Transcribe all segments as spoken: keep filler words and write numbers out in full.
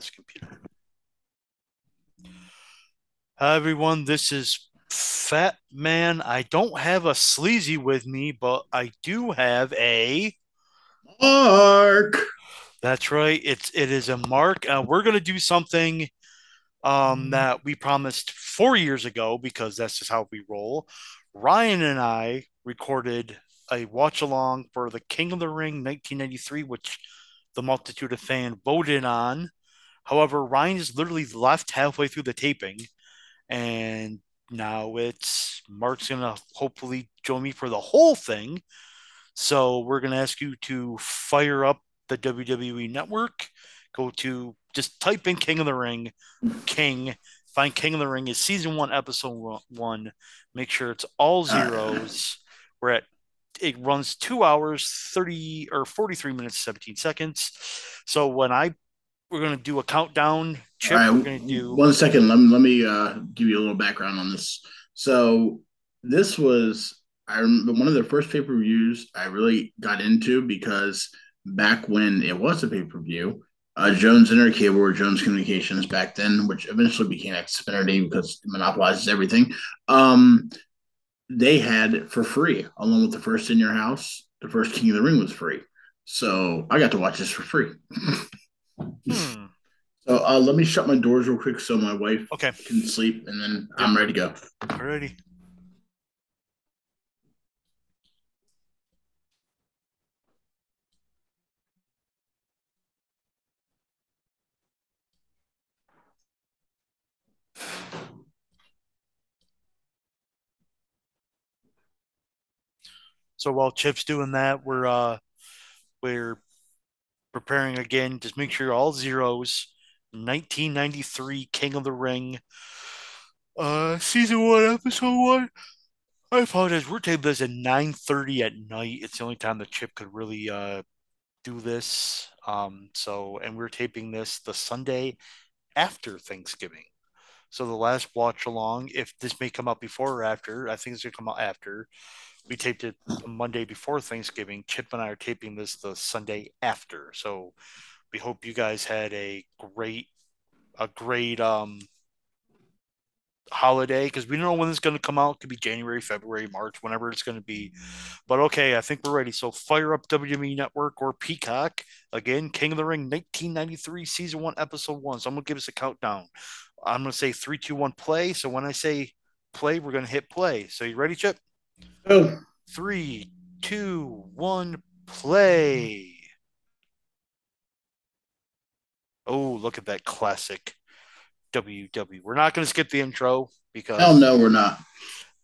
this computer. Hi, everyone. This is Fat Man. I don't have a sleazy with me, but I do have a Mark. That's right. It's it is a Mark. Uh, we're gonna do something um, that we promised four years ago because that's just how we roll. Ryan and I recorded a watch along for the King of the Ring nineteen ninety-three, which the multitude of fans voted on. However, Ryan is literally left halfway through the taping, and now it's Mark's gonna hopefully join me for the whole thing. So we're gonna ask you to fire up the W W E Network. Go to, just type in King of the Ring, King, find King of the Ring is season one, episode one. Make sure it's all zeros. We're at, it runs two hours, thirty or forty-three minutes, seventeen seconds. So when I, we're going to do a countdown. Chip, all right, we're going to do one second. Let me, let me uh, give you a little background on this. So this was, I remember one of the first pay-per-views I really got into because back when it was a pay-per-view, uh, Jones and Cable were Jones Communications back then, which eventually became Xfinity because it monopolizes everything. Um, they had it for free, along with the first In Your House. The first King of the Ring was free. So I got to watch this for free. hmm. So uh, let me shut my doors real quick so my wife okay. can sleep, and then yeah. I'm ready to go. Alrighty. So while Chip's doing that, we're uh, we're preparing again. Just make sure you're all zeros. nineteen ninety-three King of the Ring, uh, season one, episode one. I apologize. We're taping this at nine thirty at night. It's the only time that Chip could really uh, do this. Um, so, and we're taping this the Sunday after Thanksgiving. So the last watch along, if this may come out before or after, I think it's gonna come out after. We taped it Monday before Thanksgiving. Chip and I are taping this the Sunday after. So we hope you guys had a great, a great um, holiday, because we don't know when it's going to come out. It could be January, February, March, whenever it's going to be. But okay, I think we're ready. So fire up W W E Network or Peacock. Again, King of the Ring, nineteen ninety-three, season one, episode one. So I'm going to give us a countdown. I'm going to say three, two, one, play. So when I say play, we're going to hit play. So you ready, Chip? Oh. Three, two, one, play. Oh, look at that classic W W E. We're not going to skip the intro because. Hell no, we're not.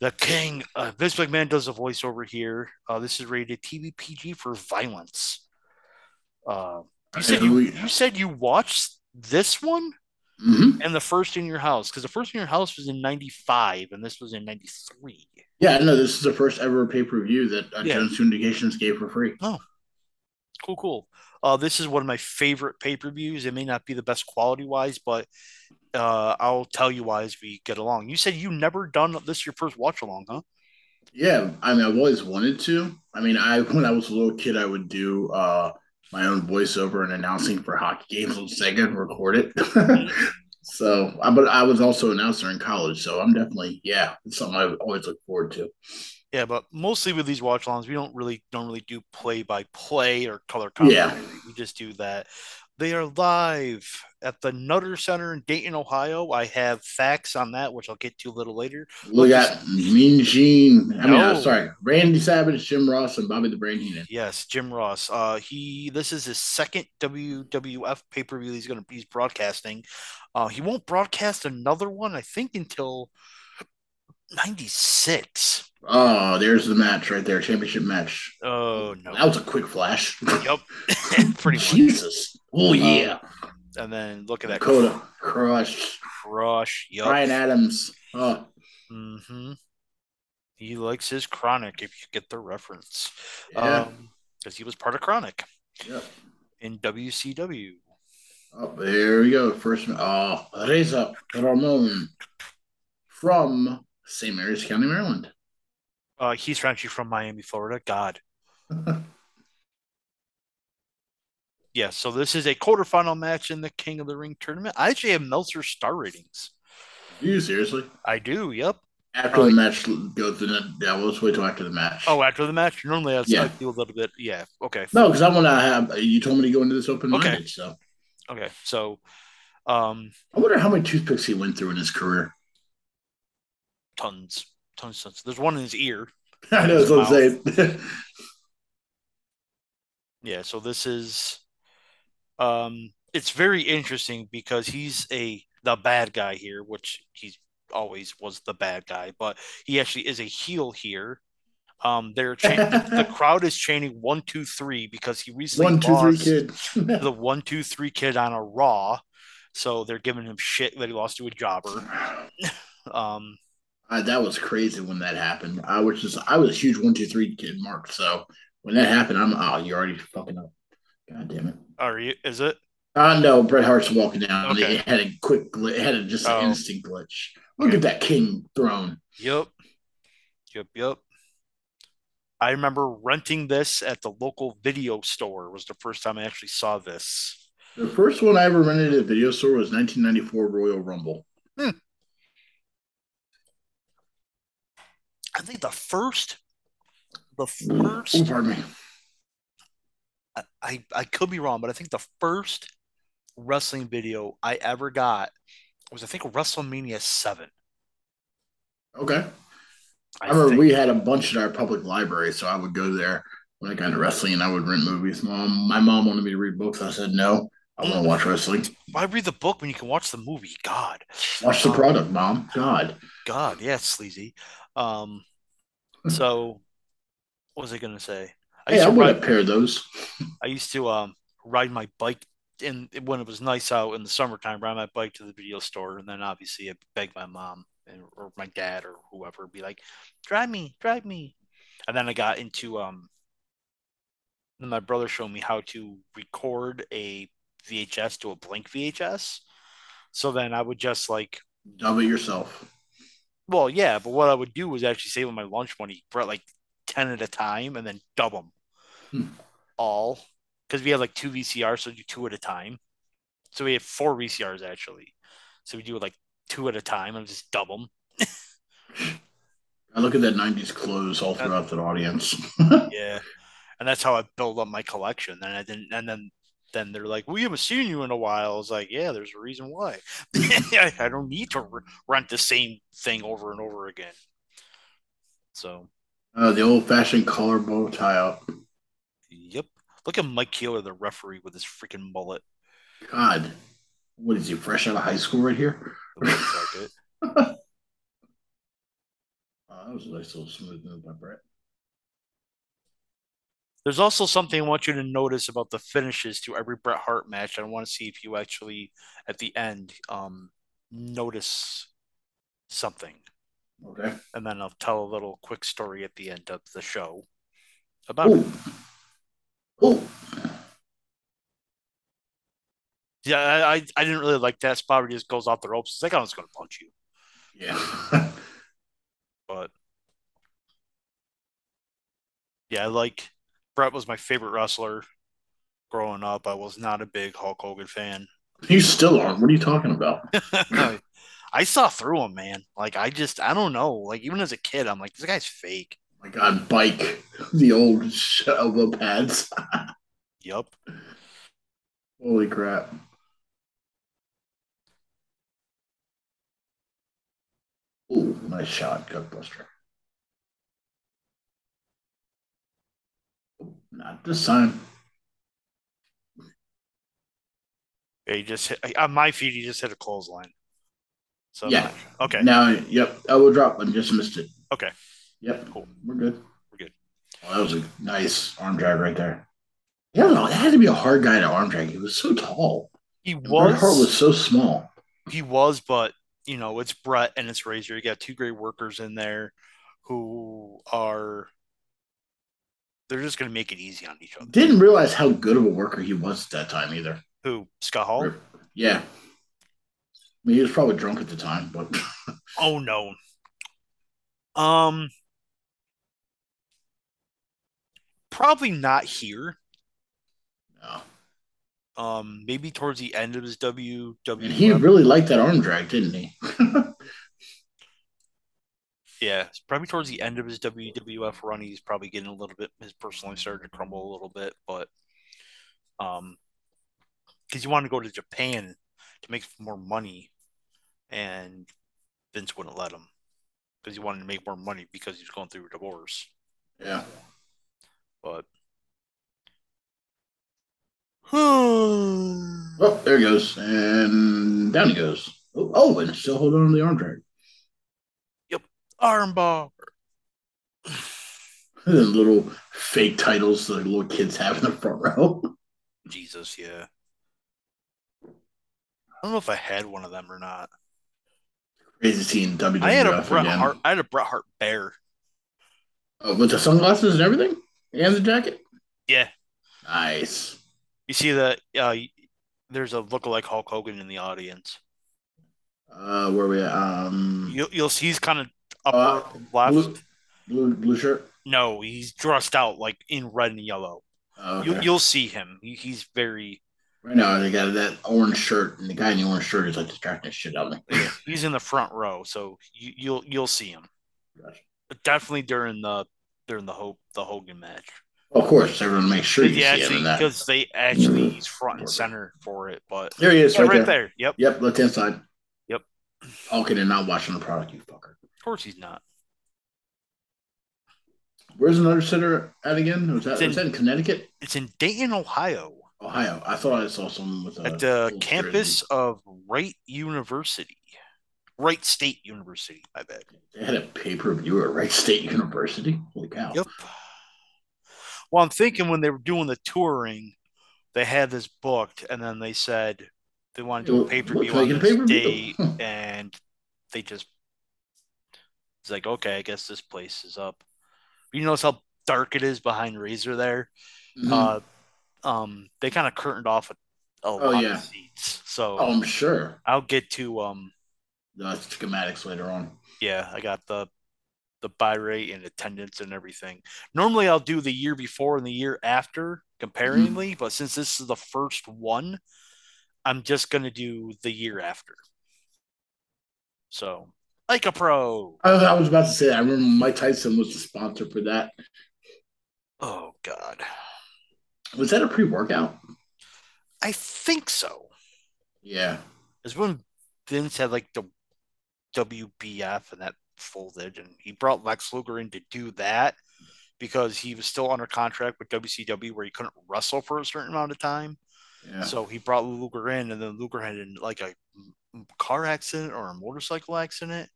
The King, uh, Vince McMahon does a voiceover here. Uh, this is rated T V P G for violence. Uh, you, said you, you said you watched this one mm-hmm. and the first In Your House, because the first In Your House was in ninety-five and this was in ninety-three. Yeah, no, this is the first ever pay-per-view that uh, yeah. Jones Communications gave for free. Oh, cool, cool. Uh, this is one of my favorite pay-per-views. It may not be the best quality-wise, but uh, I'll tell you why as we get along. You said you never done this your first watch-along, huh? Yeah, I mean, I've always wanted to. I mean, I when I was a little kid, I would do uh, my own voiceover and announcing for hockey games on Sega and record it. So, but I was also an announcer in college, so I'm definitely, yeah, it's something I always look forward to. Yeah, but mostly with these watch-alongs, we don't really don't really do play-by-play or color commentary. Yeah. We just do that. They are live at the Nutter Center in Dayton, Ohio. I have facts on that, which I'll get to a little later. Look at Mean Gene. I mean, no. I'm sorry, Randy Savage, Jim Ross, and Bobby the Brain Heenan. Yes, Jim Ross. Uh, he this is his second W W F pay per view. He's going to be broadcasting. Uh, he won't broadcast another one, I think, until ninety-six. Oh, there's the match right there, championship match. Oh no, that was a quick flash. Yep, pretty much. Jesus. Oh yeah. Um, and then look at that. Dakota crush, crush. Yep. Brian Adams. Oh. Mm-hmm. He likes his Chronic. If you get the reference, yeah, because um, he was part of Chronic. Yeah. In W C W. Oh, there we go. First, oh, Razor Ramon from Saint Mary's County, Maryland. Uh, he's actually from Miami, Florida. God. yeah, so this is a quarterfinal match in the King of the Ring tournament. I actually have Meltzer's star ratings. Do you seriously? I do, yep. After uh, the match, go through the, yeah, we'll just wait till after the match. Oh, after the match? Normally I yeah. feel a little bit, yeah, okay. No, because I want to have, you told me to go into this open okay. minded, so. Okay, so. Um, I wonder how many toothpicks he went through in his career. Tons. Tons, tons. There's one in his ear. I know, that's what I'm saying. Yeah, so this is, um, it's very interesting because he's a the bad guy here, which he's always was the bad guy, but he actually is a heel here. Um, they're chanting, the crowd is chanting one, two, three because he recently one, lost two, three kid. the one, two, three kid on a Raw, so they're giving him shit that he lost to a jobber. um, uh, that was crazy when that happened. I was just I was a huge one, two, three kid, Mark. So when that happened, I'm oh, you're already fucking up. God damn it. Are you? Is it? Uh, no, Bret Hart's walking down. Okay. It had a quick glitch. It had a, just oh. an instant glitch. Look okay. at that king throne. Yep. Yep, yep. I remember renting this at the local video store. It was the first time I actually saw this. The first one I ever rented at a video store was nineteen ninety-four Royal Rumble. Hmm. I think the first... The first... Oh, pardon me. I, I, I could be wrong, but I think the first wrestling video I ever got was, I think, WrestleMania seven. Okay. I, I remember think... we had a bunch in our public library, so I would go there when I got into wrestling, and I would rent movies. Mom, My mom wanted me to read books. I said, no, I want to watch wrestling. Why read the book when you can watch the movie? God. Watch the um, product, Mom. God. God, yeah, it's sleazy. Um, so... What was I going to say? I hey, used to I would ride, have paired those. I used to um, ride my bike in when it was nice out in the summertime, ride my bike to the video store. And then obviously I begged my mom and, or my dad or whoever, be like, drive me, drive me. And then I got into, um, then my brother showed me how to record a V H S to a blank V H S. So then I would just like. Dub it yourself. Well, yeah. But what I would do was actually save my lunch money, like, ten at a time and then dub them hmm. all because we had like two V C Rs, so we do two at a time. So we had four V C Rs actually. So we do like two at a time and just dub them. I look at that nineties clothes all throughout that audience. Yeah. And that's how I build up my collection. And I didn't, and then, then they're like, we haven't seen you in a while. I was like, yeah, there's a reason why. I don't need to re- rent the same thing over and over again. So. Uh, the old-fashioned collar bow tie-up. Yep. Look at Mike Keeler, the referee, with his freaking mullet. God. What is he, fresh out of high school right here? Looks like it. Oh, that was a nice little smooth move by Brett. There's also something I want you to notice about the finishes to every Bret Hart match. I want to see if you actually, at the end, um, notice something. Okay. And then I'll tell a little quick story at the end of the show about Ooh. it. Ooh. Yeah, I, I didn't really like that spot where he just goes off the ropes. It's like, I'm just going to punch you. Yeah. But, yeah, I like Brett was my favorite wrestler growing up. I was not a big Hulk Hogan fan. You still are. What are you talking about? I saw through him, man. Like, I just, I don't know. Like, even as a kid, I'm like, this guy's fake. Oh my God, bike. The old elbow pads. Yep. Holy crap. Ooh, nice shot, Gutbuster. Not this time. He just hit, on my feet, he just hit a clothesline. So yeah. Not, okay. Now, yep. I will drop one. Just missed it. Okay. Yep. Cool. We're good. We're good. Well, that was a nice arm drag right there. I don't know. It had to be a hard guy to arm drag. He was so tall. He and was. Bret Hart was so small. He was, but, you know, it's Brett and it's Razor. You got two great workers in there who are, they're just going to make it easy on each other. Didn't realize how good of a worker he was at that time either. Who? Scott Hall? Yeah. I mean, he was probably drunk at the time, but oh no. Um, probably not here. No. um, maybe towards the end of his W W E. And he really liked that arm drag, didn't he? Yeah, probably towards the end of his W W F run, he's probably getting a little bit, his personal life started to crumble a little bit, but um, because he wanted to go to Japan to make more money, and Vince wouldn't let him because he wanted to make more money because he was going through a divorce. Yeah. But oh, there he goes, and down he goes. Oh, oh and still holding on to the arm drag. Armbar. The little fake titles that the little kids have in the front row. Jesus, yeah. I don't know if I had one of them or not. Crazy seeing W W F. I had a Bret Hart. I had a Bret Hart bear. Oh, with the sunglasses and everything, and the jacket. Yeah. Nice. You see that? Uh, there's a lookalike Hulk Hogan in the audience. Uh, where are we at? Um, you, you'll see he's kind of. Upper uh, left. Blue, blue, blue shirt? No, he's dressed out like in red and yellow. Oh, okay. you, you'll see him. He, he's very. Right now, they got that orange shirt, and the guy in the orange shirt is like distracting the shit out of me. He's in the front row, so you, you'll you'll see him. Gotcha. But definitely during the during the Hope the Hogan match. Well, of course, everyone makes sure you actually, see him in that because they actually mm-hmm. he's front and center for it. But there he is, yeah, right, right there. there. Yep, yep, left hand side. Yep. Okay, they're not watching the product, you fucker. Of course he's not. Where's another center at again? Was that, it's in, was that in Connecticut? It's in Dayton, Ohio. Ohio. I thought I saw someone with a... At the campus of Wright University. Wright State University, I bet. They had a pay-per-view at Wright State University? Holy cow. Yep. Well, I'm thinking when they were doing the touring, they had this booked, and then they said they wanted to do a pay-per-view on this day, and they just... It's like, okay, I guess this place is up. You notice how dark it is behind Razor there? Mm-hmm. Uh, um, they kind of curtained off a, a oh, lot yeah. of seats. So oh, I'm sure. I'll get to um, the schematics later on. Yeah, I got the the buy rate and attendance and everything. Normally, I'll do the year before and the year after, comparingly. Mm-hmm. But since this is the first one, I'm just going to do the year after. So... Like a pro. I was, I was about to say that. I remember Mike Tyson was the sponsor for that. Oh, God. Was that a pre-workout? I think so. Yeah. It's when Vince had, like, the W B F and that folded, and he brought Lex Luger in to do that because he was still under contract with W C W where he couldn't wrestle for a certain amount of time. Yeah. So he brought Luger in, and then Luger had, like, a car accident or a motorcycle accident.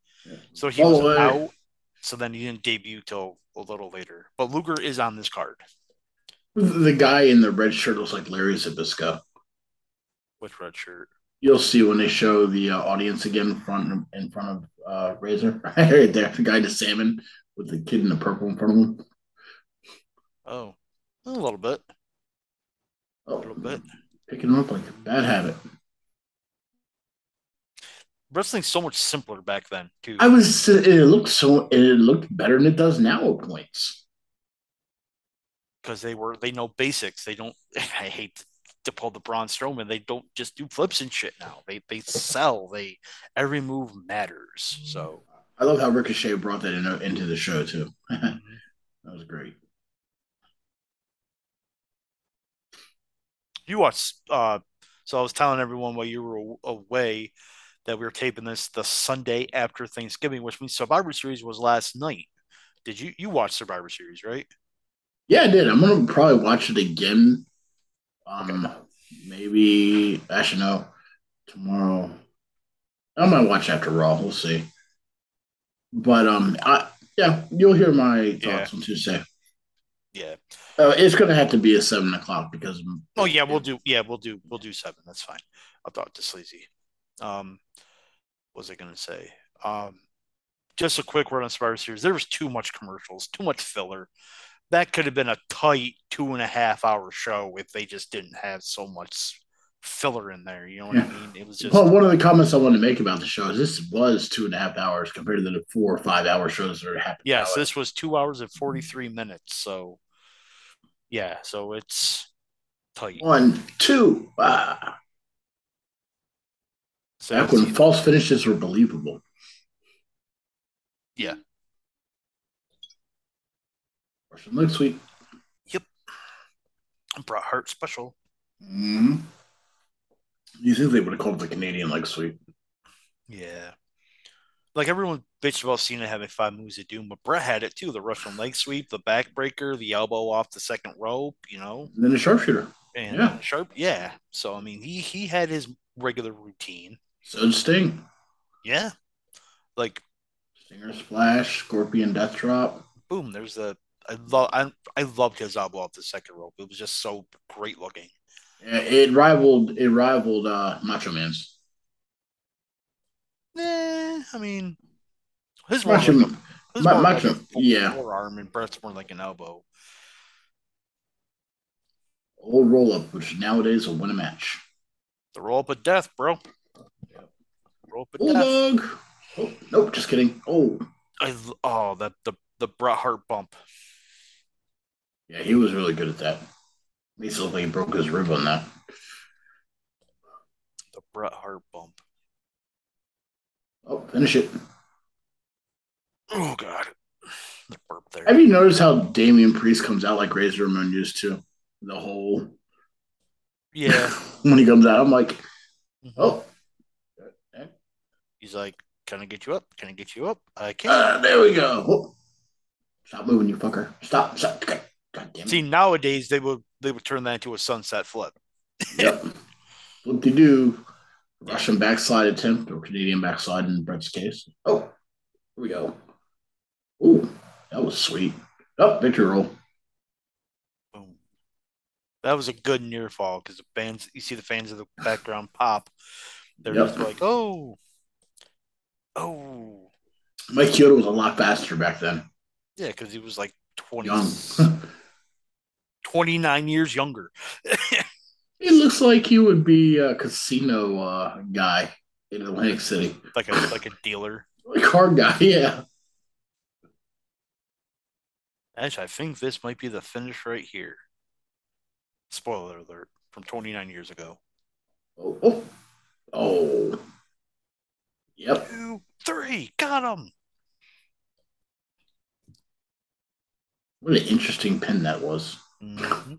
So he oh, was out, so then he didn't debut till a little later. But Luger is on this card. The guy in the red shirt looks like Larry Zbyszko. Which red shirt? You'll see when they show the uh, audience again in front, in front of uh, Razor. Right there, the guy in the salmon with the kid in the purple in front of him. Oh, a little bit. Oh, a little bit. Picking him up like a bad habit. Wrestling's so much simpler back then, too. I was. It looked so. It looked better than it does now at points. Because they were. They know basics. They don't. I hate to pull the Braun Strowman. They don't just do flips and shit now. They they sell. They every move matters. So I love how Ricochet brought that in, into the show too. That was great. You watched. Uh, so I was telling everyone while you were away. That we were taping this the Sunday after Thanksgiving, which means Survivor Series was last night. Did you you watch Survivor Series, right? Yeah, I did. I'm gonna probably watch it again. Um, okay. Maybe actually no, tomorrow. I might watch after Raw. We'll see. But um, I, yeah, you'll hear my thoughts yeah. on Tuesday. Yeah, uh, it's gonna have to be a seven o'clock because. Oh yeah, we'll do. Yeah, we'll do. We'll do seven. That's fine. I'll talk to Sleazy. Um, what was I going to say? Um, just a quick word on Survivor Series. There was too much commercials, too much filler. That could have been a tight two and a half hour show if they just didn't have so much filler in there. You know what yeah. I mean? It was just. Well, one of the comments I wanted to make about the show is this was two and a half hours compared to the four or five hour shows that are happening. Yes, yeah, so this was two hours and forty-three minutes. So, yeah, so it's tight. One, two. Ah. So back when false finishes were believable. Yeah. Next week. Yep. Bret Hart special. Mm-hmm. You think they would have called it the Canadian leg sweep? Yeah. Like, everyone bitched about Cena having five moves of doom, but Bret had it too. The Russian leg sweep, the backbreaker, the elbow off the second rope, you know. And then the sharpshooter. And yeah. Sharp, yeah. So, I mean, he, he had his regular routine. So did Sting. Yeah. Like. Stinger splash, scorpion death drop. Boom, there's a. I love I I loved his elbow off the second rope. It was just so great looking. Yeah, it rivaled it rivaled uh, Macho Man's. Eh, I mean, his Macho, like a, his Ma- Macho, like a yeah, forearm, and Bret's more like an elbow. Old roll up, which nowadays will win a match. The roll up of death, bro. Yep. Roll up of Bulldog. Death. Oh, nope, just kidding. Oh, I oh that the the Bret Hart bump. Yeah, he was really good at that. Basically, he broke his rib on that. The Bret Hart bump. Oh, finish it. Oh, God. The burp there. Have you noticed how Damian Priest comes out like Razor Ramon used to? The whole... Yeah. When he comes out, I'm like, oh. He's like, can I get you up? Can I get you up? I can't. Ah, there we go. Oh. Stop moving, you fucker. Stop. Stop. Okay. God damn it. See, nowadays they would they would turn that into a sunset flip. Yep. Flip to do. Russian backslide attempt or Canadian backslide in Bret's case. Oh, here we go. Ooh, that was sweet. Oh, victory roll. Boom. That was a good near fall because the fans, you see the fans in the background pop. They're yep. just like, oh. Oh. Mike Chioda was a lot faster back then. Yeah, because he was like twenty, twenty-nine years younger. It looks like he would be a casino uh, guy in Atlantic City. Like a like a dealer. Like car guy, yeah. Actually, I think this might be the finish right here. Spoiler alert, from twenty-nine years ago. Oh. Oh. oh. Yep. Two, three, got him. What an interesting pin that was. Mm-hmm.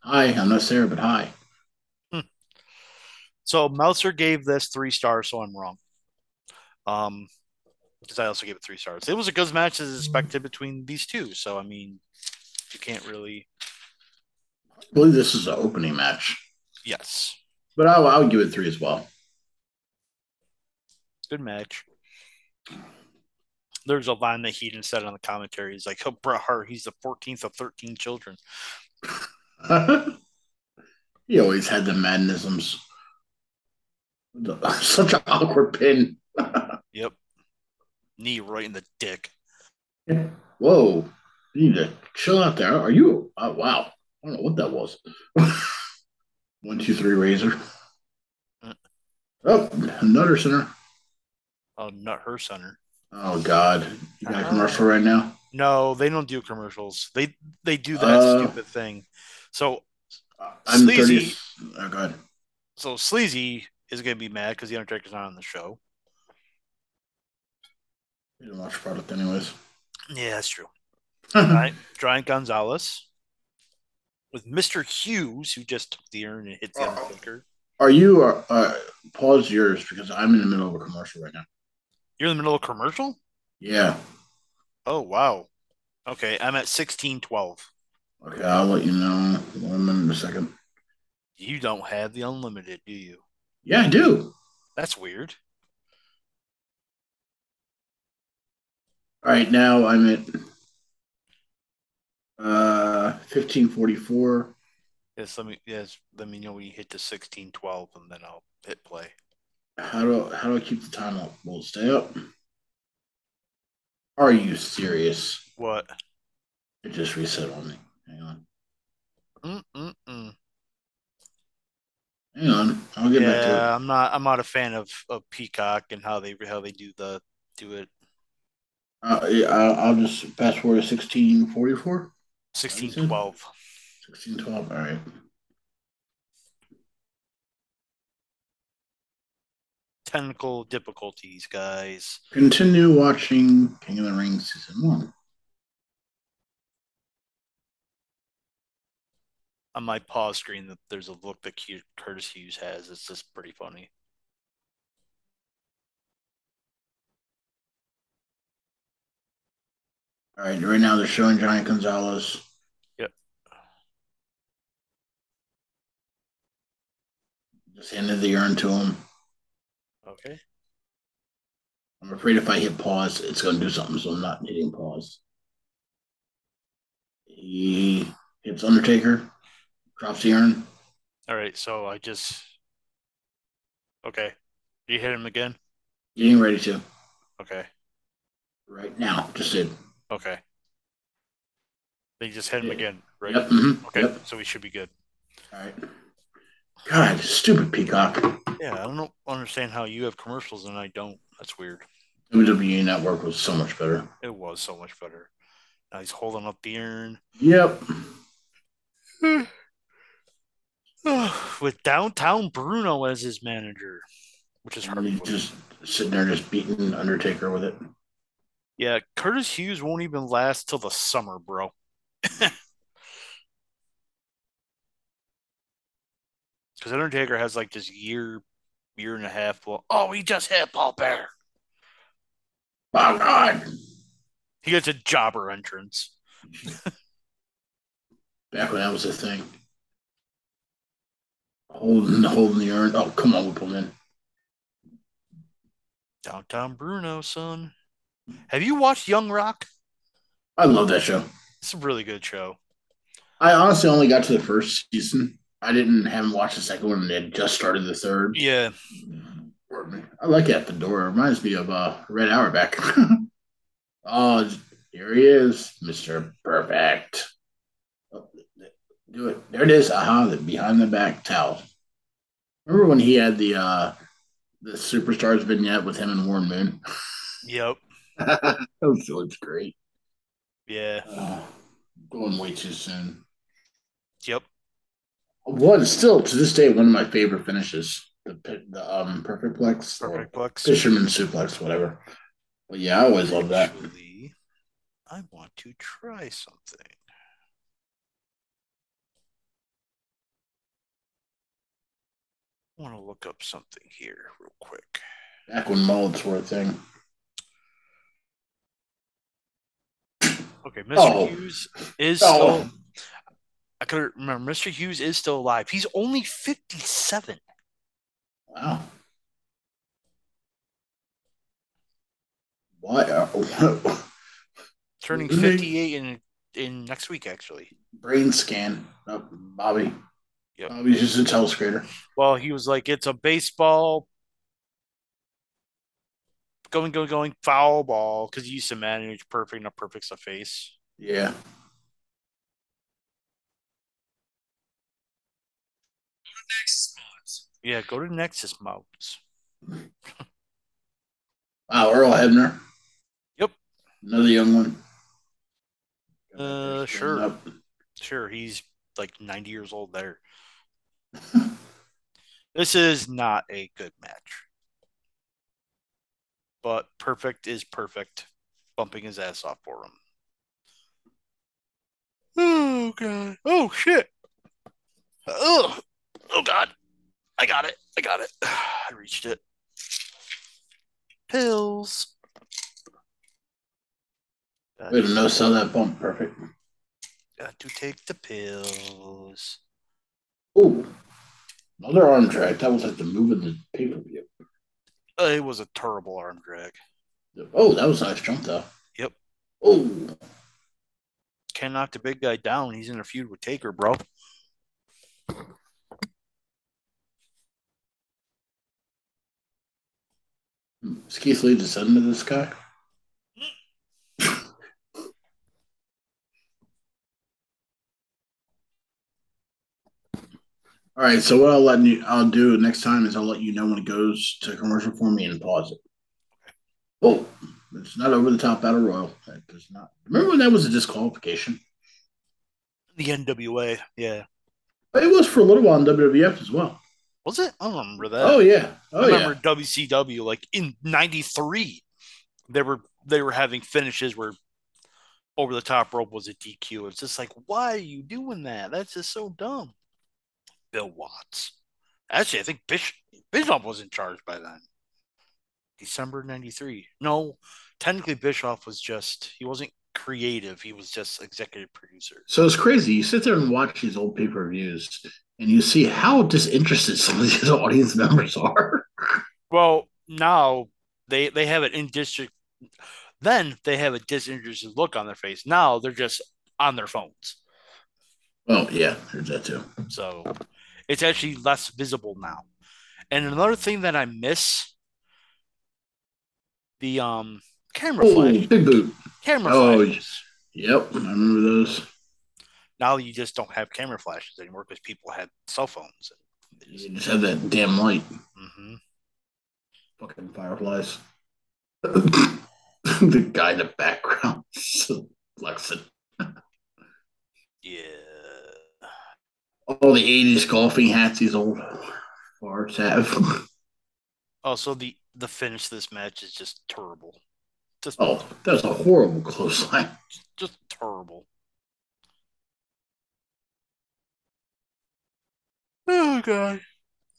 Hi, I'm not Sarah, but hi. Hmm. So Meltzer gave this three stars, so I'm wrong. Um, because I also gave it three stars. It was a good match as expected between these two. So, I mean, you can't really... I believe this is an opening match. Yes. But I, I would give it three as well. Good match. There's a line that Heaton said on the commentary. He's like, oh, Bret Hart, he's the fourteenth of thirteen children. He always had the madnisms. Such an awkward pin. Yep. Knee right in the dick. Whoa. You need to chill out there. Are you? Oh, wow. I don't know what that was. One, two, three, Razor. Uh, oh, Nutter Center. Oh, Nut Her Center. Oh, God. You got a commercial right now? No, they don't do commercials. They they do that uh, stupid thing. So, I'm Sleazy. Oh, go ahead. So, Sleazy is going to be mad because the Undertaker's not on the show. You didn't watch the product anyways. Yeah, that's true. Right. Giant Gonzalez with Mister Hughes, who just took the urn and hit the uh, Undertaker. Are you... Uh, uh, pause yours because I'm in the middle of a commercial right now. You're in the middle of a commercial? Yeah. Oh, wow. Okay, I'm at sixteen twelve. Okay, I'll let you know one minute in a second. You don't have the unlimited, do you? Yeah, I do. That's weird. All right, now I'm at uh fifteen forty-four. Yes, let me yes, let me know when you hit the sixteen twelve, and then I'll hit play. How do how do I keep the time up? We'll stay up. Are you serious? What? It just reset on me. Hang on. Mm-mm-mm. Hang on. I'll get yeah, back to it. Yeah, I'm not. I'm not a fan of, of Peacock and how they how they do the do it. Uh, yeah, I'll just fast forward to sixteen forty-four. sixteen twelve. sixteen twelve, all right. Technical difficulties, guys. Continue watching King of the Ring Season one. On my pause screen, that there's a look that Curtis Hughes has. It's just pretty funny. All right, right now they're showing Johnny Gonzalez. Yep. Just handed the urn to him. Okay. I'm afraid if I hit pause, it's going to do something, so I'm not hitting pause. He hits Undertaker, drops the urn. All right, so I just... Okay. Do you hit him again? Getting ready to. Okay. Right now, just did. Okay. They just hit him again, right? Yep, mm-hmm. Okay, yep. So we should be good. All right. God, stupid Peacock. Yeah, I don't know, understand how you have commercials and I don't. That's weird. W W E Network was so much better. It was so much better. Now he's holding up the urn. Yep. With Downtown Bruno as his manager, which is hard. He's just sitting there just beating Undertaker with it. Yeah, Curtis Hughes won't even last till the summer, bro. Because Undertaker has like this year, year and a half. Well, oh, he just hit Paul Bear. Oh, God. He gets a jobber entrance. Back when that was a thing. Holding, holding the urn. Oh, come on, whip him in. Downtown Bruno, son. Have you watched Young Rock? I love that show. It's a really good show. I honestly only got to the first season. I didn't haven't watched the second one. They had just started the third. Yeah. I like At the Door. It reminds me of uh, Red Auerbach. Oh, here he is, Mister Perfect. Oh, do it. There it is. Aha, the behind the back towel. Remember when he had the uh, the Superstars vignette with him and Warren Moon? Yep. That was great. Yeah. Uh, going way too soon. Yep. One still to this day one of my favorite finishes, the the um Perfectplex, Perfectplex, Fisherman Suplex, whatever. But yeah, I always love that. Actually, I want to try something. I want to look up something here real quick. Back when mullets were a thing. Okay, Mister Oh. Hughes is oh. still. I couldn't remember. Mister Hughes is still alive. He's only fifty-seven. Wow. What? Turning fifty-eight in in next week, actually. Brain scan. Oh, Bobby. Yep. Bobby's just a telescrator. Well, he was like, it's a baseball. Going, going, going, foul ball. Because he used to manage Perfect, not Perfect's a face. Yeah. Nexus mods. Yeah, go to Nexus mods. Wow, Earl Hebner. Yep. Another young one. Uh, sure. Up. Sure, he's like ninety years old there. This is not a good match. But Perfect is Perfect, bumping his ass off for him. Oh, God. Oh, shit. Ugh. Oh, God. I got it. I got it. I reached it. Pills. We didn't know sell that bump, Perfect. Got to take the pills. Oh, another arm drag. That was like the move of the pay-per-view. Uh, it was a terrible arm drag. Oh, that was a nice jump, though. Yep. Oh. Can't knock the big guy down. He's in a feud with Taker, bro. Is Keith Lee the son of this guy? All right, so what I'll let you, I'll do next time is I'll let you know when it goes to commercial for me and pause it. Oh, it's not over the top battle royal. That does not. Remember when that was a disqualification? The N W A, yeah. It was for a little while in W W F as well. Was it? I don't remember that. Oh, yeah. Oh, I remember yeah. W C W, like, in ninety-three, they were they were having finishes where over the top rope was a D Q. It's just like, why are you doing that? That's just so dumb. Bill Watts. Actually, I think Bishop, Bischoff was in charge by then. December ninety-three. No, technically Bischoff was just, he wasn't creative. He was just executive producer. So it's crazy. You sit there and watch these old pay-per-views and you see how disinterested some of these audience members are. Well, now they they have it in district. Then they have a disinterested look on their face. Now they're just on their phones. Oh, yeah. There's that too. So it's actually less visible now. And another thing that I miss, the um camera oh, flash. Big boot. Camera oh, flashes. Yep. I remember those. Now you just don't have camera flashes anymore because people had cell phones. They just, you just have that damn light. Mm-hmm. Fucking fireflies. The guy in the background so flexing. Yeah. All the eighties golfing hats these old bars have. Also, the, the finish of this match is just terrible. Just oh, that's a horrible clothesline. Just terrible. Oh, God.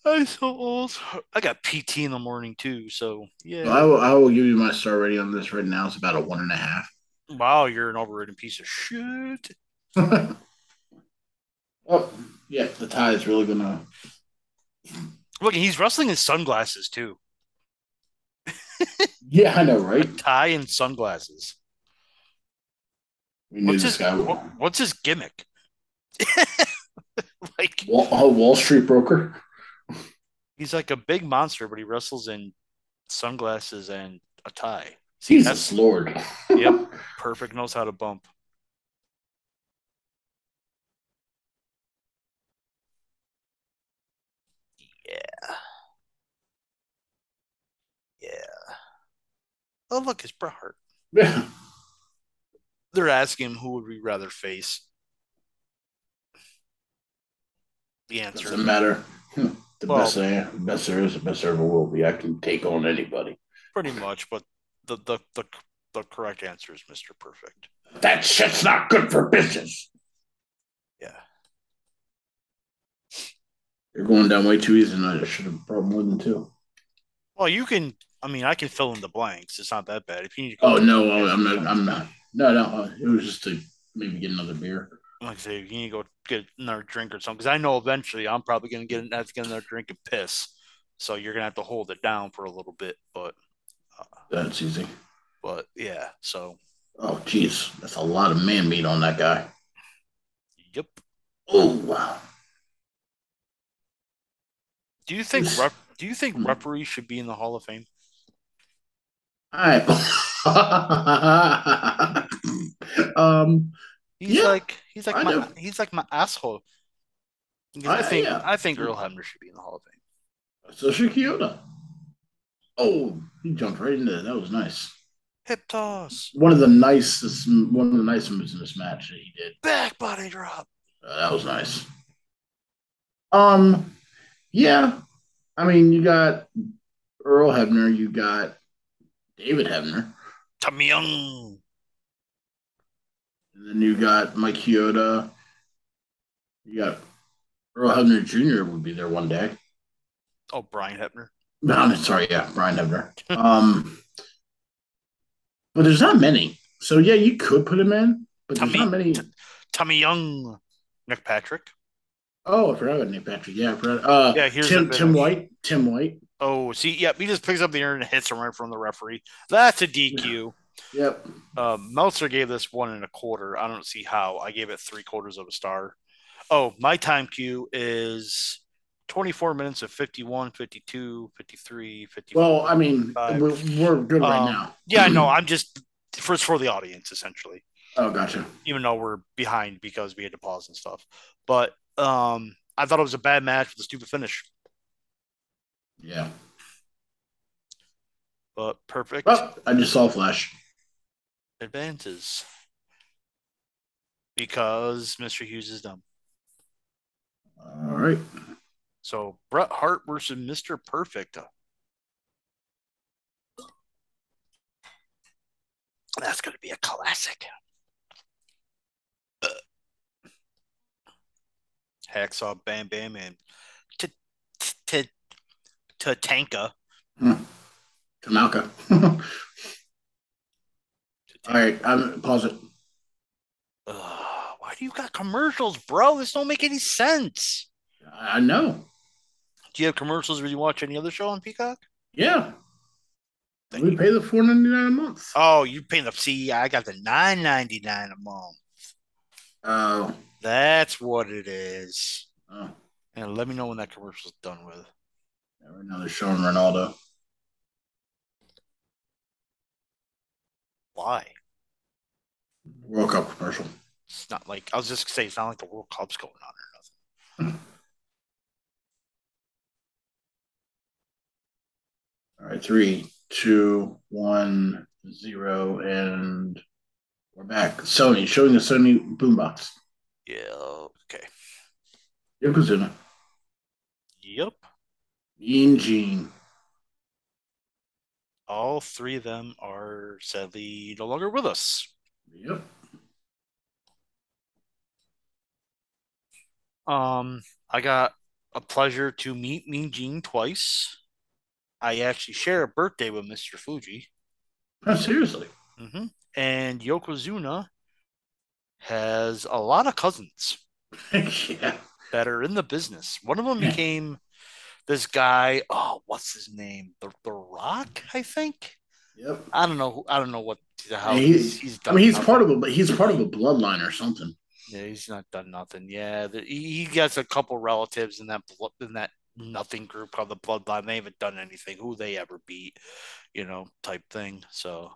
I'm so old. I got P T in the morning, too, so, yeah. I will, I will give you my star rating on this right now. It's about a one and a half. Wow, you're an overridden piece of shit. Oh, yeah, the tie is really going to... Look, he's wrestling in sunglasses, too. Yeah, I know, right? A tie and sunglasses. We knew what's, this his, guy would... what, what's his gimmick? Like Wall, a Wall Street broker? He's like a big monster, but he wrestles in sunglasses and a tie. See, Jesus that's Lord. Yep. Perfect knows how to bump. Yeah. Yeah. Oh, look, it's Bret Hart. Yeah. They're asking him who would we rather face. The answer doesn't matter. The well, best, I, the best there is, the best there ever will be. I can take on anybody. Pretty much, but the the the, the correct answer is Mister Perfect. That shit's not good for business. Yeah. You're going down way too easy tonight. I should have brought more than two. Well, you can. I mean, I can fill in the blanks. It's not that bad. If you need to. Go oh no, I'm not. I'm not. No, no. It was just to maybe get another beer. Like I say, you need to go get another drink or something. Because I know eventually I'm probably going to get another drink and piss. So you're going to have to hold it down for a little bit. But uh, that's easy. But yeah, so. Oh, geez. That's a lot of man meat on that guy. Yep. Oh, wow. Do you think rep- do you think referees should be in the Hall of Fame? I um he's yeah, like he's like I my know. he's like my asshole. I, I think yeah. I think Earl Hebner should be in the Hall of Fame. So should Kyoto. Oh, he jumped right into it. That was nice. Hip toss. One of the nicest one of the nicest moves in this match that he did. Back body drop. Uh, that was nice. Um. Yeah, I mean, you got Earl Hebner, you got David Hebner, Tommy Young, and then you got Mike Chioda. You got Earl Hebner Junior would be there one day. Oh, Brian Hebner. No, I'm sorry, yeah, Brian Hebner. um, but there's not many, so yeah, you could put him in, but Tommy, there's not many. T- Tommy Young, Nick Patrick. Oh, I forgot about Nick Patrick. Yeah, I forgot. Uh, yeah, here's Tim, Tim White. Tim White. Oh, see, yep. He just picks up the urn and hits him right from the referee. That's a D Q. Yeah. Yep. Uh, Meltzer gave this one and a quarter. I don't see how. I gave it three quarters of a star. Oh, my time cue is twenty-four minutes of fifty-one, fifty-two, fifty-three, fifty-four. Well, I mean, we're, we're good right um, now. Yeah, no, I'm just first for the audience, essentially. Oh, gotcha. Even though we're behind because we had to pause and stuff. But Um, I thought it was a bad match with a stupid finish. Yeah. But perfect. Well, I just saw a flash. Advances. because Mister Hughes is dumb. All right. So Bret Hart versus Mister Perfect. That's going to be a classic. Uh, Hacksaw Bam Bam and Tatanka. Tatanka. All right, I'm pause it. Uh, why do you got commercials, bro? This don't make any sense. I know. Do you have commercials when you watch any other show on Peacock? Yeah. Thank we you. Pay the four ninety-nine a month. Oh, you pay the see? I got the nine ninety-nine a month. Oh, that's what it is. Oh, and let me know when that commercial's done with. Yeah, right now they're showing Ronaldo. Why? World Cup commercial. It's not like I was just saying. It's not like the World Cup's going on or nothing. All right, three. Two, one, zero, and we're back. Sony showing the Sony boombox. Yeah, okay. Yokozuna. Yep. Mean Gene. All three of them are sadly no longer with us. Yep. Um, I got a pleasure to meet Mean Gene twice. I actually share a birthday with Mister Fuji. Oh, seriously? Mm-hmm. And Yokozuna has a lot of cousins yeah. that are in the business. One of them yeah. became this guy. Oh, what's his name? The The Rock, I think. Yep. I don't know. I don't know what the hell yeah, he's, he's done. I mean, he's nothing. part of a, but he's part of a bloodline or something. Yeah, he's not done nothing. Yeah, the, he, he gets a couple relatives in that in that. nothing group called the Bloodline. They haven't done anything. Who they ever beat, you know, type thing. So,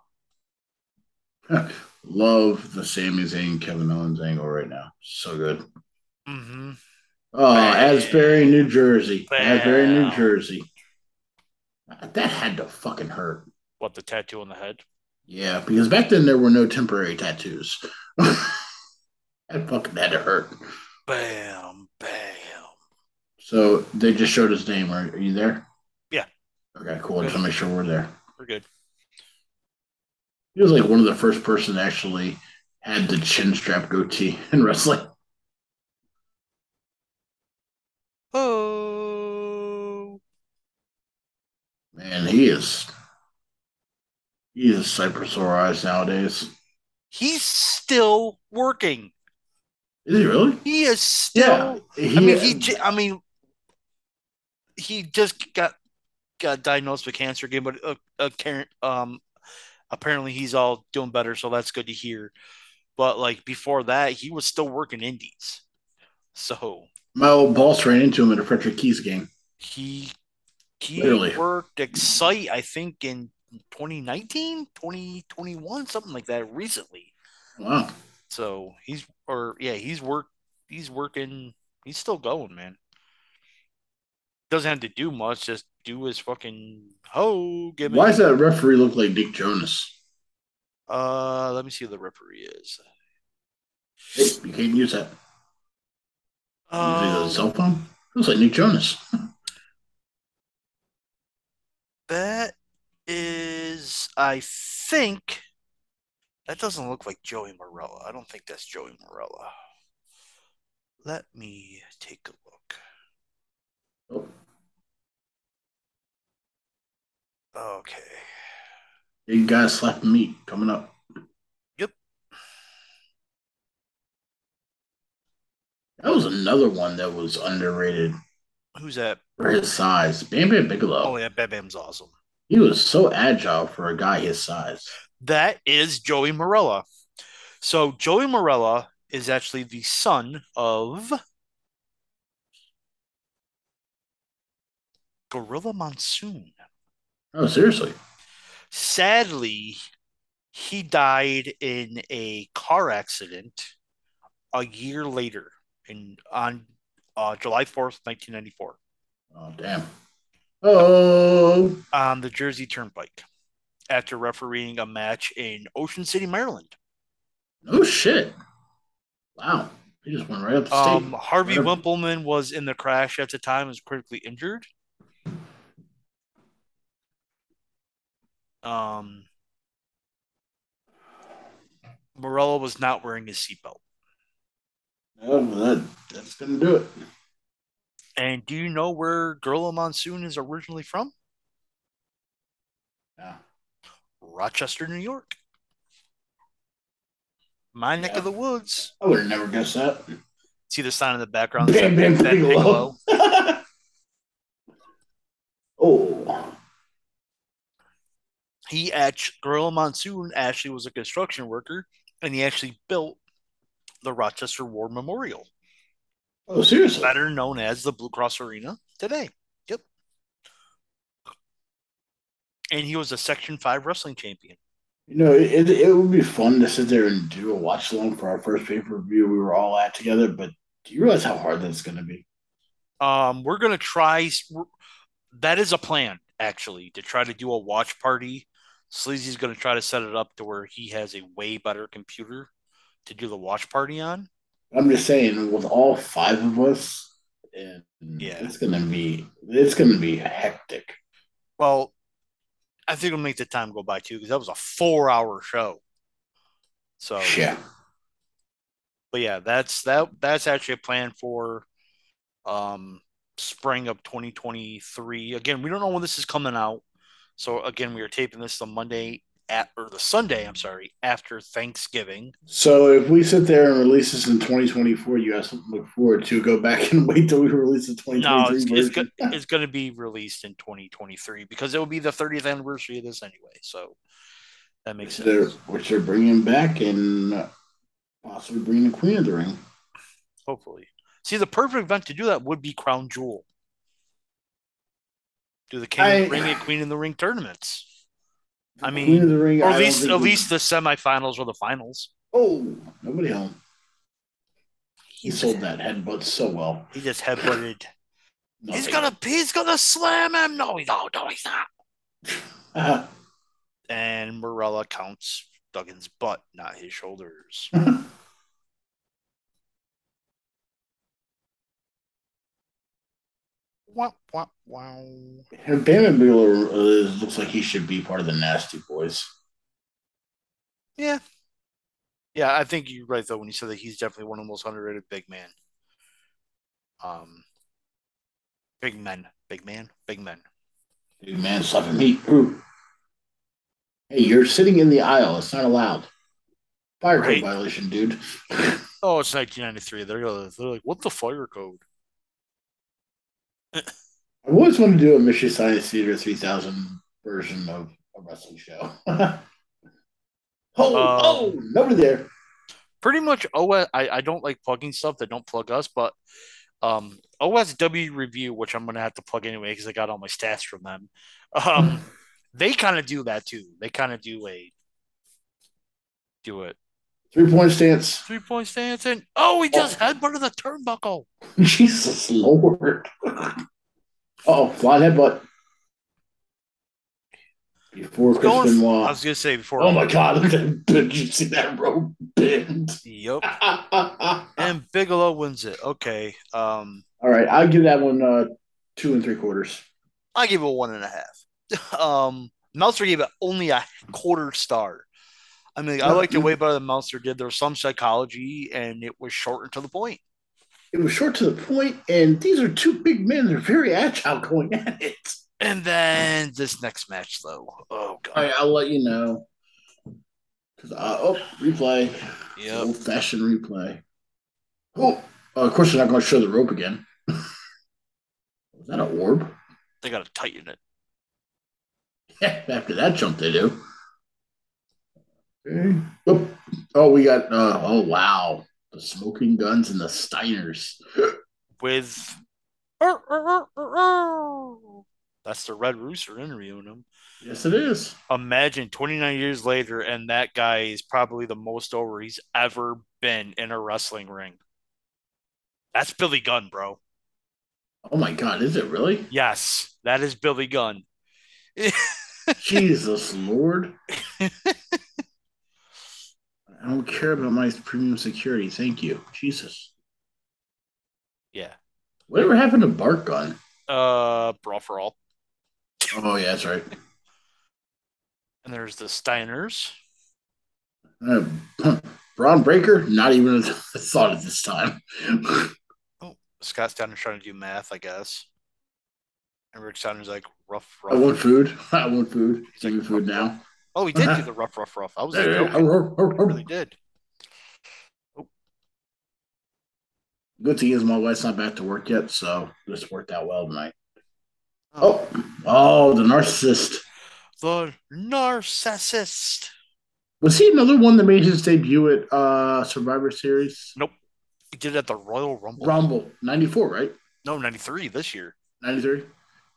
love the Sami Zayn Kevin Owens angle right now. So good. Mm-hmm. Oh, Bam. Asbury, New Jersey. Bam. Asbury, New Jersey. That had to fucking hurt. What, the tattoo on the head? Yeah, because back then there were no temporary tattoos. That fucking had to hurt. Bam, bam. So they just showed his name. Are, are you there? Yeah. Okay, cool. I just want to make sure we're there. We're good. He was like one of the first person that actually had the chin strap goatee in wrestling. Oh. Man, he is. He is Cypress Eyes nowadays. He's still working. Is he really? He is still. Yeah, he, I mean, he. J- I mean. He just got got diagnosed with cancer again, but uh, uh, um, apparently he's all doing better, so that's good to hear. But like before that, he was still working indies. So my old boss ran into him at a Frederick Keys game. He he Literally. worked Excite, I think, in twenty nineteen, twenty twenty-one, something like that recently. Wow. So he's or yeah, he's work he's working he's still going, man. Doesn't have to do much. Just do his fucking ho. Give Why does that referee look like Dick Jonas? Uh, let me see who the referee is. Hey, you can't use that. Um, use cell phone. Looks like Nick Jonas. That is, I think, that doesn't look like Joey Marella. I don't think that's Joey Marella. Let me take a look. Oh. Okay. Big guy slapping meat coming up. Yep. That was another one that was underrated. Who's that? For his size. Bam Bam Bigelow. Oh, yeah. Bam Bam's awesome. He was so agile for a guy his size. That is Joey Marella. So Joey Marella is actually the son of Gorilla Monsoon. Oh, seriously? Sadly, he died in a car accident a year later, in on uh, July fourth, nineteen ninety-four. Oh, damn. Oh. On the Jersey Turnpike, after refereeing a match in Ocean City, Maryland. Oh, shit. Wow. He just went right up the um, stage. Harvey right Wimpleman was in the crash at the time and was critically injured. Um, Marella was not wearing his seatbelt. Oh, that, that's going to do it. And do you know where Gorilla Monsoon is originally from? Yeah. Rochester, New York. My yeah. neck of the woods. I would have never guessed that. See the sign in the background. Bam Bam Bigelow. Oh. He actually, Gorilla Monsoon actually was a construction worker, and he actually built the Rochester War Memorial. Oh, seriously? Better known as the Blue Cross Arena today. Yep. And he was a Section five wrestling champion. You know, it it would be fun to sit there and do a watch along for our first pay-per-view we were all at together, but do you realize how hard that's going to be? Um, we're going to try... That is a plan, actually, to try to do a watch party. Sleazy's going to try to set it up to where he has a way better computer to do the watch party on. I'm just saying, with all five of us, and yeah, it's gonna be it's gonna be hectic. Well, I think it'll make the time go by too, because that was a four-hour show. So yeah, but yeah, that's that. That's actually a plan for um, spring of twenty twenty-three. Again, we don't know when this is coming out. So again, we are taping this the Monday. At, or the Sunday, I'm sorry, after Thanksgiving. So if we sit there and release this in twenty twenty-four, you have something to look forward to. Go back and wait till we release the twenty twenty-three no, it's, version. It's, go, it's going to be released in twenty twenty-three because it will be the thirtieth anniversary of this anyway. So that makes which sense. They're, which they're bringing back and possibly bringing the Queen of the Ring. Hopefully. See, the perfect event to do that would be Crown Jewel. Do the King I, of the Ring and Queen of the Ring tournaments. I mean, Queen of the Ring, or at least at we... least the semifinals or the finals. Oh, nobody home. He, he sold that headbutt so well. He just headbutted. he's gonna he's gonna slam him. No, no, no, he's not. Uh-huh. And Marella counts Duggan's butt, not his shoulders. Uh-huh. Wow, wow, wow. And Bam Bigelow uh, looks like he should be part of the Nasty Boys. Yeah. Yeah, I think you're right, though, when you said that he's definitely one of the most underrated big men. Um, big men. Big man. Big men. Big man slapping meat. Ooh. Hey, you're sitting in the aisle. It's not allowed. Fire right? code violation, dude. Oh, it's nineteen ninety-three. They're, they're like, what the fire code? I always wanted to do a Mystery Science Theater three thousand version of a wrestling show. oh, oh, um, nobody there. Pretty much, O S, I, I don't like plugging stuff that don't plug us, but um, O S W Review, which I'm going to have to plug anyway because I got all my stats from them, um, they kind of do that too. They kind of do a do it. Three-point stance. Three-point stance. And, oh, he just oh. headbutted the turnbuckle. Jesus Lord. Oh, flying headbutt. Before Chris Benoit. I was going to say before. Oh, my God. Did you see that rope bend? Yep. And Bigelow wins it. Okay. Um, All right. I'll give that one uh, two and three quarters. I give it one and a half. um, Meltzer gave it only a quarter star. I mean, I liked it way better than Meltzer did. There was some psychology, and it was short to the point. It was short to the point, and these are two big men. They're very agile going at it. And then this next match, though. Oh, God. All right, I'll let you know. Cause I, oh, replay. Yep. Old-fashioned replay. Oh, uh, of course, they're not going to show the rope again. Was that an orb? They got to tighten it. Yeah, after that jump, they do. Okay. Oh, oh, we got, uh, oh, wow. The Smoking Guns and the Steiners. With. That's the Red Rooster interviewing him. Yes, it is. Imagine twenty-nine years later, and that guy is probably the most over he's ever been in a wrestling ring. That's Billy Gunn, bro. Oh, my God. Is it really? Yes. That is Billy Gunn. Jesus, Lord. I don't care about my premium security. Thank you. Jesus. Yeah. Whatever happened to Bark Gun? Uh, Brawl for All. Oh, yeah, that's right. And there's the Steiners. Uh, Braun Breaker? Not even a thought at this time. Oh, Scott's down and trying to do math, I guess. And Rick Steiner's like, rough, rough. I want food. I want food. He's Give like, me food rough, now. Rough. Oh, he did uh-huh. do the rough, rough, rough. I was like, no, he really did. Oh. Good thing is my wife's not back to work yet, so this worked out well tonight. Oh, oh, the narcissist. The narcissist. Was he another one that made his debut at uh, Survivor Series? Nope. He did it at the Royal Rumble. Rumble. ninety-four, right? No, ninety-three this year. ninety-three?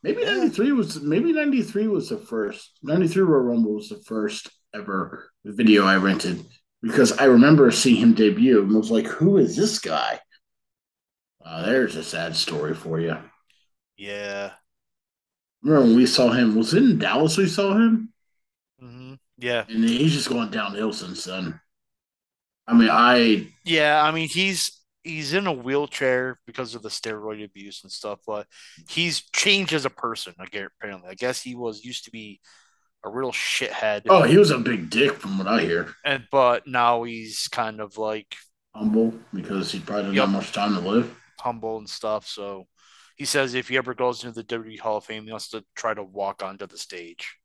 Maybe yeah. ninety-three was maybe ninety-three was the first. ninety-three Royal Rumble was the first ever video I rented because I remember seeing him debut and was like, who is this guy? Uh, there's a sad story for you. Yeah. Remember when we saw him? Was it in Dallas we saw him? Mm-hmm. Yeah. And he's just going downhill since then. I mean, I... Yeah, I mean, he's... He's in a wheelchair because of the steroid abuse and stuff, but he's changed as a person, apparently. I guess he was used to be a real shithead. Oh, he was a big dick from what I hear. And but now he's kind of like... Humble, because he probably didn't yep, have much time to live. Humble and stuff, so... He says if he ever goes into the W W E Hall of Fame, he wants to try to walk onto the stage.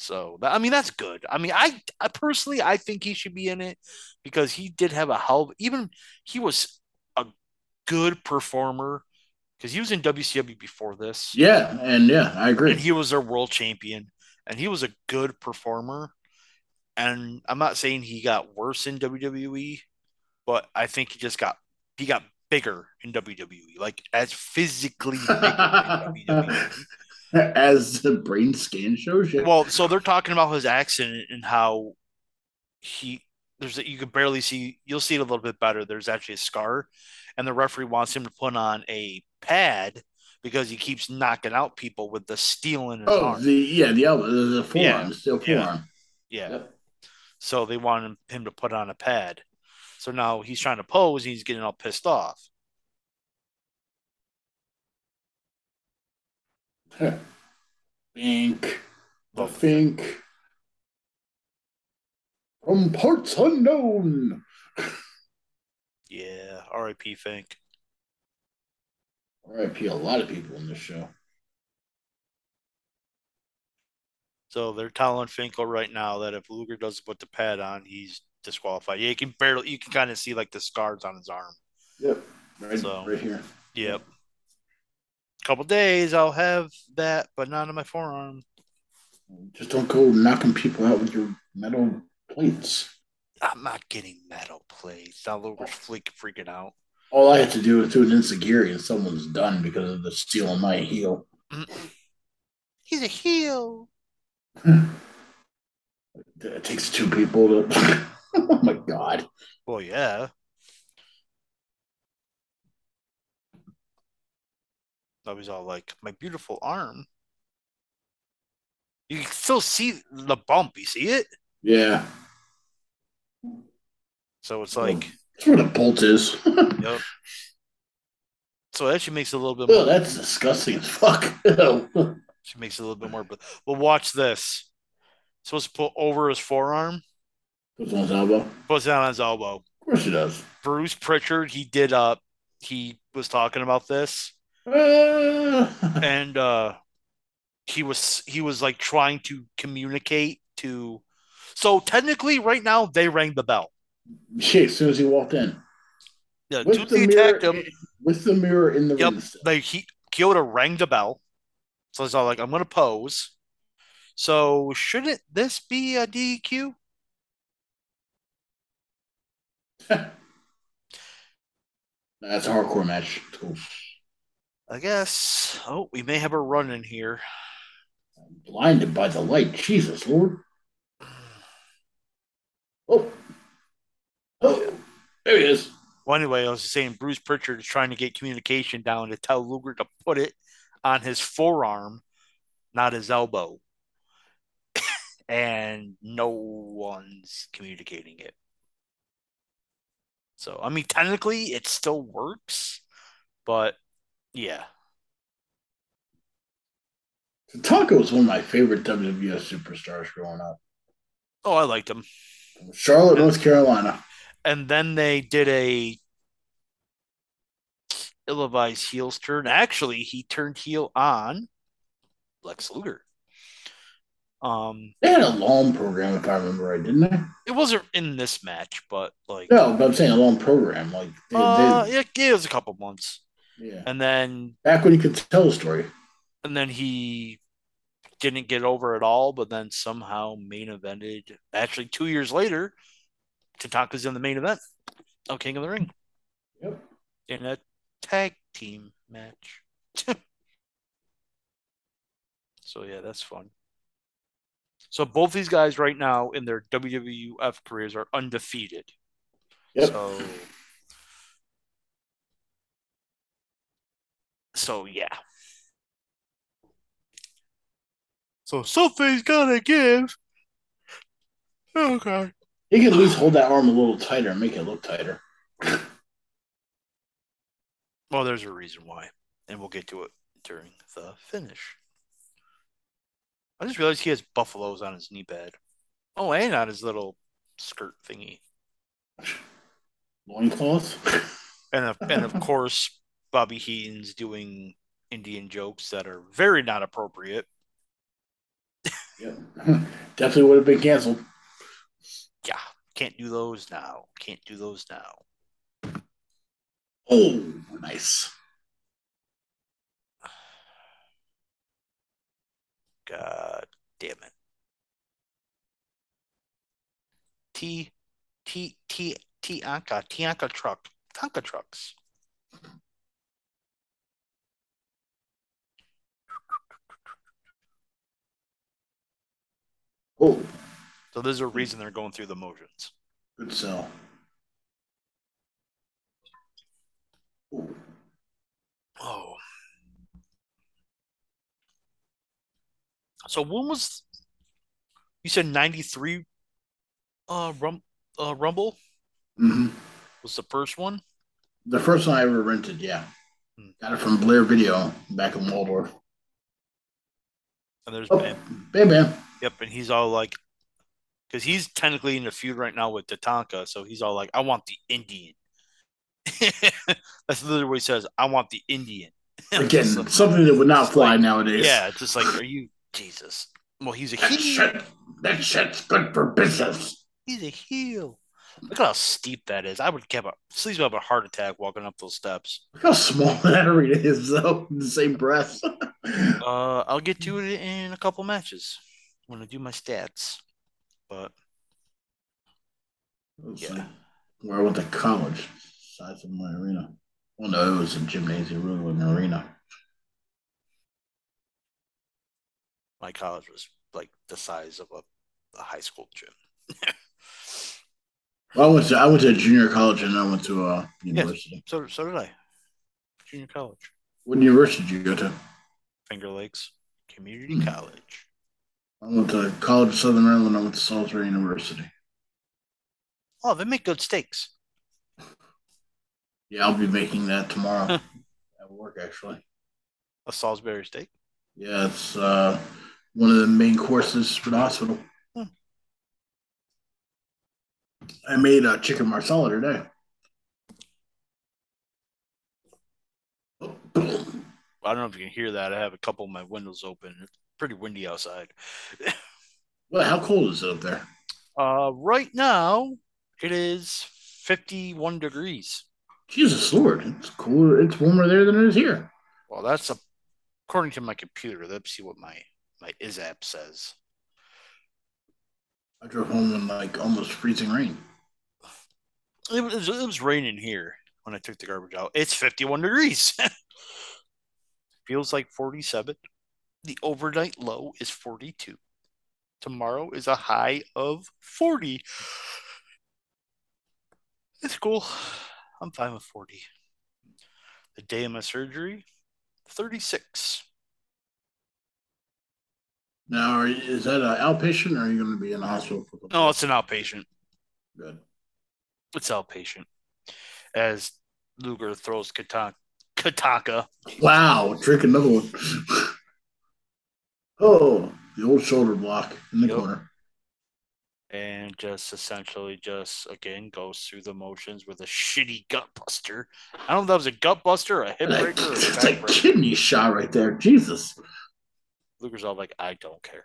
So, I mean, that's good. I mean, I, I personally, I think he should be in it because he did have a hell of... Even he was... good performer because he was in W C W before this. Yeah, and yeah, I agree. And he was their world champion, and he was a good performer. And I'm not saying he got worse in W W E, but I think he just got he got bigger in W W E, like as physically bigger in W W E. As the brain scan shows you. Well, so they're talking about his accident and how he there's a, you can barely see. You'll see it a little bit better. There's actually a scar. And the referee wants him to put on a pad because he keeps knocking out people with the steel in his oh, arm. The, yeah, the, the forearm, yeah, the steel forearm. Yeah. yeah. Yep. So they wanted him to put on a pad. So now he's trying to pose and he's getting all pissed off. Huh. Fink. The Fink. From parts unknown. Yeah, R I P Fink. R I P a lot of people in this show. So they're telling Finkel right now that if Luger doesn't put the pad on, he's disqualified. Yeah, you can barely, you can kind of see like the scars on his arm. Yep, right, so, right here. Yep. Couple days, I'll have that, but not on my forearm. Just don't go knocking people out with your metal plates. I'm not getting metal plates. Now Luger's fleek freaking out. All I have to do is do an Insigiri and someone's done because of the steel on my heel. He's a heel. It takes two people to... Oh, my God. Well, yeah. I was all like, my beautiful arm. You can still see the bump. You see it? Yeah. So it's like... That's where the bolt is. Yep. So that actually makes it a little bit more... Oh, that's disgusting as fuck. She makes it a little bit more... Well, watch this. It's supposed to pull over his forearm. Puts it on his elbow. Puts it on his elbow. Of course he does. Bruce Pritchard, he did... Uh, he was talking about this. Uh... And uh, he was he was like trying to communicate to... So technically, right now, they rang the bell. Shit, as soon as he walked in. Yeah, with the, mirror, him. with the mirror in the yep, ring. Like he, Kyoto rang the bell. So it's all like, I'm going to pose. So shouldn't this be a D Q? That's a hardcore match. Cool. I guess. Oh, we may have a run in here. I'm blinded by the light. Jesus, Lord. Oh, oh, there he is. Well, anyway, I was saying Bruce Pritchard is trying to get communication down to tell Luger to put it on his forearm, not his elbow. And no one's communicating it. So, I mean, technically it still works, but yeah. Tatanka was one of my favorite W W F superstars growing up. Oh, I liked him. Charlotte, and, North Carolina. And then they did a ill-advised heels turn. Actually, he turned heel on Lex Luger. Um, they had a long program, if I remember right, didn't they? It wasn't in this match, but like no, but I'm saying a long program. Like they, uh, they, yeah, it was a couple months. Yeah, and then back when you could tell a story, and then he didn't get over at all, but then somehow main evented. Actually, two years later, Tatanka's in the main event of King of the Ring. Yep, in a tag team match. So yeah, that's fun. So both these guys right now in their W W F careers are undefeated. Yep. So, so yeah. So something's gotta give. Oh God. He can at least hold that arm a little tighter and make it look tighter. Well, there's a reason why, and we'll get to it during the finish. I just realized he has buffaloes on his knee pad. Oh, and on his little skirt thingy. Loincloth? And, of, and of course, Bobby Heenan's doing Indian jokes that are very not appropriate. Yeah. Definitely would have been canceled. Yeah. Can't do those now. Can't do those now. Oh, nice. God damn it. T, T, T, T, Anka, Tianka truck, Tonka trucks. Oh. So there's a reason they're going through the motions. Good sell. Ooh. Oh. So when was, you said ninety-three uh, rum, uh, Rumble mm-hmm. was the first one? The first one I ever rented, yeah. Mm. Got it from Blair Video back in Waldorf. And there's oh, Bam. Bam Bam. Yep, and he's all like, because he's technically in a feud right now with Tatanka, so he's all like, I want the Indian. That's literally what he says, I want the Indian. Again, like, something that would not fly like, nowadays. Yeah, it's just like, are you... Jesus. Well, he's a that heel. Shit, that shit's good for business. He's a heel. Look how steep that is. I would have a sleeves have a heart attack walking up those steps. Look how small that arena is, though. In the same breath. uh, I'll get to it in a couple matches when I do my stats. But yeah, like where I went to college, size of my arena. Well, no, it was a gymnasium, really wasn't an arena. My college was like the size of a, a high school gym. Well, I went to I went to a junior college and I went to a university. Yeah, so so did I. Junior college. What university did you go to? Finger Lakes Community hmm. College. I went to College of Southern Maryland. I went to Salisbury University. Oh, they make good steaks. Yeah, I'll be making that tomorrow at work. Actually, a Salisbury steak. Yeah, it's uh, one of the main courses for the hospital. Hmm. I made a chicken marsala today. I don't know if you can hear that. I have a couple of my windows open. It's pretty windy outside. Well, how cold is it up there? Uh, right now, it is fifty-one degrees. Jesus Lord, it's cooler. It's warmer there than it is here. Well, that's a according to my computer, let's see what my, my I S app says. I drove home in like almost freezing rain. It was, it was raining here when I took the garbage out. It's fifty-one degrees. Feels like forty-seven. The overnight low is forty-two. Tomorrow is a high of forty. It's cool. I'm fine with forty. The day of my surgery... thirty-six. Now, is that an outpatient, or are you going to be in the hospital? For no, it's an outpatient. Good. It's outpatient. as Luger throws Tatanka. Wow, drink another one. Oh, the old shoulder block in the yep. corner. And just essentially just, again, goes through the motions with a shitty gut buster. I don't know if that was a gut buster, a hip breaker, or a It's a like kidney shot right there. Jesus. Luger's all like, I don't care.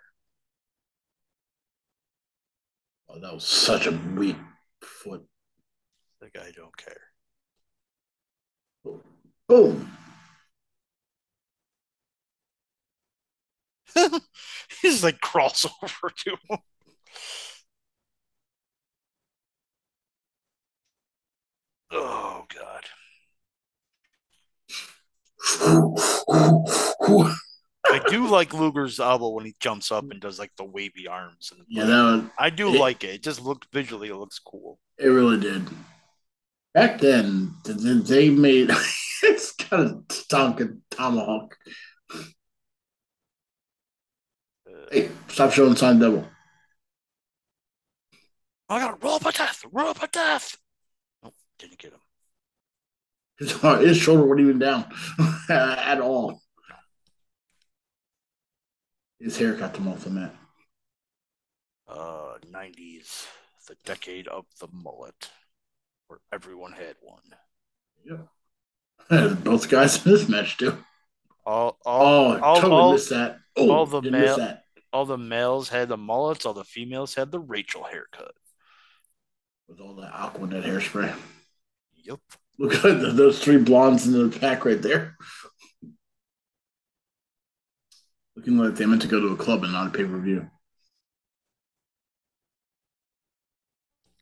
Oh, that was such a weak foot. Like, I don't care. Boom. He's like crossover to him. Oh, God. I do like Luger's elbow when he jumps up and does like the wavy arms. And yeah, that one, I do it, like it. It just looks visually, it looks cool. It really did. Back then, they made it's kind of Tonka tomahawk. Uh, hey, stop showing Time Devil. I got roll by death, roll by death. Nope, didn't get him. His, heart, his shoulder wasn't even down at all. His hair got them off the mat. Uh, nineties, the decade of the mullet, where everyone had one. Yeah, both guys in this match do. All, all, oh, all, totally all, missed that. Oh, all the didn't ma- miss that. All the males had the mullets. All the females had the Rachel haircut. With all that Aquanet hairspray. Yep. Look at the, those three blondes in the pack right there. Looking like they meant to go to a club and not a pay-per-view.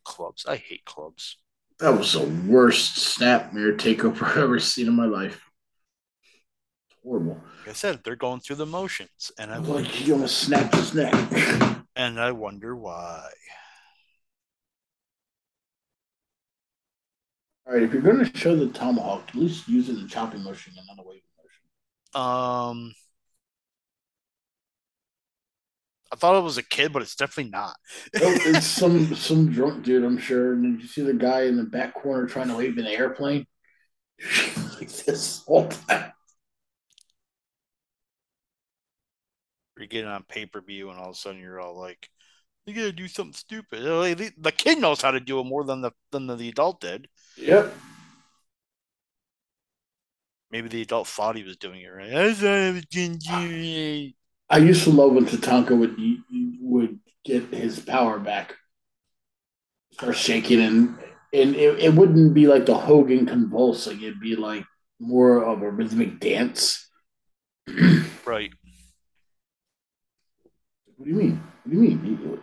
Clubs. I hate clubs. That was the worst snap mirror takeover I've ever seen in my life. It's horrible. Like I said, they're going through the motions. And I'm like, like, you almost snapped his neck. And I wonder why. All right, if you're going to show the tomahawk, at least use it in the chopping motion and not a waving motion. Um... I thought it was a kid, but it's definitely not. Oh, it's some some drunk dude, I'm sure. And did you see the guy in the back corner trying to wave an airplane? Like this all the time. You're getting on pay-per-view, and all of a sudden you're all like, you got to do something stupid. The kid knows how to do it more than the than the adult did. Yep. Maybe the adult thought he was doing it right. I thought I was doing it. I used to love when Tatanka would would get his power back, start shaking, and and it, it wouldn't be like the Hogan convulsing; it'd be like more of a rhythmic dance. Right. What do you mean? What do you mean?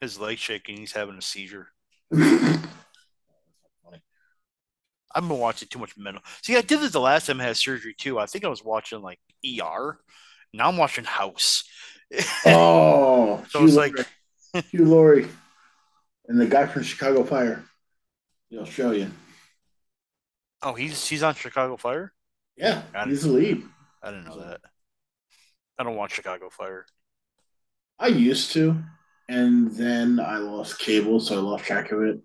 His leg's shaking; he's having a seizure. I've been watching too much metal. See, I did this the last time I had surgery too. I think I was watching like E R. Now I'm watching House. Oh, so it's like Hugh Laurie and the guy from Chicago Fire, the Australian. Oh, he's he's on Chicago Fire. Yeah, he's the lead. I didn't know that. I don't watch Chicago Fire. I used to, and then I lost cable, so I lost track of it.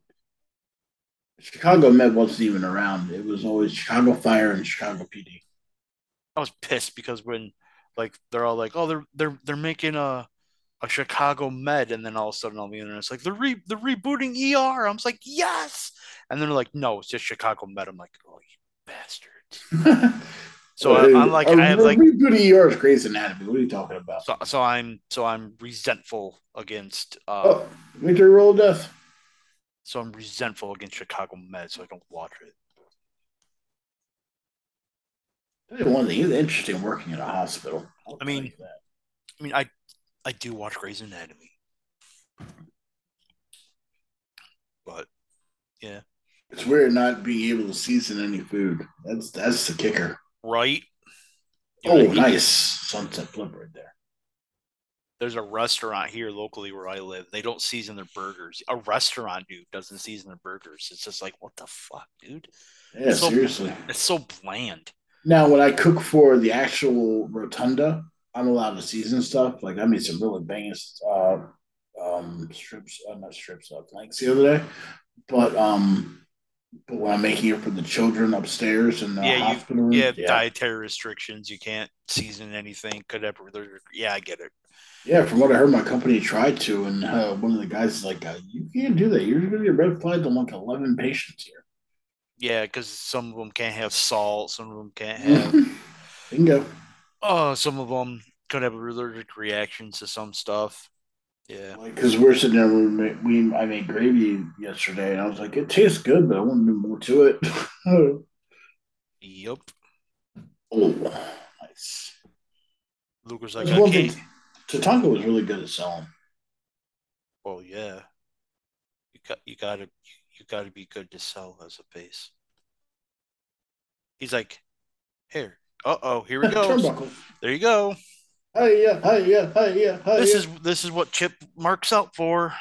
Chicago Med wasn't even around. It was always Chicago Fire and Chicago P D. I was pissed because when. Like they're all like, oh, they're they're they're making a a Chicago Med, and then all of a sudden on the internet it's like they're re they're rebooting E R. I was like, yes, and then they're like, no, it's just Chicago Med. I'm like, oh, you bastards. So well, I, I'm like, I have like rebooting E R is Grey's Anatomy. What are you talking about? So, so I'm so I'm resentful against. Uh, oh, Winter Roll of Death. So I'm resentful against Chicago Med, so I don't watch it. One of the interesting working in a hospital. I'll I mean, I mean, I, I do watch Grey's Anatomy, but yeah, it's weird not being able to season any food. That's that's the kicker, right? You oh, nice sunset blimp right there. There's a restaurant here locally where I live. They don't season their burgers. A restaurant dude doesn't season their burgers. It's just like, what the fuck, dude? Yeah, it's seriously, so, it's so bland. Now, when I cook for the actual rotunda, I'm allowed to season stuff. Like, I made some really banging uh, um, strips, uh, not strips, uh, flanks the other day. But um, While making it for the children upstairs in the yeah, hospital room. Yeah, yeah, dietary restrictions. You can't season anything. Could have, yeah, I get it. Yeah, from what I heard, my company tried to, and uh, one of the guys is like, uh, you can't do that. You're going to be a red flag to like eleven patients here. Yeah, because some of them can't have salt. Some of them can't have... Bingo. Oh, some of them could have allergic reactions to some stuff. Yeah, because like, we're sitting there. We, made, we I made gravy yesterday, and I was like, "It tastes good, but I want to do more to it." Yep. Oh, nice. Luke was like, well, "Okay." Tatanka was really good at selling. Well, yeah. You got you got to you got to be good to sell as a base. He's like, "Here, uh oh, here we go." There you go. Oh yeah, oh yeah, oh yeah, oh This yeah. is this is what Chip marks out for.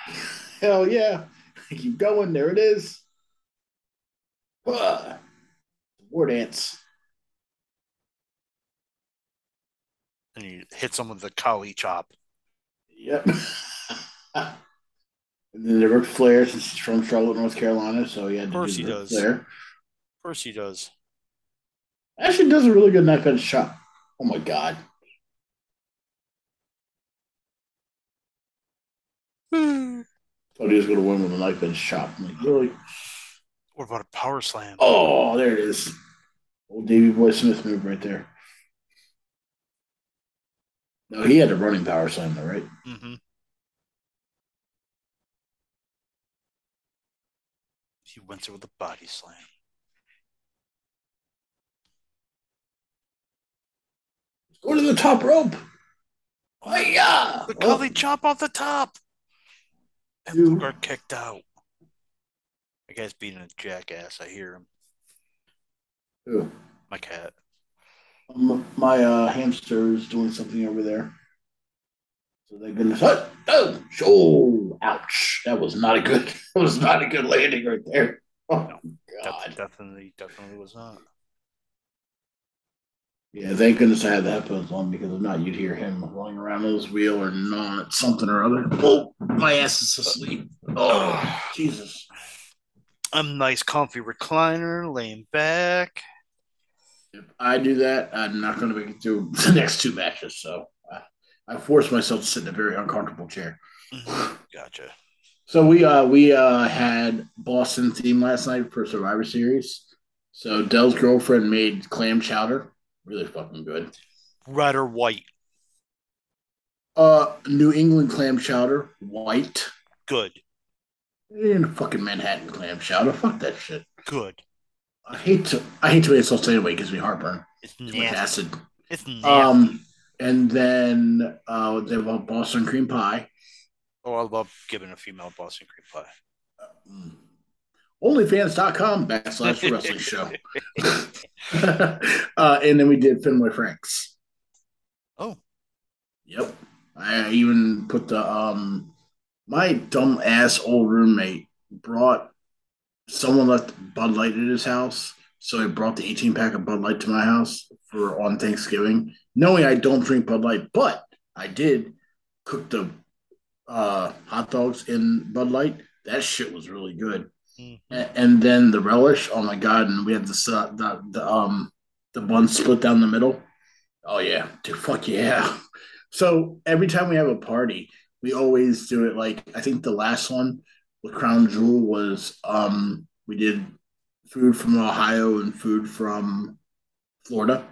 Hell yeah. Keep going, there it is. Uh, war dance. And you hit someone with a collie chop. Yep. And then there worked Flair since he's from Charlotte, North Carolina, so he had to do Of course do he does. Flair. Of course he does. Actually does a really good knife edge chop. Oh my god. Thought he was going to win with a knife edge chop. I'm like, really? What about a power slam? Oh, there it is. Old Davey Boy Smith move right there. No, he had a running power slam, though, right? Mm-hmm. He went through with a body slam. Go to the top rope. Hi-ya! The Cully oh. chop off the top. And Luger kicked out. That guy's being a jackass. I hear him. Who? My cat. Um, my uh, hamster is doing something over there. So they're gonna. Oh, oh, oh, ouch! That was not a good. That was not a good landing right there. Oh no, God! Definitely, definitely was not. Yeah, thank goodness I had the headphones on, because if not, you'd hear him rolling around on his wheel or not, something or other. Oh, my ass is asleep. Oh, Jesus. A nice comfy recliner, laying back. If I do that, I'm not going to make it through the next two matches, so I, I forced myself to sit in a very uncomfortable chair. Gotcha. So we, uh, we uh, had Boston theme last night for Survivor Series. So Dell's girlfriend made clam chowder. Really fucking good. Red or white? Uh, New England clam chowder, white. Good. And fucking Manhattan clam chowder. Fuck that shit. Good. I hate to. I hate tomato sauce anyway. It gives me heartburn. It's nasty. With acid. It's nasty. Um, and then uh, they love Boston cream pie. Oh, I love giving a female Boston cream pie. Uh, mm. OnlyFans.com backslash the wrestling show. uh, and then we did Fenway Franks. Oh. Yep. I even put the, um, my dumb ass old roommate brought, someone left Bud Light at his house. So he brought the eighteen pack of Bud Light to my house for on Thanksgiving, knowing I don't drink Bud Light, but I did cook the uh, hot dogs in Bud Light. That shit was really good. Mm-hmm. And then the relish, oh my god! And we had the uh, the the um the bun split down the middle. Oh yeah, dude, fuck yeah! So every time we have a party, we always do it like I think the last one, the crown jewel was um we did food from Ohio and food from Florida.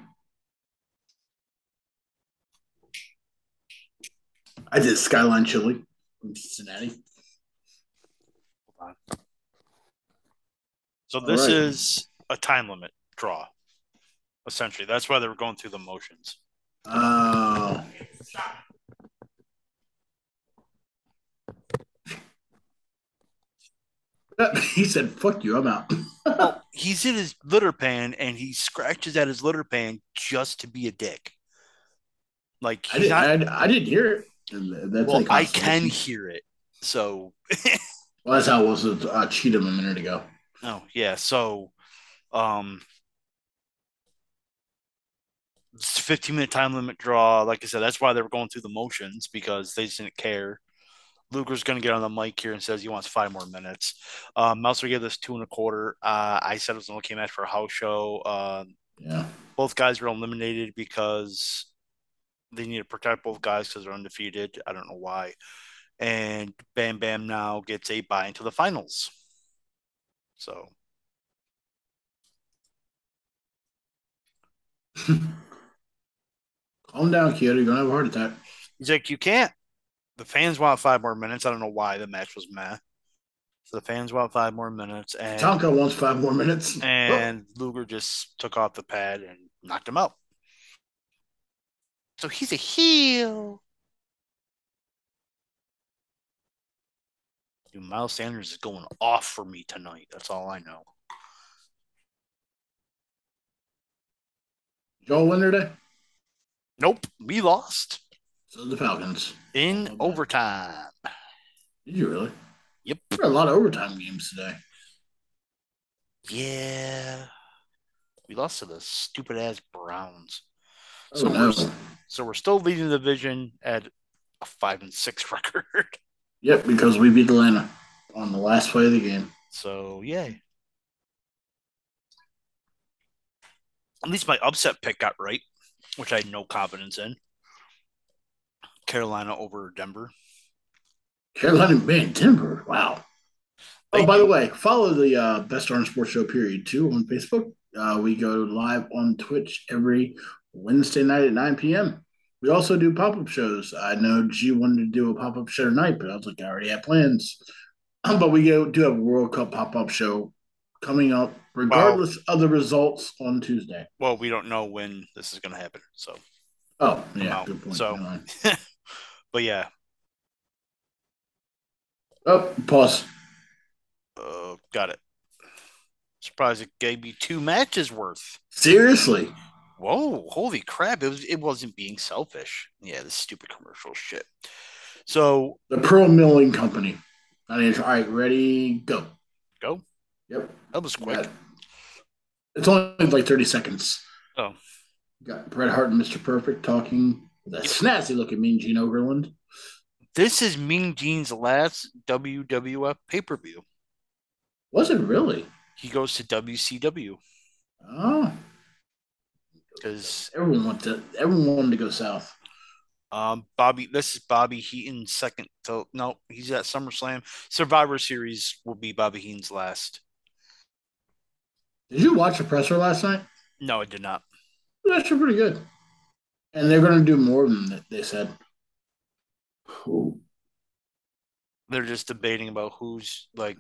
I did Skyline Chili from Cincinnati. Hold on. So this right. is a time limit draw, essentially. That's why they were going through the motions. Oh. Uh, he said, fuck you, I'm out. Well, he's in his litter pan, and he scratches at his litter pan just to be a dick. Like I, did, not... I, I didn't hear it. That's well, like I can hear it. So. Well, that's how it was with uh, Cheatham a minute ago. Oh, yeah, so um, it's a fifteen-minute time limit draw. Like I said, that's why they were going through the motions, because they just didn't care. Luger's going to get on the mic here and says he wants five more minutes. Um, Meltzer gave this two and a quarter. Uh, I said it was an okay match for a house show. Uh, yeah. Both guys were eliminated because they need to protect both guys because they're undefeated. I don't know why. And Bam Bam now gets a bye into the finals. So. Calm down, kid. You're going to have a heart attack. He's like, you can't. The fans want five more minutes. I don't know why the match was meh. So the fans want five more minutes. And Tatanka wants five more minutes. And oh. Luger just took off the pad and knocked him out. So he's a heel. Dude, Miles Sanders is going off for me tonight. That's all I know. Y'all win today? Nope. We lost. So the Falcons. In okay. overtime. Did you really? Yep. There were a lot of overtime games today. Yeah. We lost to the stupid-ass Browns. Oh, so, no. we're, so we're still leading the division at a five and six record. Yep, because we beat Atlanta on the last play of the game. So, yay. At least my upset pick got right, which I had no confidence in. Carolina over Denver. Carolina beat Denver. Wow. Thank oh, by you. the way, follow the uh, Best Darn Sports Show period two on Facebook. Uh, we go live on Twitch every Wednesday night at nine p.m. We also do pop-up shows. I know G wanted to do a pop-up show tonight, but I was like, I already have plans. Um, but we go, do have a World Cup pop-up show coming up, regardless well, of the results on Tuesday. Well, we don't know when this is going to happen, so. Oh, yeah, good point. So, but yeah. Oh, pause. Uh, got it. Surprised it gave me two matches worth. Seriously? Whoa, holy crap. It, was, it wasn't being selfish. Yeah, this stupid commercial shit. So. The Pearl Milling Company. All right, ready, go. Go? Yep. That was quick. It's only like thirty seconds. Oh. Got Bret Hart and Mister Perfect talking. That snazzy looking Mean Gene Okerlund. This is Mean Gene's last W W F pay-per-view. Was it really? He goes to W C W. Oh. Because everyone wanted to, everyone wanted to go south. Um, Bobby, this is Bobby Heenan's second. So no, he's at SummerSlam. Survivor Series will be Bobby Heenan's last. Did you watch the presser last night? No, I did not. It was actually pretty good, and they're going to do more than that. They said. Ooh. They're just debating about who's like,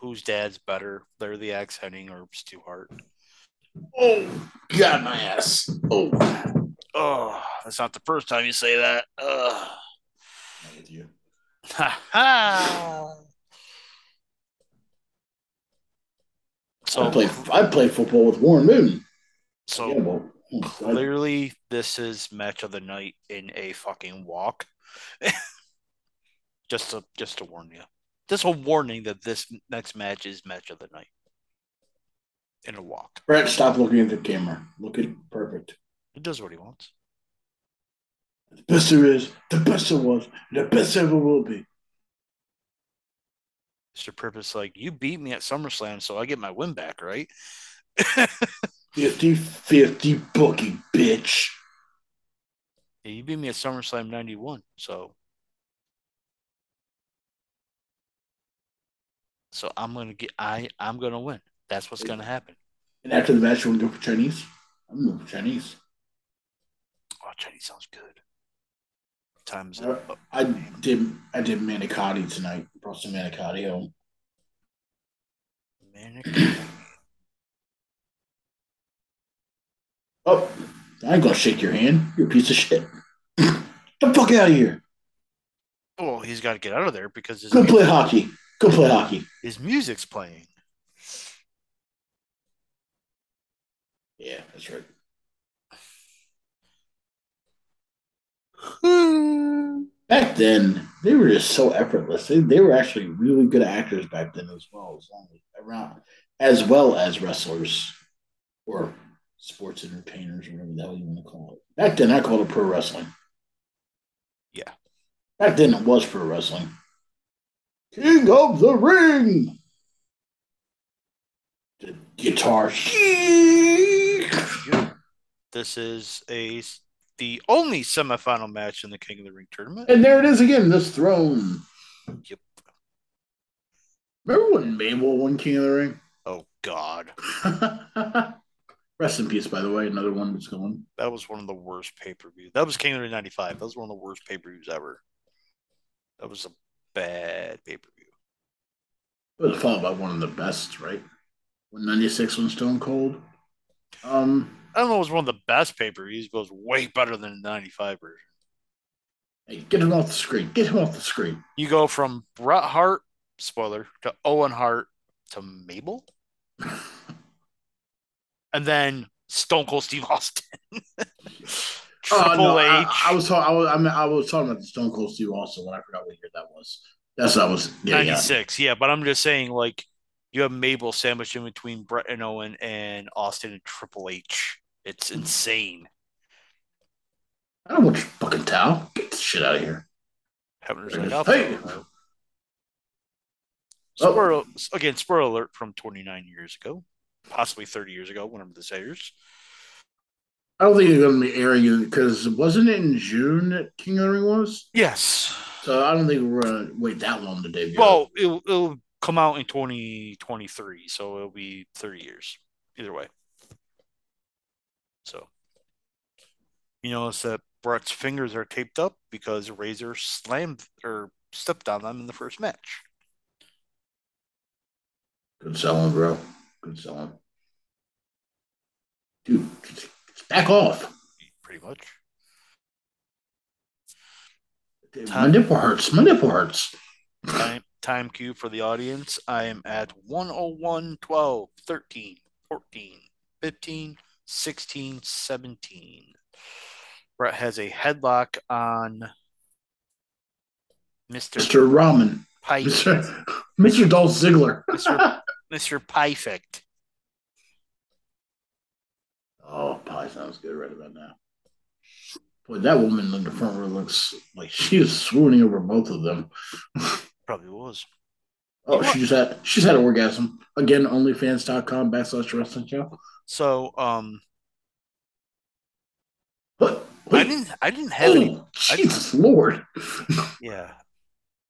whose dad's better, Larry Axe Henning or Stu Hart. Oh, God, my ass. Oh, oh, that's not the first time you say that. Ugh. Not with you. Ha ha. So, I played, I played football with Warren Moon. So yeah, well, clearly, this is match of the night in a fucking walk. just to just to warn you. Just a warning that this next match is match of the night. In a walk. Brett, stop looking at the camera. Look at Perfect. It does what he wants. The best there is, the best there was, the best ever will be. Mister Perfect's like, you beat me at SummerSlam, so I get my win back, right? fifty fifty booking, bitch. Yeah, you beat me at SummerSlam ninety-one, so. So I'm gonna get I I'm gonna win. That's what's going to happen. And after the match, you want to go for Chinese? I'm going to go for Chinese. Oh, Chinese sounds good. Time's uh, up. I did I did manicotti tonight. Brought some manicotti home. Manicotti. Oh, I ain't going to shake your hand. You're a piece of shit. Get the fuck out of here. Well, he's got to get out of there because... His go play hockey. Go play hockey. His music's playing. Yeah, that's right. Back then, they were just so effortless. They, they were actually really good actors back then as well, as long as around as well as wrestlers or sports entertainers or whatever the hell you want to call it. Back then I called it pro wrestling. Yeah. Back then it was pro wrestling. King of the Ring. The guitar. This is a the only semifinal match in the King of the Ring tournament. And there it is again, this throne. Yep. Remember when Mabel won King of the Ring? Oh, God. Rest in peace, by the way. Another one that's going. That was one of the worst pay-per-views. That was King of the Ring ninety-five. That was one of the worst pay-per-views ever. That was a bad pay-per-view. It was followed by one of the best, right? ninety-six when Stone Cold. Um, I don't know if it was one of the best pay-per-views, but it was way better than the ninety-five version. Hey, get him off the screen. Get him off the screen. You go from Bret Hart, spoiler, to Owen Hart, to Mabel. And then Stone Cold Steve Austin, Triple uh, no, H. I, I was talking. I was, I, mean, I was talking about the Stone Cold Steve Austin when I forgot what year that was. That's that was ninety-six. Yeah, but I'm just saying, like, you have Mabel sandwiched in between Bret and Owen and Austin and Triple H. It's insane. I don't want your fucking towel. Get this shit out of here. Hebner's like, I'll hey. Spoiler, again, spoiler alert from twenty-nine years ago. Possibly thirty years ago, whenever this airs. I don't think it's going to be airing because wasn't it in June that King of the Ring was? Yes. So I don't think we're going to wait that long to debut. Well, it'll, it'll come out in twenty twenty-three, so it'll be thirty years either way. So you notice that Bret's fingers are taped up because Razor slammed or stepped on them in the first match. Good selling, bro. Good selling. Dude, back off. Pretty much. Dude, my nipple hurts. My nipple hurts. Time, time cue for the audience. I am at one oh one, twelve, thirteen, fourteen, fifteen, sixteen, seventeen. Bret has a headlock on Mister Mister Ramen. Pike. Mister Mister Dolph Ziggler. Mister Mister Perfect. Oh, pie sounds good right about now. Boy, that woman in the front row looks like she is swooning over both of them. Probably was. Oh, she just had she's had an orgasm. Again, onlyfans.com backslash wrestling show. So um what? What? I didn't I didn't have oh, any Jesus I didn't, Lord. Yeah.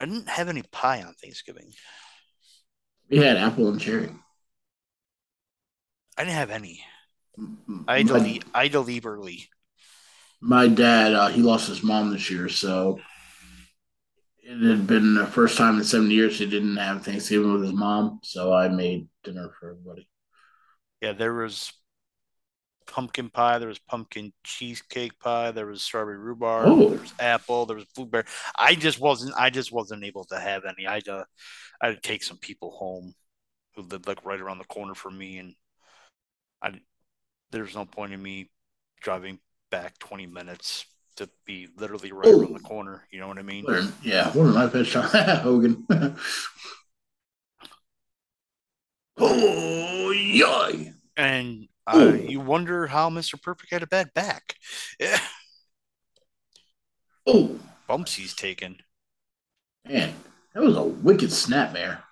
I didn't have any pie on Thanksgiving. We had apple and cherry. I didn't have any. I had to leave, I had to leave early. My dad, uh, he lost his mom this year, so it had been the first time in seven years he didn't have Thanksgiving with his mom, so I made dinner for everybody. Yeah, there was pumpkin pie, there was pumpkin cheesecake pie, there was strawberry rhubarb, oh. there was apple, there was blueberry. I just wasn't I just wasn't able to have any. I had to, I had to take some people home who lived like right around the corner from me, and I there's no point in me driving back twenty minutes to be literally right oh. around the corner. You know what I mean? Yeah, what an iPad shot, Hogan. Oh yeah. And Uh, you wonder how Mister Perfect had a bad back. Yeah. Oh, bumps he's taken. Man, that was a wicked snap there.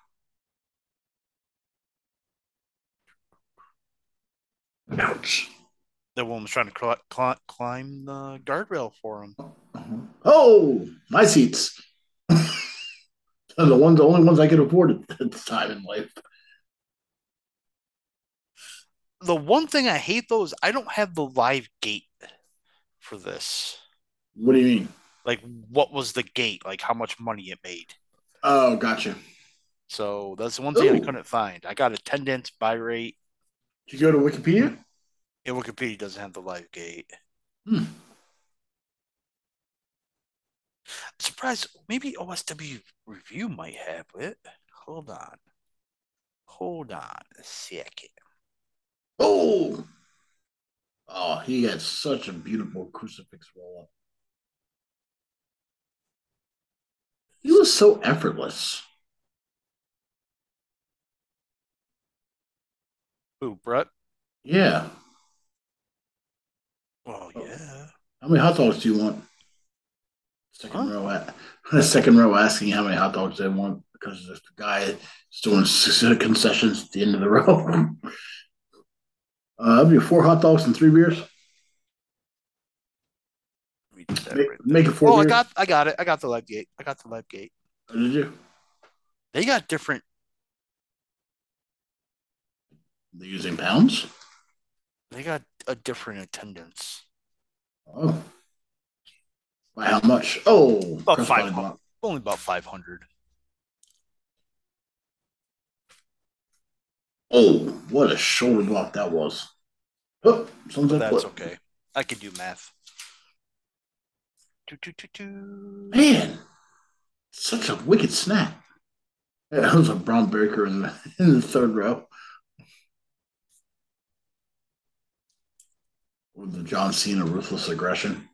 Ouch! That woman was trying to cl- cl- climb the guardrail for him. Uh-huh. Oh, my seats! The ones, the only ones I could afford at this time in life. The one thing I hate, though, is I don't have the live gate for this. What do you mean? Like, what was the gate? Like, how much money it made? Oh, gotcha. So that's the one thing Ooh. I couldn't find. I got attendance, buy rate. Did you go to Wikipedia? Yeah, Wikipedia doesn't have the live gate. Hmm. I'm surprised. Maybe O S W Review might have it. Hold on. Hold on a second. Oh, oh! He had such a beautiful crucifix roll up. He was so effortless. Who, Bret? Yeah. Well, yeah. How many hot dogs do you want? Second huh? row, the second row asking how many hot dogs they want because the guy is doing concessions at the end of the row. uh, that'd be four hot dogs and three beers. Let me do that make, right make it four. Oh, beers. I got, I got it. I got the live gate. I got the live gate. How did you? They got different. They're using pounds. They got a different attendance. Oh. By how much? Oh, about five hundred. Only about five hundred. Oh, what a shoulder block that was. Oh, sounds like that's okay. I can do math. Two, two, two, two. Man, such a wicked snap. That was a brown breaker in the, in the third row. With the John Cena ruthless aggression.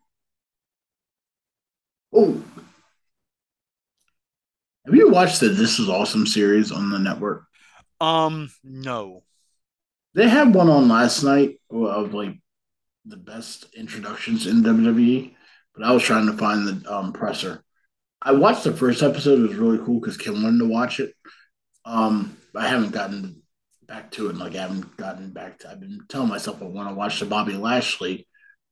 Oh, have you watched the This Is Awesome series on the network? Um, no. They had one on last night of like the best introductions in W W E, but I was trying to find the um, presser. I watched the first episode. It was really cool because Kim wanted to watch it. Um, I haven't gotten back to it. Like I haven't gotten back to. I've been telling myself I want to watch the Bobby Lashley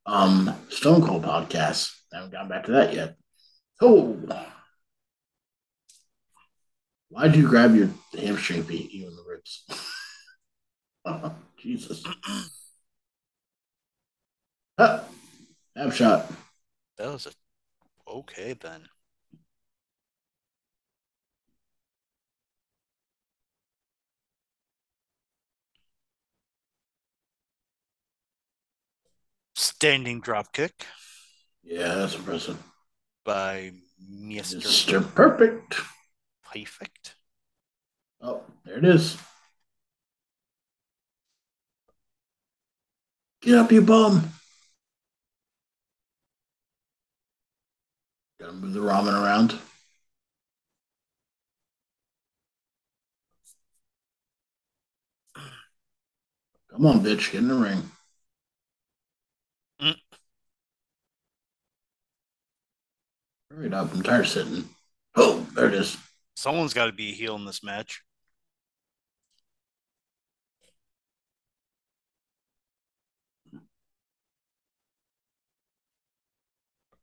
um, Stone Cold podcast. I haven't gotten back to that yet. Oh, why'd you grab your hamstring beat you in the ribs? Oh, Jesus. Ah, ab shot. That was a okay, Ben. Standing drop kick. Yeah, that's impressive. By Mister Mister Perfect. Perfect. Oh, there it is. Get up, you bum. Gotta move the ramen around. Come on, bitch, get in the ring. Mm. Hurry it up, I'm tired of sitting. Oh, there it is. Someone's got to be a heel in this match.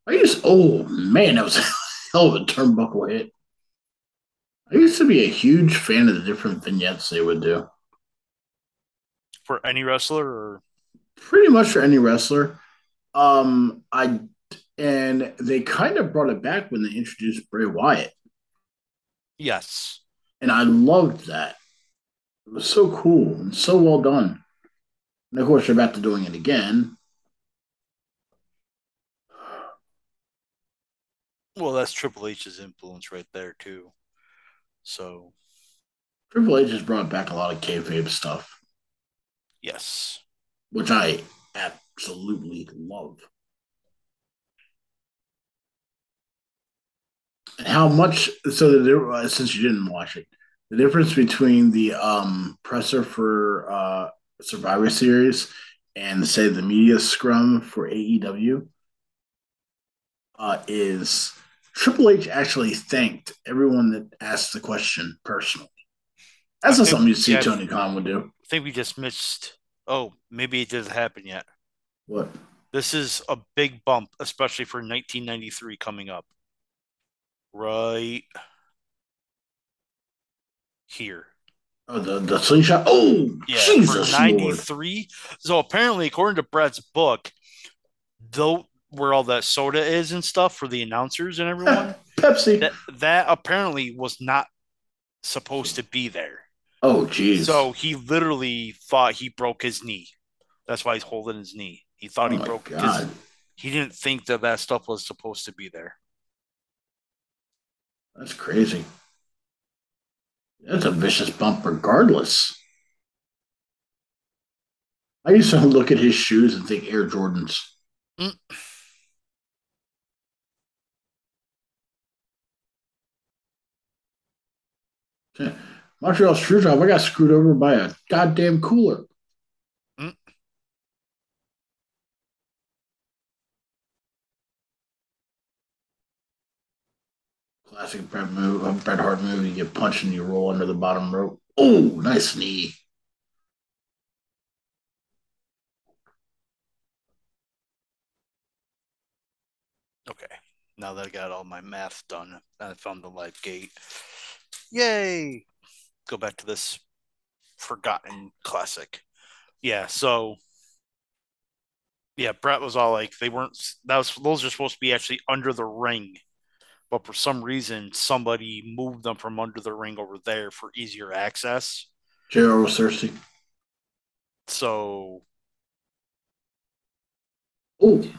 I used oh man, that was a hell of a turnbuckle hit. I used to be a huge fan of the different vignettes they would do. For any wrestler or pretty much for any wrestler. Um I And they kind of brought it back when they introduced Bray Wyatt. Yes. And I loved that. It was so cool and so well done. And of course, they're back to doing it again. Well, that's Triple H's influence right there, too. So Triple H has brought back a lot of kayfabe stuff. Yes. Which I absolutely love. How much? So, there, since you didn't watch it, the difference between the um, presser for uh, Survivor Series and say the media scrum for A E W uh, is Triple H actually thanked everyone that asked the question personally. That's not something you see yeah, Tony Khan would do. I think we just missed. Oh, maybe it doesn't happen yet. What? This is a big bump, especially for nineteen ninety-three coming up. Right here. Oh, the, the slingshot. Oh, yeah, Jesus. For ninety-three. Lord. So, apparently, according to Brett's book, though, where all that soda is and stuff for the announcers and everyone, Pepsi, that, that apparently was not supposed to be there. Oh, geez. So, he literally thought he broke his knee. That's why he's holding his knee. He thought oh he broke God. his He didn't think that that stuff was supposed to be there. That's crazy. That's a vicious bump regardless. I used to look at his shoes and think Air Jordans. Mm. Montreal Screwjob, I got screwed over by a goddamn cooler. Mm. Classic Bret move, um, Bret Hart move. You get punched and you roll under the bottom rope. Oh, nice knee. Okay, now that I got all my math done, I found the live gate. Yay! Go back to this forgotten classic. Yeah, so... Yeah, Bret was all like, they weren't... That was, those are supposed to be actually under the ring. But for some reason, somebody moved them from under the ring over there for easier access. J R was thirsty. So... Ooh.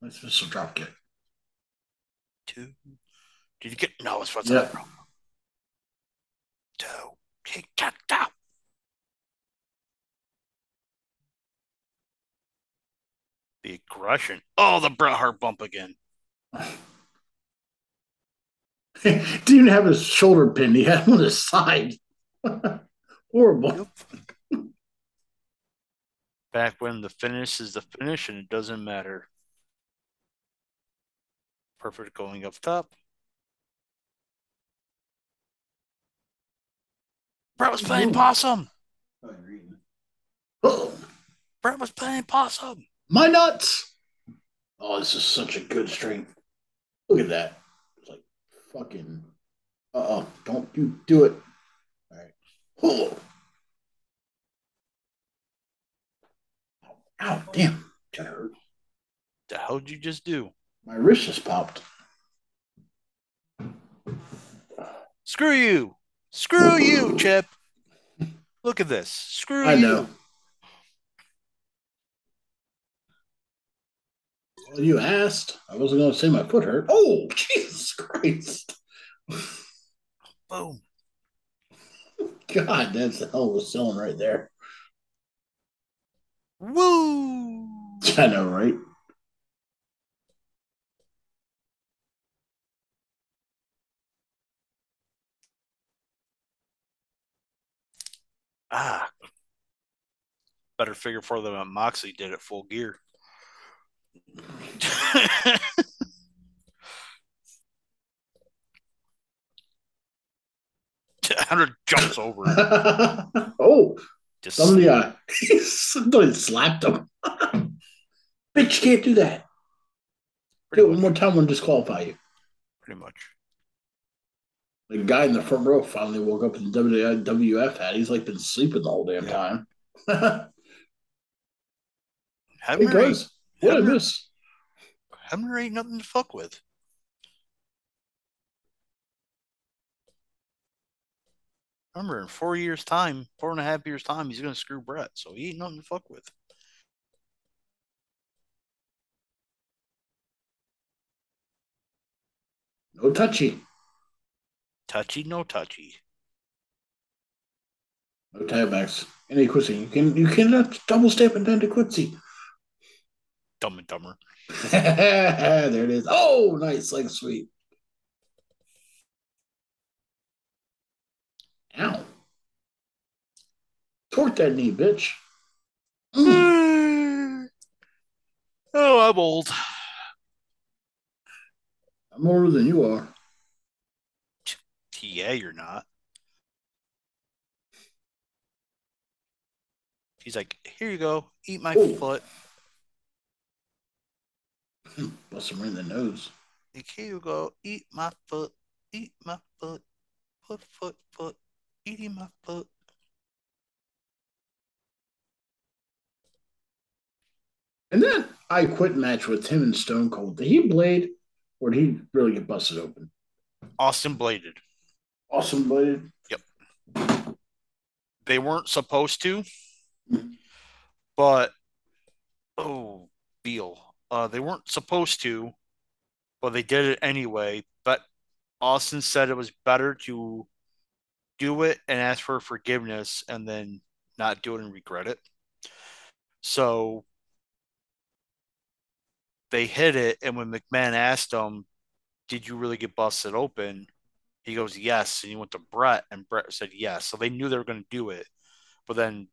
Nice missile drop kick. Two. Did you get... No, it's what's yeah. that, bro. Two. He got out. The aggression. Oh, the Bret Hart bump again. He didn't even have his shoulder pinned. He had him on his side. Horrible. Yep. Back when the finish is the finish and it doesn't matter. Perfect going up top. Bret was playing Ooh. possum. Oh, Bret was playing possum. My nuts. Oh, this is such a good string. Look at that. It's like fucking. Uh oh, don't you do it. All right. Oh. Ow, damn. That hurt. The hell did you just do? My wrist just popped. Screw you. Screw you, Chip. Look at this. Screw I you. I know. Well, you asked. I wasn't going to say my foot hurt. Oh, Jesus Christ. Boom. God, that's the hell of a selling right there. Woo. I know, right? Ah, better figure for them than Moxley did at Full Gear. Hunter jumps over. Oh, just somebody, uh, somebody slapped him. Bitch, can't do that. Pretty do it much. One more time, we'll disqualify you. Pretty much. The guy in the front row finally woke up in the W W F hat. He's like been sleeping the whole damn yeah. time. Hebner, he goes, what a miss. Hebner ain't nothing to fuck with. Remember, in four years' time, four and a half years' time, he's going to screw Bret. So he ain't nothing to fuck with. No touchy. Touchy, no touchy. No tailbacks. Any quincy. You can you cannot double step and then to quincy. Dumb and dumber. There it is. Oh, nice, like sweet. Ow. Torque that knee, bitch. Mm. Oh, I'm old. I'm older than you are. Yeah, you're not. He's like, here you go. Eat my Ooh. foot. Bust him right in the nose. Like, here you go. Eat my foot. Eat my foot. Foot, foot, foot. Eating my foot. And then I quit match with him and Stone Cold. Did he blade or did he really get busted open? Austin bladed. Awesome bladed. Yep. They weren't supposed to, but oh, Beal. Uh, they weren't supposed to, but they did it anyway. But Austin said it was better to do it and ask for forgiveness and then not do it and regret it. So they hit it, and when McMahon asked him, did you really get busted open? He goes, yes. And he went to Bret, and Bret said, yes. So they knew they were going to do it. But then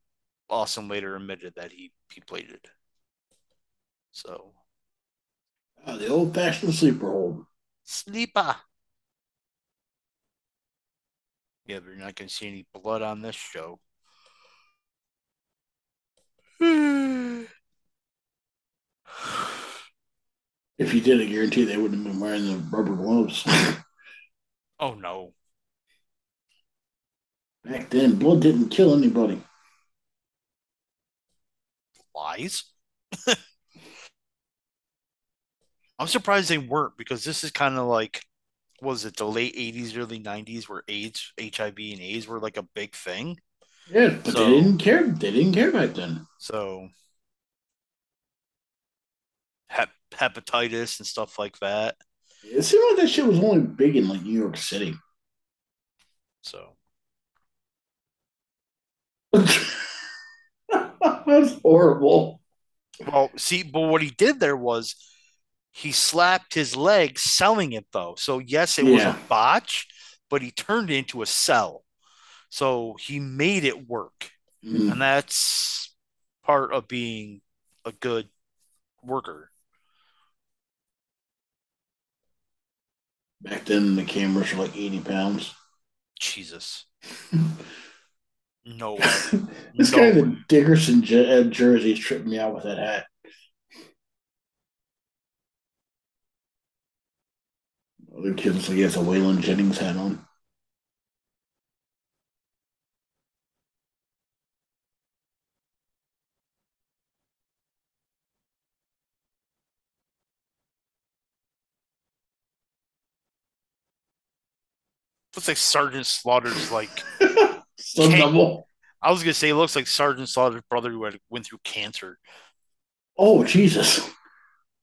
Austin later admitted that he, he played it. So. Oh, the old fashioned sleeper hold. Sleeper. Yeah, but you're not going to see any blood on this show. If you did, I guarantee they wouldn't have been wearing the rubber gloves. Oh, no. Back then, blood didn't kill anybody. Lies? I'm surprised they weren't, because this is kind of like, was it the late eighties, early nineties, where AIDS, H I V, and AIDS were like a big thing? Yeah, but so, they didn't care. They didn't care back then. So, hep- hepatitis and stuff like that. It seemed like that shit was only big in like New York City. So, that's horrible. Well, see, but what he did there was, he slapped his leg selling it, though. So, yes, it yeah. was a botch, but he turned it into a sell. So, he made it work. Mm. And that's part of being a good worker. Back then, the cameras were like eighty pounds. Jesus. No way. This no guy in the Dickerson j- jersey is tripping me out with that hat. Other kids, like, he has a Waylon Jennings hat on. Looks like Sergeant Slaughter's, like... So double. I was going to say, it looks like Sergeant Slaughter's brother who had, went through cancer. Oh, Jesus.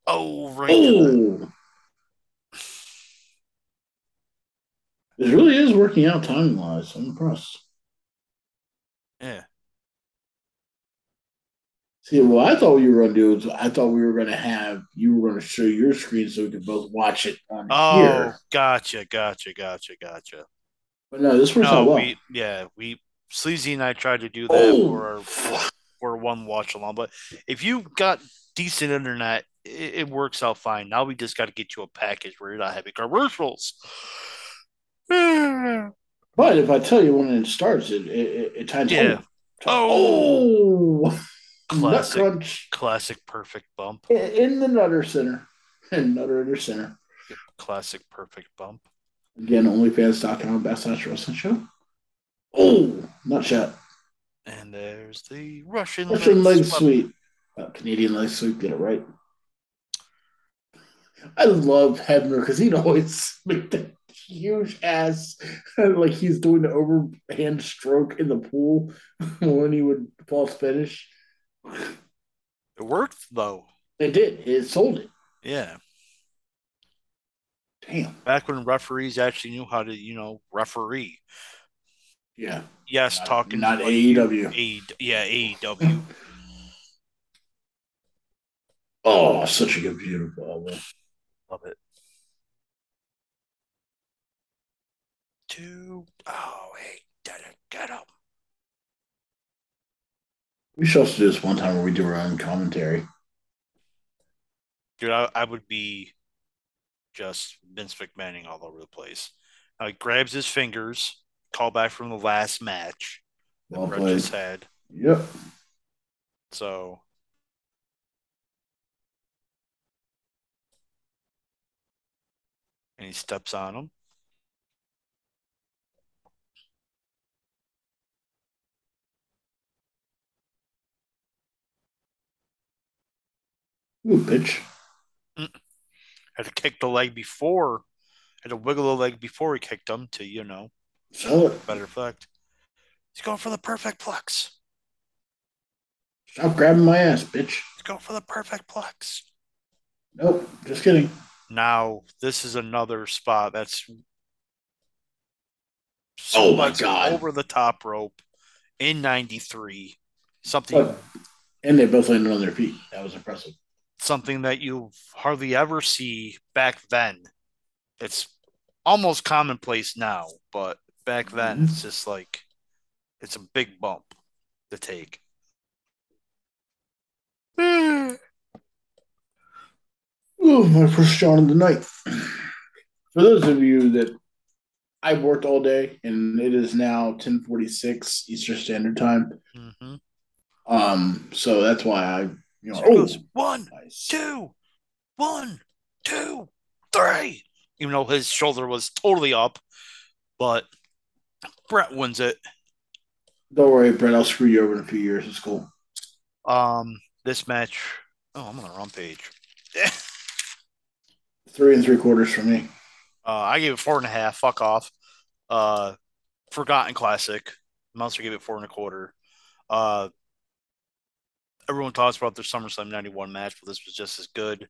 Oh, right. Oh. It really is working out time-wise. I'm impressed. Yeah. See, well, I thought you were going to do I thought we were going to have, you were going to show your screen so we could both watch it on oh, here. Oh, gotcha, gotcha, gotcha, gotcha. But no, this works no, out well. We, yeah, we, Sleazy and I tried to do that oh. for, our, for one watch-along, but if you got decent internet, it, it works out fine. Now we just got to get you a package where you're not having commercials. But if I tell you when it starts, it it, it times yeah. Oh, oh. Classic, nut crunch. Classic perfect bump in the Nutter Center and Nutter Inner Center. Classic perfect bump again. OnlyFans dot com backslash wrestling show. Oh, nut shot. And there's the Russian, Russian leg, leg sweep. Uh, Canadian leg sweep. Get it right. I love Hebner because he'd always make the huge ass, like he's doing the overhand stroke in the pool when he would false finish. It worked, though. It did. It sold it. Yeah. Damn. Back when referees actually knew how to, you know, referee. Yeah. Yes, not, talking not to A E W. A E W. Yeah, A E W. Oh, such a good, beautiful album. Love it. Two. Oh, hey, didn't get up. We should also do this one time where we do our own commentary. Dude, I, I would be just Vince McMahoning all over the place. Uh, grabs his fingers, call back from the last match well that Brett just had. Yep. So. And he steps on him. Ooh, bitch. Had to kick the leg before, had to wiggle the leg before he kicked him to, you know, sell it. Better effect. He's going for the perfect plex. Stop grabbing my ass, bitch. He's going for the perfect plex. Nope, just kidding. Now, this is another spot that's so oh my God. Over the top rope in ninety-three. Something. Oh, and they both landed on their feet. That was impressive. Something that you hardly ever see back then. It's almost commonplace now, but back then mm-hmm. it's just like it's a big bump to take. Mm. Oh, my first shot of the night. For those of you that I worked all day, and it is now ten forty-six Eastern Standard Time. Mm-hmm. Um, so that's why I, you know, oh, one, nice. two, one, two, three. Even though his shoulder was totally up, but Bret wins it. Don't worry, Bret. I'll screw you over in a few years. It's cool. Um, this match. Oh, I'm on the wrong page. Three and three quarters for me. Uh, I gave it four and a half. Fuck off. Uh, Forgotten Classic. Monster gave it four and a quarter. Uh, everyone talks about their SummerSlam ninety-one match, but this was just as good.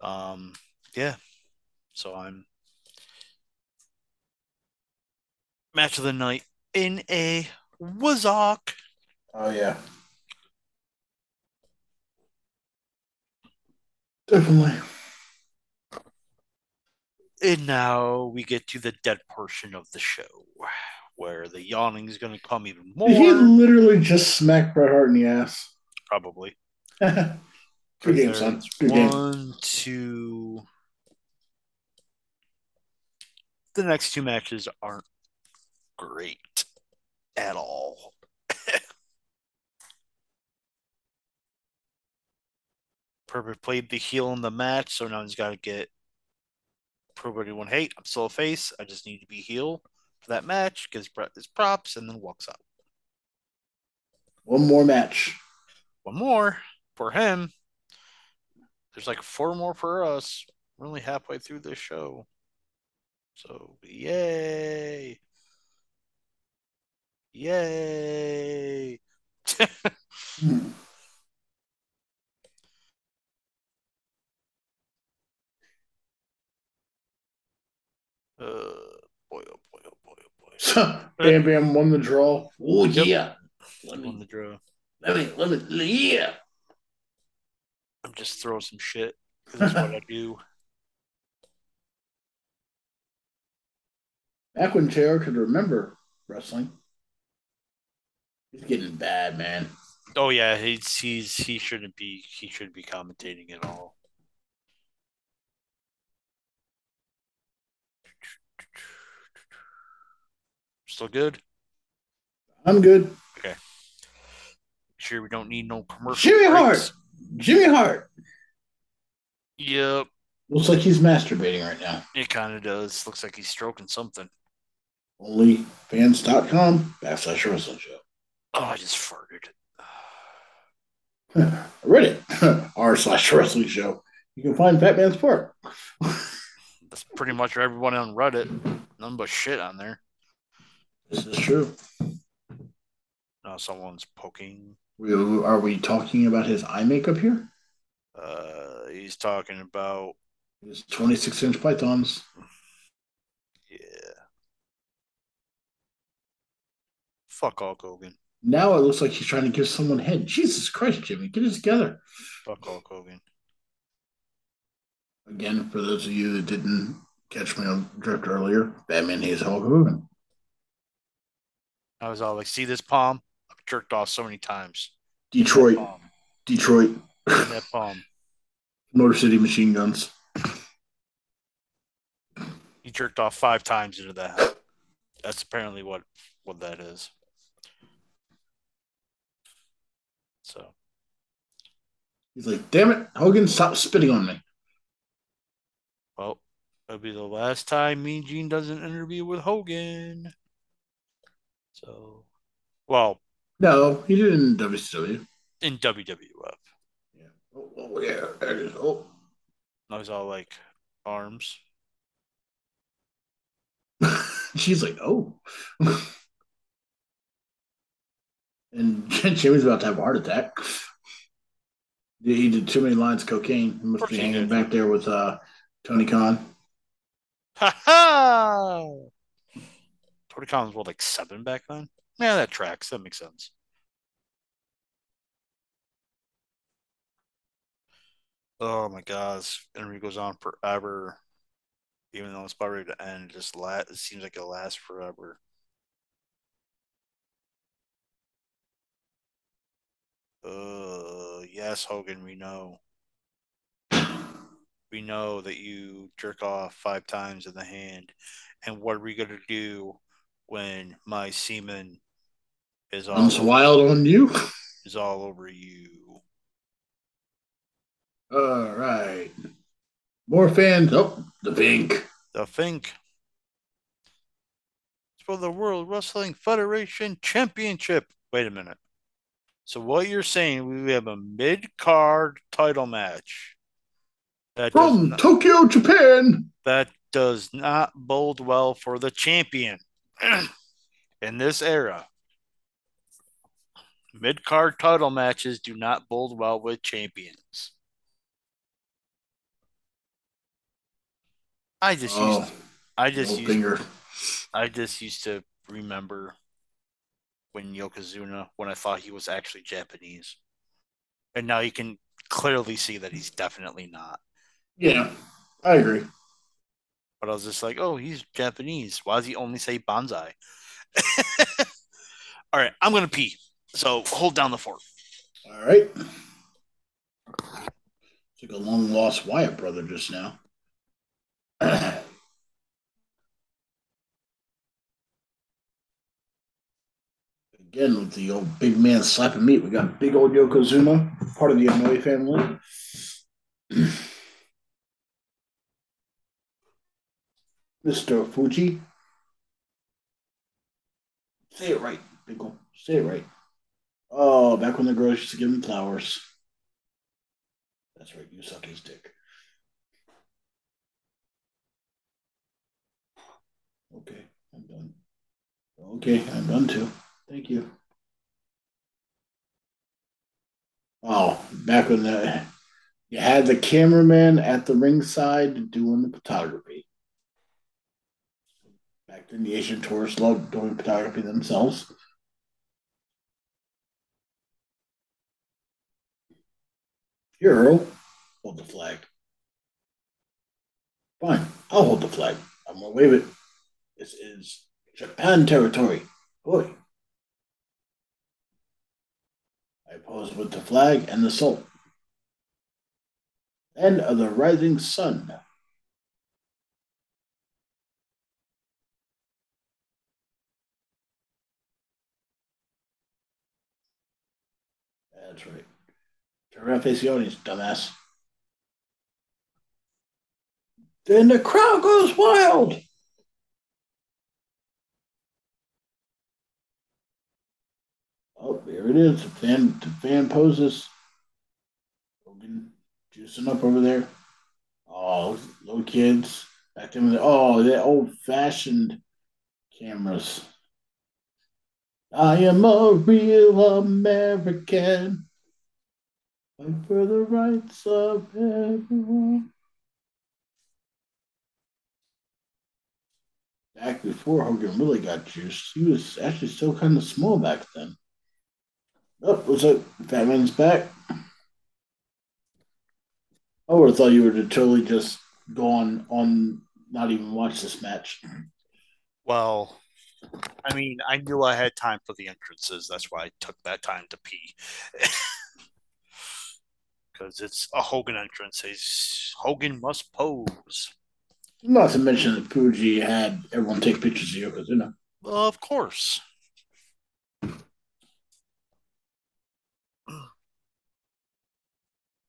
Um, yeah. So I'm match of the night in a Wazok. Oh yeah, definitely. And now we get to the dead portion of the show, where the yawning is going to come even more. Did he literally just smacked Bret Hart in the ass? Probably. Good game, son. Good game. One, two. The next two matches aren't great at all. Perfect played the heel in the match, so now he's got to get. Prove everyone, hey, I'm still a face. I just need to be heel for that match. Gives Bret his props and then walks out. One more match. One more for him. There's like four more for us. We're only halfway through this show. So, yay. Yay. hmm. Uh, boy, oh boy, oh boy, oh boy. Bam Bam won the draw. Oh, yep. yeah. Let me, won the draw. Let me, let me, yeah. I'm just throwing some shit. That's what I do. Back when Taylor could remember wrestling, he's getting bad, man. Oh, yeah. He's, he's, he shouldn't be, he shouldn't be commentating at all. Still good? I'm good. Okay. Make sure we don't need no commercial. Jimmy breaks. Hart. Jimmy Hart. Yep. Looks like he's masturbating right now. It kind of does. Looks like he's stroking something. Onlyfans dot com backslash wrestling show. Oh, I just farted. I read it. R slash wrestling show. You can find Fat Man's part. That's pretty much everyone on Reddit. None but shit on there. This is true. No, someone's poking. We, are we talking about his eye makeup here? Uh, he's talking about his twenty-six inch pythons. Yeah. Fuck Hulk Hogan. Now it looks like he's trying to give someone head. Jesus Christ, Jimmy, get it together. Fuck Hulk Hogan. Again, for those of you that didn't catch me on drift earlier, Batman hates Hulk Hogan. I was all like, see this palm? I've jerked off so many times. Detroit. That palm. Detroit. That palm. Motor City Machine Guns. He jerked off five times into that. That's apparently what, what that is. So. He's like, damn it, Hogan, stop spitting on me. Well, that'll be the last time Mean Gene does an interview with Hogan. So, well, no, he did it in W C W. In W W F. Yeah. Oh, oh yeah, there it is. Oh, I was all like, arms. She's like, oh. And Jimmy's about to have a heart attack. He did too many lines of cocaine. He must be hanging did. back there with uh, Tony Khan. Ha ha! Tony Khan's world like seven back then. Yeah, that tracks. That makes sense. Oh my gosh, interview goes on forever, even though it's about ready to end. It just la- it seems like it lasts forever. Uh, yes, Hogan, we know. we know that you jerk off five times in the hand. And what are we going to do when my semen is all over, wild on you? Is all over you. All right. More fans. Oh, the Fink. The Fink. It's for the World Wrestling Federation Championship. Wait a minute. So what you're saying, we have a mid-card title match. That From not, Tokyo, Japan. That does not bode well for the champion in this era. Mid-card title matches do not bode well with champions. I just oh, used to, I just used to, I just used to remember when Yokozuna, when I thought he was actually Japanese. And now you can clearly see that he's definitely not. Yeah, I agree. But I was just like, oh, he's Japanese. Why does he only say bonsai? All right, I'm going to pee. So hold down the fort. All right. Took a long lost Wyatt brother just now. Uh, again, with the old big man slapping meat, we got big old Yokozuna, part of the Inoue family. Mister Fuji. Say it right, big old. Say it right. Oh, back when the girls used to give him flowers. That's right, you suck his dick. Okay, I'm done. Okay, I'm done too. Thank you. Oh, back when the, you had the cameraman at the ringside doing the photography. Back then, the Asian tourists loved doing photography themselves. Here, Earl, hold the flag. Fine, I'll hold the flag. I'm going to wave it. This is Japan territory. Boy. I pose with the flag and the salt. End of the rising sun. That's right. Turn around, face the audience, dumbass. Then the crowd goes wild. Oh, there it is. The fan, the fan poses. Logan juicing up over there. Oh, little kids. Back then, oh, the old-fashioned cameras. I am a real American. Fight for the rights of everyone. Back before Hogan really got juiced, he was actually still kind of small back then. Oh, what's up? Fat Man's back. I would have thought you would have totally just gone on, not even watch this match. Well, I mean, I knew I had time for the entrances. That's why I took that time to pee. Because it's a Hogan entrance. He's, Hogan must pose. Not to mention that Fuji had everyone take pictures of Yokozuna. Uh, of course.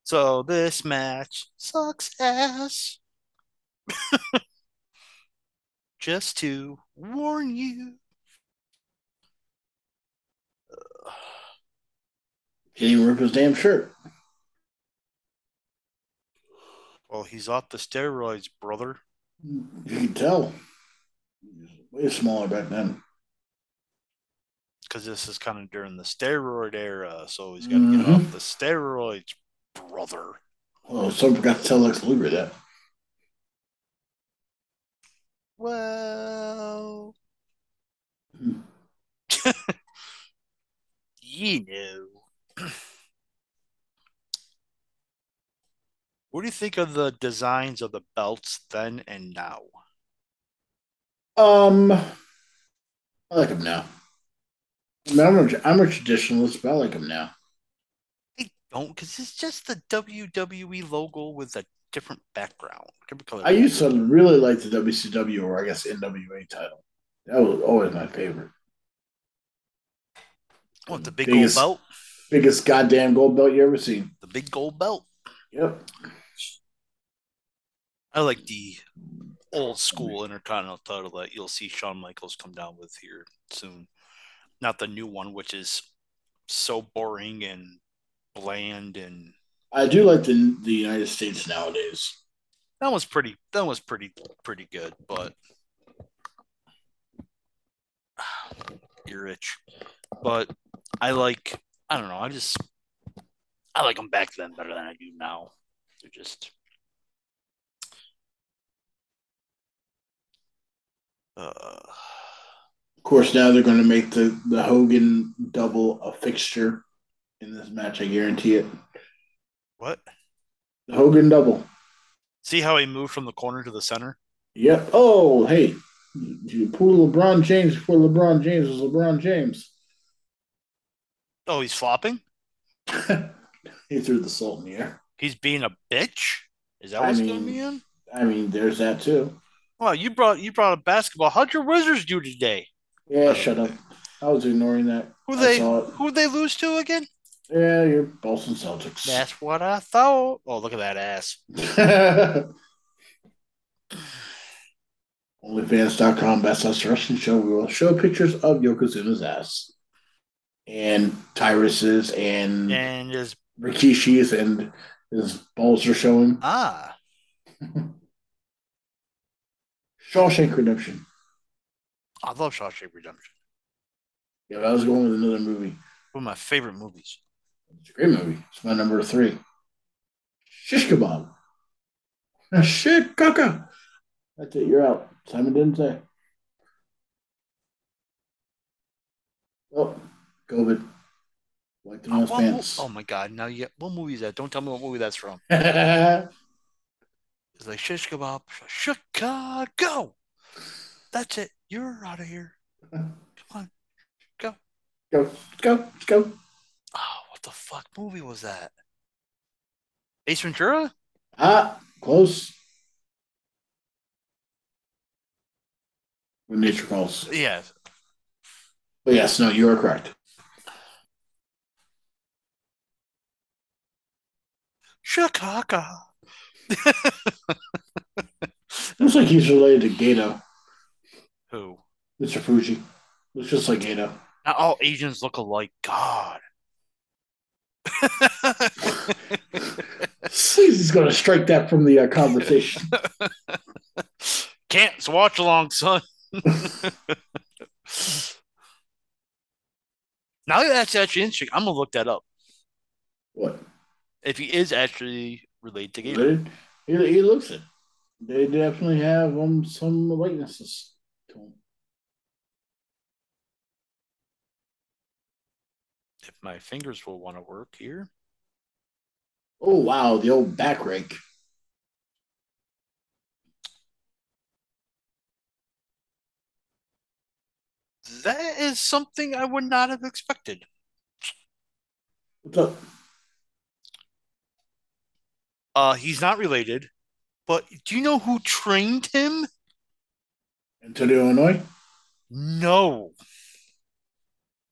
So this match sucks ass. Just to warn you. Can't even rip his damn shirt. Well, he's off the steroids, brother. You can tell. He's way smaller back then. Because this is kind of during the steroid era, so he's got to mm-hmm. get off the steroids, brother. Oh, someone forgot to tell Lex Luger that. Well, hmm. you know. What do you think of the designs of the belts then and now? Um, I like them now. I mean, I'm a, I'm a traditionalist, but I like them now. Don't, because it's just the W W E logo with a different background. I used to really like the W C W or I guess N W A title. That was always my favorite. What, the big biggest, gold belt? Biggest goddamn gold belt you ever seen. The big gold belt. Yep. I like the old school Intercontinental title that you'll see Shawn Michaels come down with here soon. Not the new one, which is so boring and bland. And I do like the the United States nowadays. That was pretty. That was pretty pretty good, but you're rich. But I like. I don't know. I just. I like them back then better than I do now. They're just. Uh, of course, now they're going to make the, the Hogan double a fixture in this match. I guarantee it. What? The Hogan double. See how he moved from the corner to the center? Yep. Oh, hey. You pull LeBron James before LeBron James was LeBron James. Oh, he's flopping? He threw the salt in the air. He's being a bitch? Is that what's going to be in? I mean, there's that too. Well, you brought you brought a basketball. How'd your Wizards do today? Yeah, shut up. I was ignoring that. Who they who they lose to again? Yeah, your Boston Celtics. That's what I thought. Oh, look at that ass. OnlyFans dot com best ass wrestling show. We will show pictures of Yokozuna's ass and Tyrus's and and his Rikishi's and his balls are showing. Ah. Shawshank Redemption. I love Shawshank Redemption. Yeah, I was going with another movie. One of my favorite movies. It's a great movie. It's my number three. Shish Kebab. Shit, caca. That's it. You're out. Simon didn't say. Oh, COVID. Like the most fans. Oh, my God. Now, you, what movie is that? Don't tell me what movie that's from. It's like shish kebab, Chicago. That's it. You're out of here. Come on, go, go, go, go. Oh, what the fuck movie was that? Ace Ventura? Ah, close. When nature calls. Yeah. But yes, no, you are correct. Chicago. Looks like he's related to Gato. Who? Mister Fuji. Looks just like Gato. Not all Asians look alike. God. He's going to strike that from the uh, conversation. Can't watch along, son. Now that's actually interesting. I'm going to look that up. What? If he is actually related to Gator. He, he looks it. They definitely have um, some likenesses to him. If my fingers will want to work here. Oh, wow. The old back rake. That is something I would not have expected. What's up? Uh, he's not related, but do you know who trained him? Antonio Inoki? No.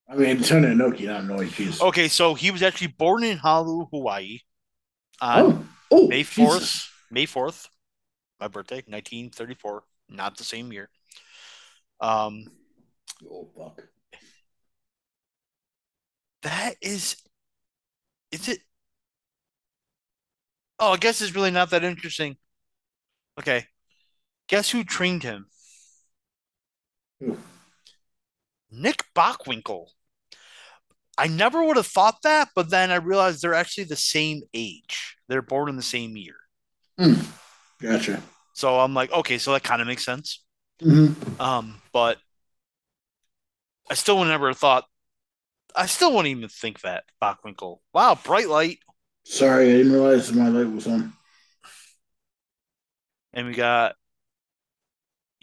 I mean, Antonio Inoki, not Inoki. Geez. Okay, so he was actually born in Honolulu, Hawaii on oh. Oh, May fourth, Jesus. May fourth, my birthday, nineteen thirty-four, not the same year. Um, oh, fuck. That is, is it? Oh, I guess it's really not that interesting. Okay. Guess who trained him? Ooh. Nick Bockwinkel. I never would have thought that, but then I realized they're actually the same age. They're born in the same year. Mm. Gotcha. So I'm like, okay, so that kind of makes sense. Mm-hmm. Um, but I still would never have thought, I still wouldn't even think that, Bockwinkel. Wow, bright light. Sorry, I didn't realize my light was on. And we got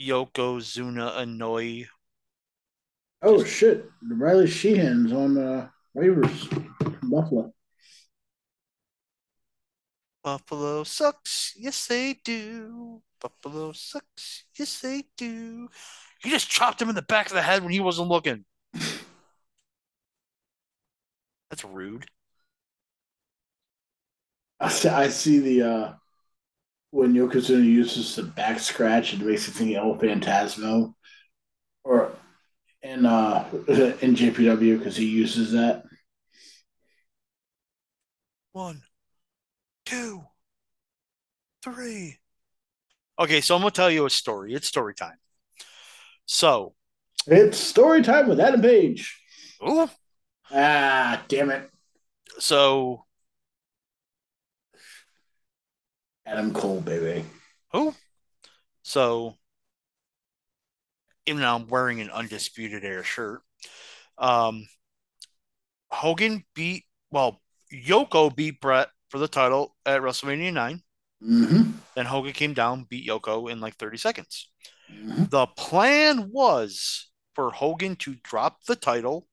Yokozuna Inoue. Oh, Just... shit. Riley Sheehan's on uh, waivers from Buffalo. Buffalo sucks. Yes, they do. Buffalo sucks. Yes, they do. You just chopped him in the back of the head when he wasn't looking. That's rude. I see, I see the, uh, when Yokozuna uses the back scratch, it makes you think El Phantasmo. Or in, uh, in J P W, because he uses that. One, two, three. Okay, so I'm going to tell you a story. It's story time. So. It's story time with Adam Page. Ooh. Ah, damn it. So. Adam Cole, baby. Who? So, even though I'm wearing an Undisputed Era shirt, um, Hogan beat, well, Yoko beat Bret for the title at WrestleMania nine. Mm-hmm. Then Hogan came down, beat Yoko in like thirty seconds. Mm-hmm. The plan was for Hogan to drop the title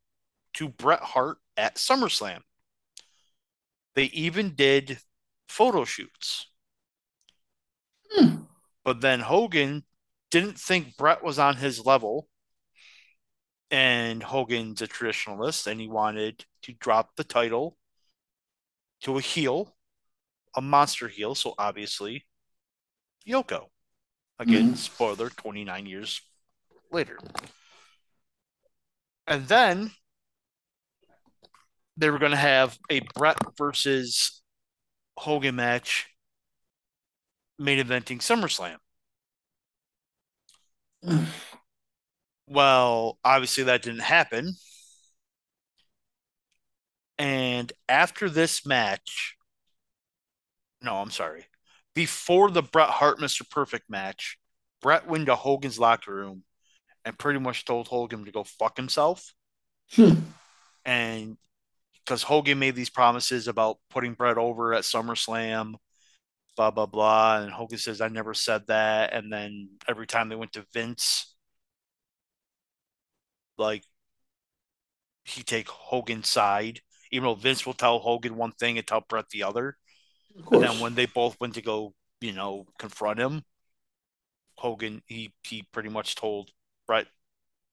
to Bret Hart at SummerSlam. They even did photo shoots. Hmm. But then Hogan didn't think Bret was on his level, and Hogan's a traditionalist, and he wanted to drop the title to a heel, a monster heel, so obviously Yoko. Again, mm-hmm. spoiler, twenty-nine years later. And then they were going to have a Bret versus Hogan match main eventing SummerSlam. Well, obviously that didn't happen. And after this match, no, I'm sorry. Before the Bret Hart Mister Perfect match, Bret went to Hogan's locker room and pretty much told Hogan to go fuck himself. Hmm. And because Hogan made these promises about putting Bret over at SummerSlam, blah, blah, blah. And Hogan says, I never said that. And then every time they went to Vince, like, he take Hogan's side, even though Vince will tell Hogan one thing and tell Bret the other. And then when they both went to go, you know, confront him, Hogan, he, he pretty much told Bret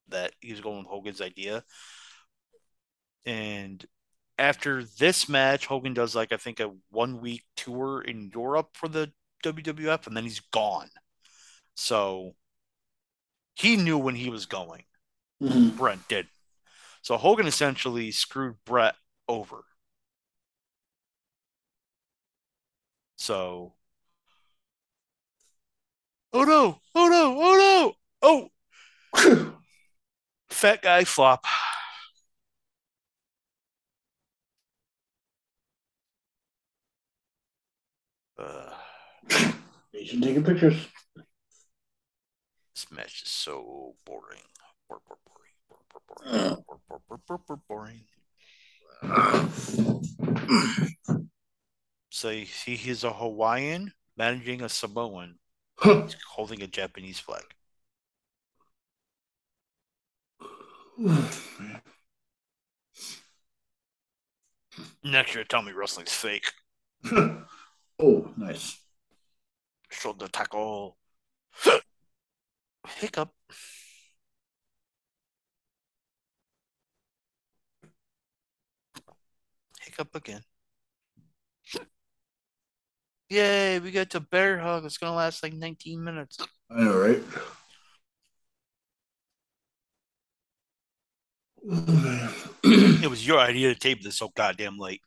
that he was going with Hogan's idea. And after this match, Hogan does, like, I think a one-week tour in Europe for the W W F, and then he's gone. So he knew when he was going. Mm-hmm. Bret did. So Hogan essentially screwed Bret over. So, oh, no, oh, no, oh, no, oh, fat guy flop. Uh, Asian taking pictures. This match is so boring. Boring, boring, boring, boring, boring. So he, he's a Hawaiian managing a Samoan. He's holding a Japanese flag. Next year, tell me wrestling's fake. Oh, nice. Shoulder tackle. Hiccup. Hiccup again. Yay, we got to bear hug. It's going to last like nineteen minutes. I know, right? It was your idea to tape this so goddamn late.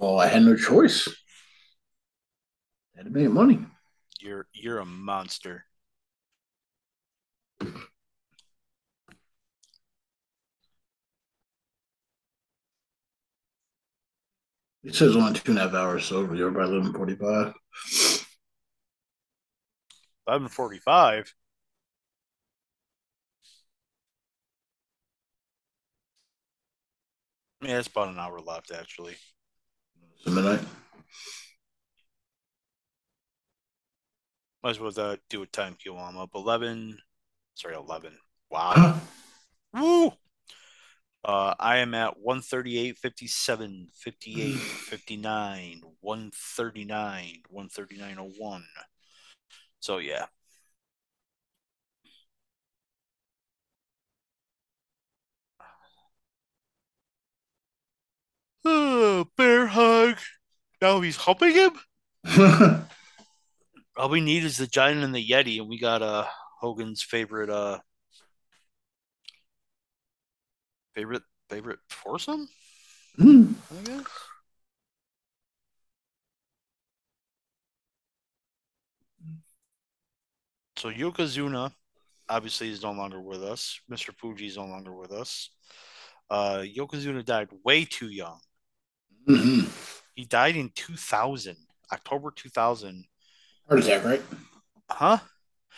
Well, I had no choice. Had to make money. You're you're a monster. It says only two and a half hours, so you're about eleven forty-five. Eleven forty-five. Yeah, it's about an hour left, actually. It's midnight. Might as well uh, do a time queue while I'm up. eleven. Sorry, eleven. Wow. Woo! Uh, I am at one thirty-eight, fifty-seven, fifty-eight, fifty-nine, one thirty-nine, one thirty-nine oh one. So, yeah. Uh, bear hug. Now he's humping him? All we need is the Giant and the Yeti, and we got uh, Hogan's favorite... Uh, Favorite favorite foursome? Mm. I guess. So Yokozuna obviously is no longer with us. Mister Fuji is no longer with us. Uh, Yokozuna died way too young. Mm-hmm. He died in two thousand, October two thousand. Heart attack, right? Huh?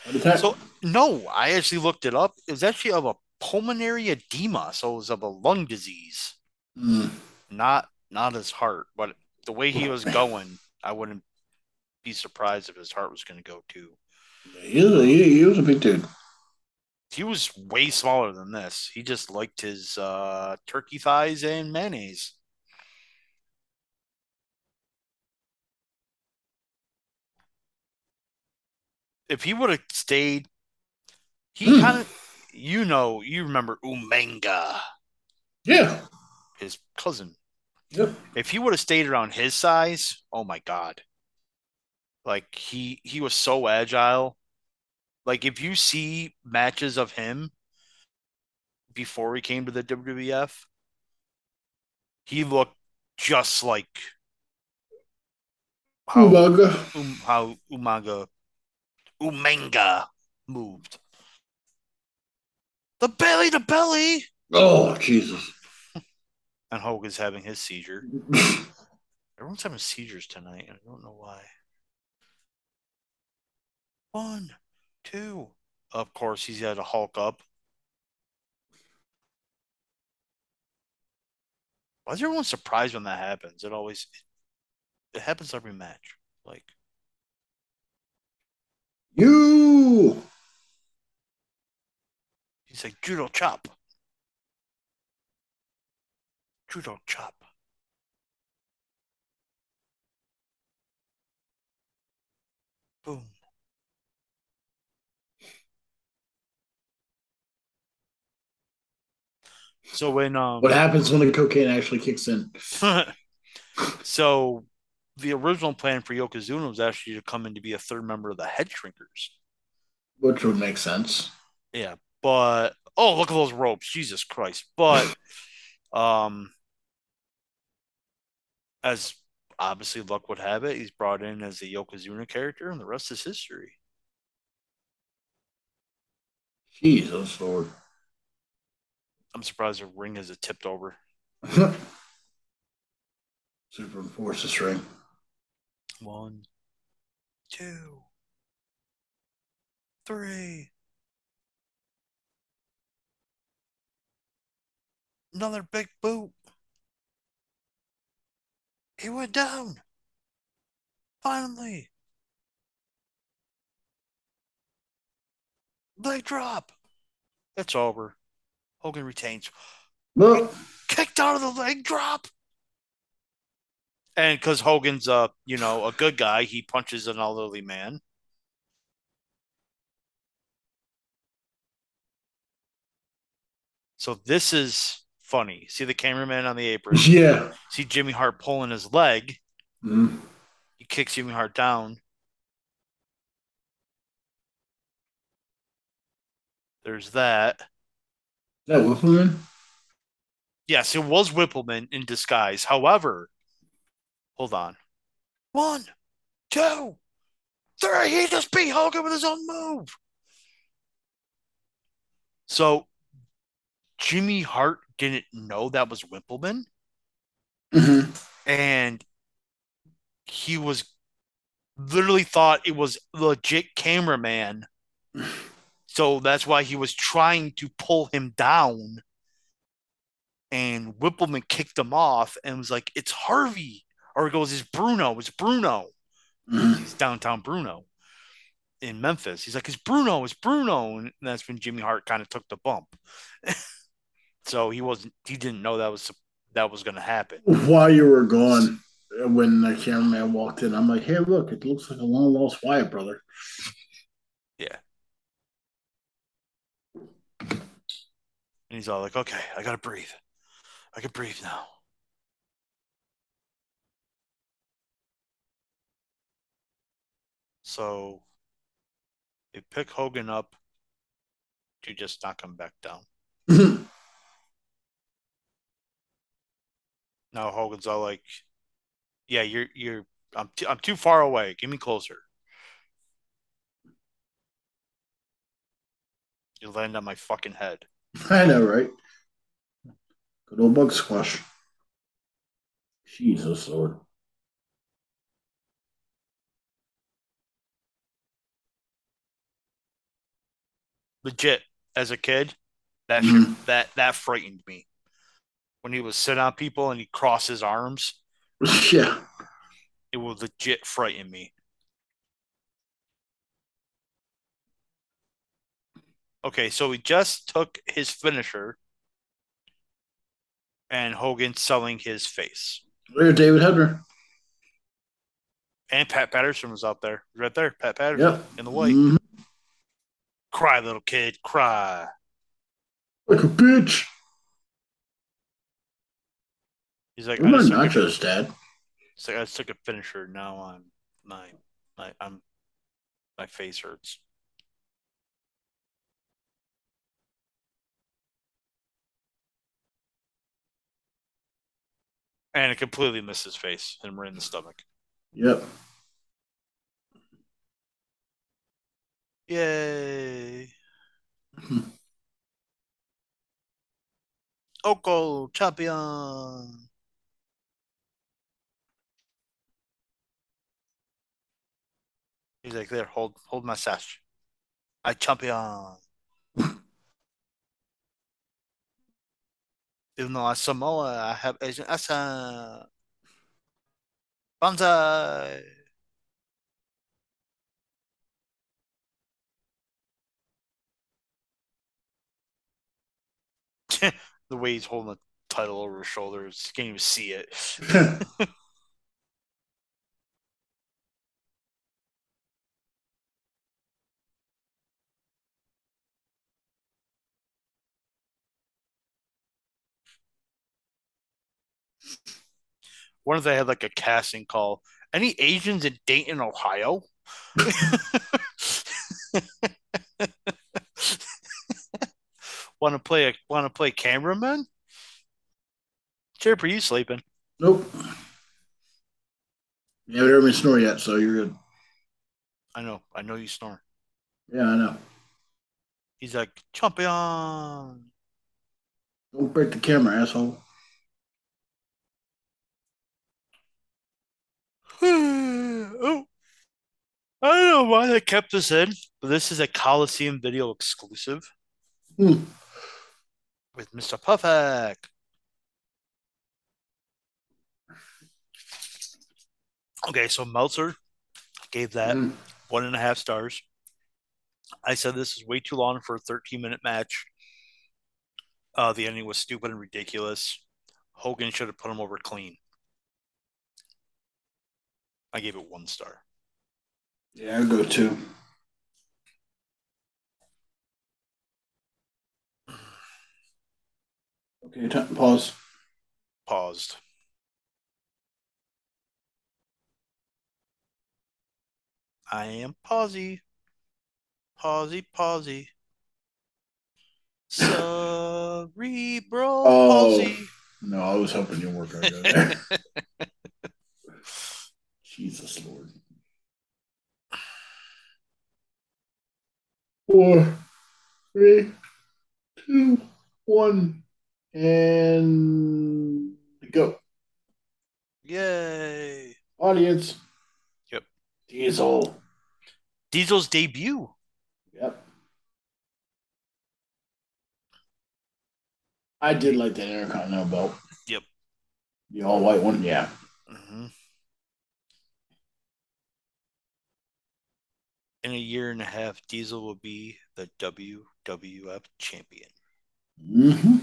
Heart attack? So no, I actually looked it up. It was actually of a pulmonary edema, so it was of a lung disease, mm. not not his heart. But the way he was going, I wouldn't be surprised if his heart was going to go too. He was, a, he was a big dude. He was way smaller than this. He just liked his uh, turkey thighs and mayonnaise. If he would have stayed, he mm. kind of. You know, you remember Umenga. Yeah. His cousin. Yep. If he would have stayed around his size, oh my God. Like, he he was so agile. Like, if you see matches of him before he came to the W W F, he looked just like how Umaga, um, how Umaga, Umenga moved. The belly to belly. Oh, Jesus. And Hogan's having his seizure. Everyone's having seizures tonight. I don't know why. One, two. Of course, he's got to Hulk up. Why is everyone surprised when that happens? It always it happens every match. Like you. He's like, judo chop. Judo chop. Boom. So when... Um, what happens when the cocaine actually kicks in? So the original plan for Yokozuna was actually to come in to be a third member of the Head Shrinkers. Which would make sense. Yeah. But oh, look at those ropes, Jesus Christ! But um, as obviously luck would have it, he's brought in as the Yokozuna character, and the rest is history. Jesus Lord! I'm surprised the ring isn't tipped over. Superimpose this ring. One, two, three. Another big boot. He went down. Finally. Leg drop. That's over. Hogan retains. No. Kicked out of the leg drop. And because Hogan's a, you know, a good guy, he punches an elderly man. So this is funny. See the cameraman on the apron? Yeah. See Jimmy Hart pulling his leg. Mm-hmm. He kicks Jimmy Hart down. There's that. Is that Whippleman? Yes, it was Whippleman in disguise. However, hold on. One, two, three. He just beat Hogan with his own move. So Jimmy Hart didn't know that was Whippleman. Mm-hmm. And he was literally thought it was legit cameraman. So that's why he was trying to pull him down. And Whippleman kicked him off and was like, it's Harvey. Or he goes, it's Bruno. It's Bruno. Mm-hmm. It's downtown Bruno in Memphis. He's like, it's Bruno. It's Bruno. And that's when Jimmy Hart kind of took the bump. so he wasn't. He didn't know that was that was going to happen. While you were gone, when the cameraman walked in, I'm like, "Hey, look! It looks like a long lost Wyatt brother." Yeah. And he's all like, "Okay, I gotta breathe. I can breathe now." So they pick Hogan up to just knock him back down. Now Hogan's all like, "Yeah, you're you're I'm t- I'm too far away. Give me closer. You land on my fucking head." I know, right? Good old bug squash. Jesus Lord. Legit, as a kid, that mm-hmm. shit, that that frightened me. When he was sitting on people and he crossed his arms, yeah, it would legit frighten me. Okay, so he just took his finisher and Hogan selling his face. Where's David Hebner? And Pat Patterson was out there. Right there, Pat Patterson yep. in the white. Mm-hmm. Cry, little kid, cry. Like a bitch. He's like, I'm not just dad. He's like, I took a finisher. Now I'm my my I'm my face hurts. And it completely missed his face and we're in the stomach. Yep. Yay. Oko champion. He's like, there, hold hold my sash. I champion. Even though I'm Samoa, I have Asian accent. Banzai. The way he's holding the title over his shoulders, you can't even see it. What if they had like a casting call? Any Asians in Dayton, Ohio? Want to play a want to play cameraman? Chipper, you sleeping? Nope. You haven't heard me snore yet, so you're good. I know. I know you snore. Yeah, I know. He's like, champion. Don't break the camera, asshole. Oh, I don't know why they kept this in, but this is a Coliseum video exclusive. Mm. With Mister Perfect. Okay, so Meltzer gave that mm. one and a half stars. I said this is way too long for a thirteen-minute match. Uh, the ending was stupid and ridiculous. Hogan should have put him over clean. I gave it one star. Yeah, I'll go two. Okay, time, pause. Paused. I am pausey. Pausey, pausey. Cerebral oh, palsy. No, I was hoping you weren't going to go there. Jesus Lord. Four, three, two, one. And go. Yay. Audience. Yep. Diesel. Diesel's debut. Yep. I did like that Intercontinental belt. Yep. The all white one, yeah. Mm-hmm. In a year and a half, Diesel will be the W W F champion. Mm-hmm.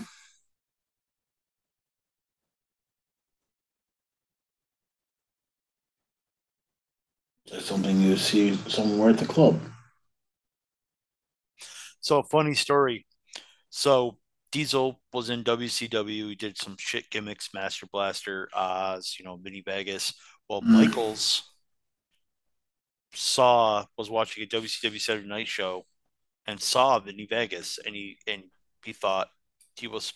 It's something you see somewhere at the club. So, funny story. So, Diesel was in W C W. He did some shit gimmicks, Master Blaster, Oz, you know, Mini Vegas. Well, mm. Michaels saw, was watching a W C W Saturday Night show and saw Mini Vegas, and he and he thought he was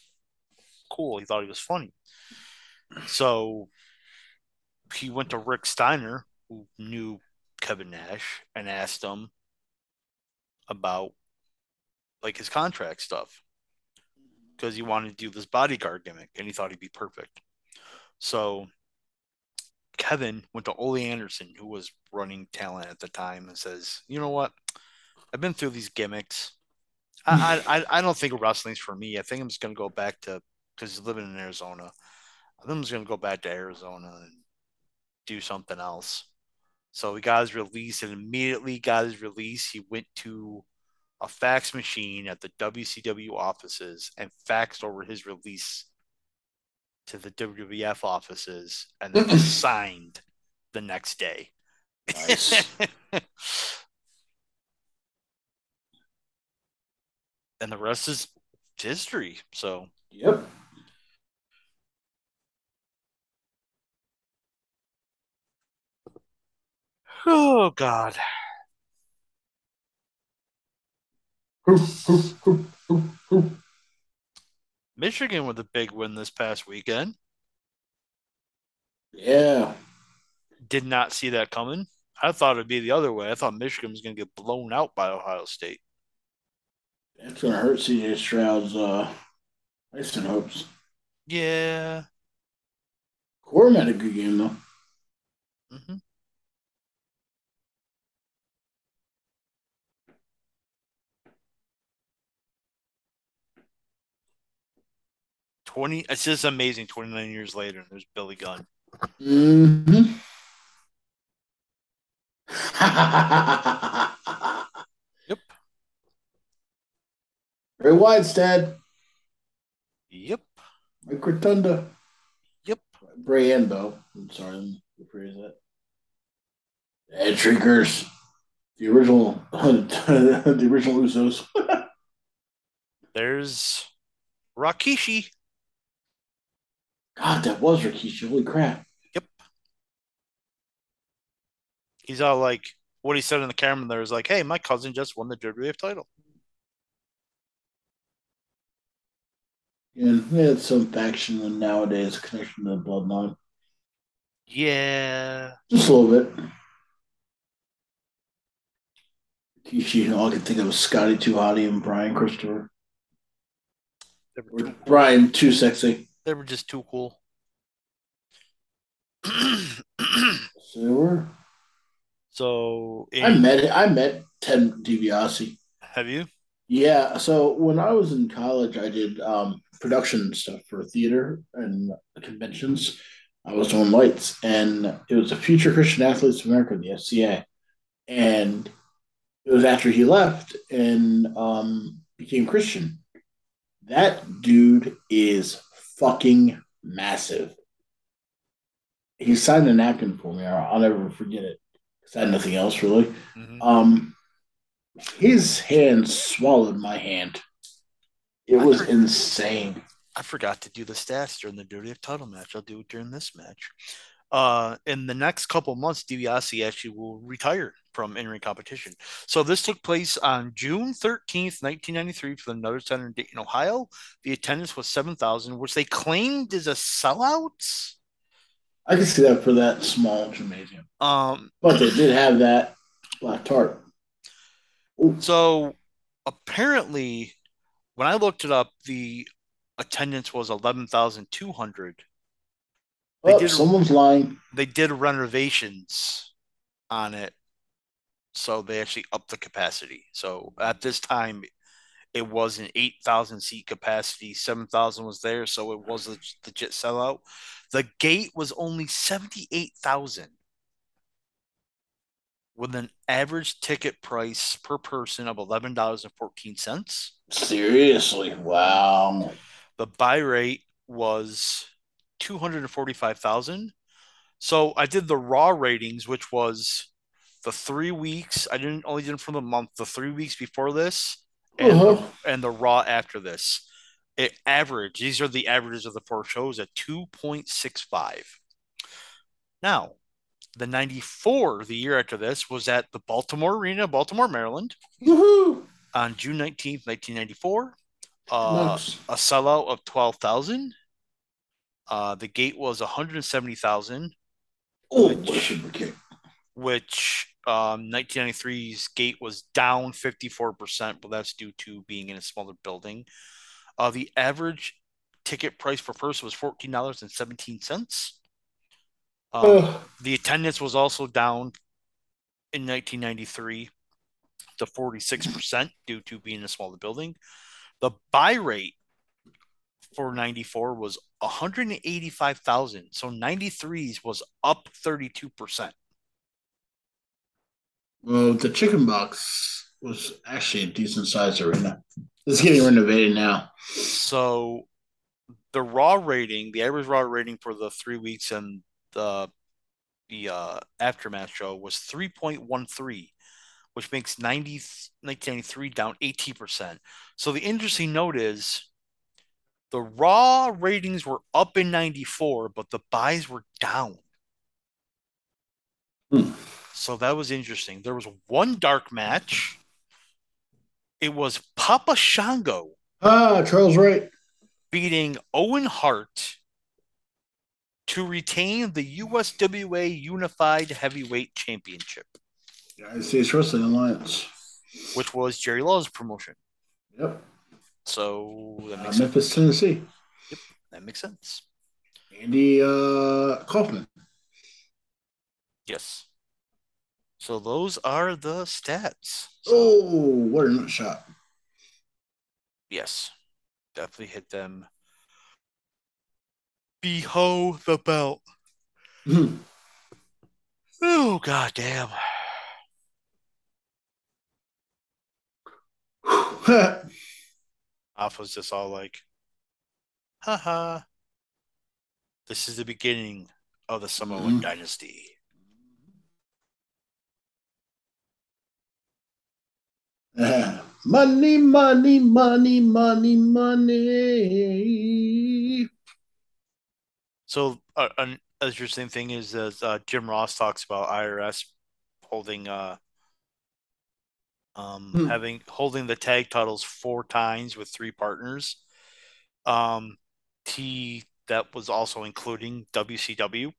cool. He thought he was funny. So he went to Rick Steiner, who knew Kevin Nash, and asked him about like his contract stuff, because he wanted to do this bodyguard gimmick and he thought he'd be perfect. So Kevin went to Ole Anderson, who was running talent at the time, and says, you know what? I've been through these gimmicks. I I, I don't think wrestling's for me. I think I'm just going to go back to, because he's living in Arizona, I think I'm just going to go back to Arizona and do something else. So he got his release and immediately got his release. He went to a fax machine at the W C W offices and faxed over his release to the W W F offices, and then signed the next day. Nice. And the rest is history. So, yep. Oh, God. Michigan with a big win this past weekend. Yeah. Did not see that coming. I thought it would be the other way. I thought Michigan was going to get blown out by Ohio State. It's going to hurt C J Stroud's uh, icing hopes. Yeah. Corum had a good game, though. Mm-hmm. twenty It's just amazing. twenty-nine years later, and there's Billy Gunn. Mm-hmm. Yep. Ray Winstad. Yep. Mike Rotunda. Yep. Bray and Bo. I'm sorry, let me rephrase that. Ed Shrinkers. The original, the original Usos. There's Rikishi. God, that was Rikishi. Holy crap. Yep. He's all like, what he said in the camera there is like, hey, my cousin just won the W W F title. Yeah, they had some faction that nowadays connection to the bloodline. Yeah. Just a little bit. Rikishi, all I could think of was Scotty Too Hotty and Brian Christopher. Or Brian Too Sexy. They were just too cool. They were. So in- I met I met Ted DiBiase. Have you? Yeah. So when I was in college, I did um, production stuff for theater and conventions. I was on lights, and it was a Future Christian Athletes of America, the F C A, and it was after he left and um, became Christian. That dude is fucking massive. He signed a napkin for me. I'll never forget it, because I had nothing else really. Mm-hmm. Um, his hand swallowed my hand. It I was for- insane. I forgot to do the stats during the W W F title match. I'll do it during this match. Uh, in the next couple months, DiBiase actually will retire from in-ring competition. So this took place on June thirteenth, nineteen ninety-three for the Nutter Center in Dayton, Ohio. The attendance was seven thousand, which they claimed is a sellout. I can see that for that small gymnasium. Um, but they did have that black tarp. Ooh. So apparently, when I looked it up, the attendance was eleven thousand two hundred. They oh, did, someone's lying. They did renovations on it, so they actually upped the capacity. So at this time, it was an eight thousand seat capacity. seven thousand was there, so it was a legit sellout. The gate was only seventy-eight thousand, with an average ticket price per person of eleven dollars and fourteen cents. Seriously? Wow. The buy rate was two hundred forty-five thousand. So I did the Raw ratings, which was the three weeks. I didn't only did it for the month, the three weeks before this and, uh-huh. the, and the Raw after this. It averaged. These are the averages of the four shows at two point six five. Now, the ninety-four, the year after this, was at the Baltimore Arena, Baltimore, Maryland. Woohoo! On June nineteenth, nineteen ninety-four. Uh, nice. A sellout of twelve thousand. Uh, the gate was one hundred seventy thousand. Oh, which, which um, nineteen ninety-three's gate was down fifty-four percent, but that's due to being in a smaller building. Uh, the average ticket price for first was fourteen dollars and seventeen cents. Um, oh. The attendance was also down in nineteen ninety-three to forty-six percent due to being in a smaller building. The buy rate for ninety-four was one hundred eighty-five thousand. So ninety-three's was up thirty-two percent. Well, the Chicken Box was actually a decent sized arena. It's getting renovated now. So the Raw rating, the average Raw rating for the three weeks and the the uh, aftermath show was three point one three, which makes nineteen ninety-three down eighteen percent. So the interesting note is the Raw ratings were up in ninety-four, but the buys were down. Hmm. So that was interesting. There was one dark match. It was Papa Shango. Ah, Charles Wright. Beating Owen Hart to retain the U S W A Unified Heavyweight Championship. United States Wrestling Alliance. Which was Jerry Law's promotion. Yep. So that makes uh, Memphis, sense. Tennessee. Yep, that makes sense. Andy uh, Kaufman. Yes. So those are the stats. So, oh, what a nut shot! Yes, definitely hit them. Behold the belt. Mm-hmm. Oh goddamn. Alpha's just all like, haha. This is the beginning of the Samoan mm-hmm. dynasty. Uh, money, money, money, money, money. So, uh, an interesting thing is that uh, Jim Ross talks about I R S holding uh, Um, hmm. having holding the tag titles four times with three partners. Um, T that was also including W C W.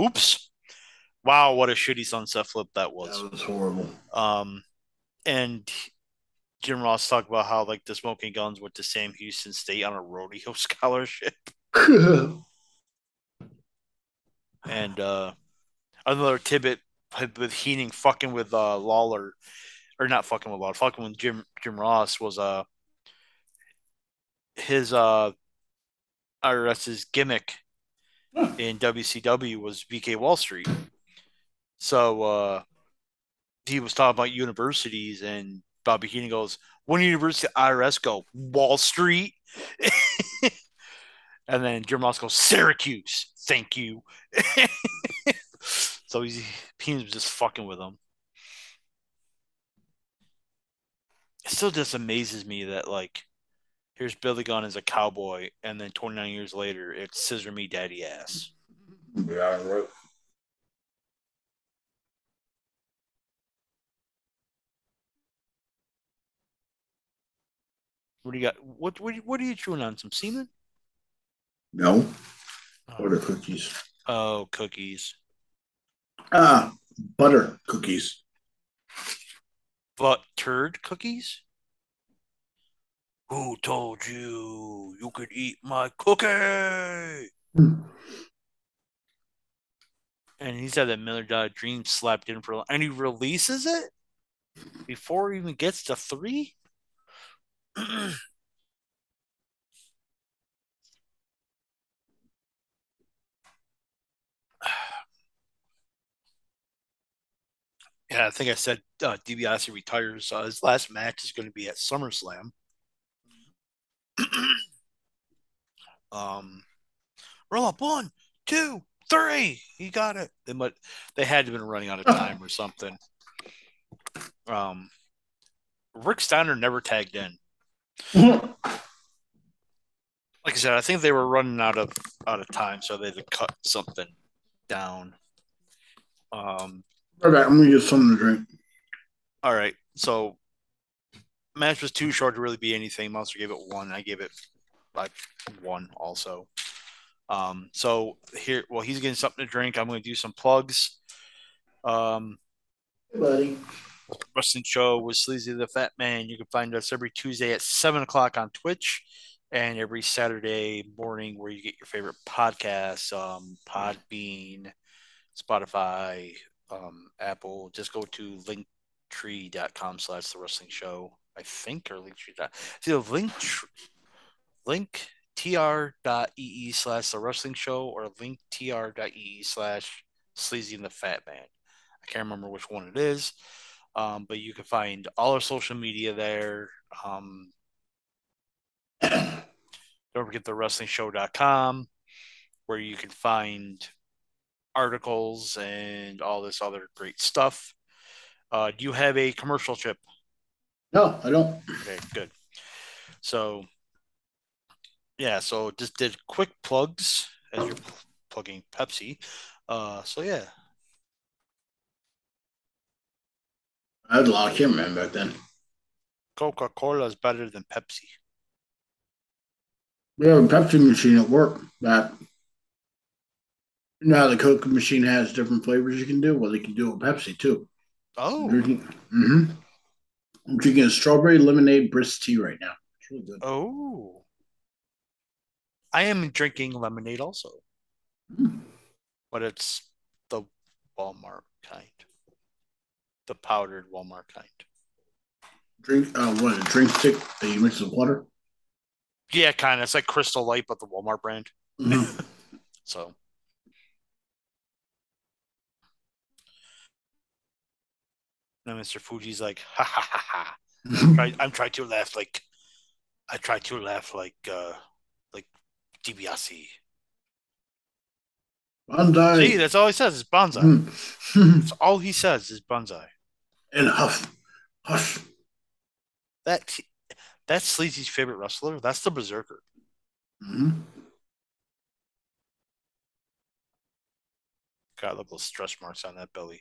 Oops. Wow, what a shitty sunset flip that was. That was horrible. Um, and Jim Ross talked about how like the Smoking Guns went to Sam Houston State on a rodeo scholarship. And uh, another tidbit with Heenan fucking with uh, Lawler, or not fucking with Lawler, fucking with Jim Jim Ross was uh his uh IRS's gimmick huh. in W C W was B K Wall Street. So uh, he was talking about universities, and Bobby Heenan goes, "When university I R S go Wall Street," and then Jim Ross goes, "Syracuse, thank you." So he's, he's just fucking with them. It still just amazes me that, like, here's Billy Gunn as a cowboy, and then twenty-nine years later, it's Scissor Me Daddy Ass. Yeah, right. What do you got? What, what, what are you chewing on? Some semen? No. What are cookies? Oh, cookies. Ah, butter cookies. Buttered cookies? Who told you you could eat my cookie? Mm. And he's had that Miller Dye Dream slapped in for, and he releases it before he even gets to three? Yeah, I think I said uh, DiBiase retires. Uh, his last match is going to be at SummerSlam. um, roll up one, two, three. He got it. And but they had to have been running out of time or something. Um, Rick Steiner never tagged in. Like I said, I think they were running out of out of time, so they had to cut something down. Um, all right, I'm gonna get something to drink. All right, so match was too short to really be anything. Monster gave it one. I gave it like one also. Um, so here, well, he's getting something to drink. I'm going to do some plugs. Um, hey, buddy. Wrestling Show with Sleazy the Fat Man. You can find us every Tuesday at seven o'clock on Twitch and every Saturday morning where you get your favorite podcasts, um, Podbean, Spotify, um, Apple. Just go to linktree.com slash the wrestling show, I think, or linktree. See, the link, link. tr.ee slash the wrestling show or link tr.ee slash sleazy and the fat man. I can't remember which one it is, um, but you can find all our social media there. Um, don't forget the wrestling show dot com where you can find articles and all this other great stuff. Uh, do you have a commercial chip? No, I don't. Okay, good. So, yeah, so just did quick plugs as you're pl- plugging Pepsi. Uh, so, yeah. I had a lot of cameramen back then. Coca-Cola is better than Pepsi. We have a Pepsi machine at work. That Now the Coke machine has different flavors you can do. Well, they can do a Pepsi, too. Oh. Drinking, mm-hmm. I'm drinking a strawberry lemonade brisk tea right now. It's really good. Oh. I am drinking lemonade also, mm. but it's the Walmart kind, the powdered Walmart kind. Drink, uh, what, a drink stick that you mix with water? Yeah, kind of. It's like Crystal Light, but the Walmart brand. Mm-hmm. So, now Mister Fuji's like, ha ha ha ha. I'm, try, I'm trying to laugh like, I try to laugh like, uh, DiBiase. Banzai. See, that's all he says is Banzai. Mm. That's all he says is Banzai. And Huff. Huff. That, that's Sleazy's favorite wrestler. That's the Berserker. Mm-hmm. Got little stretch marks on that belly.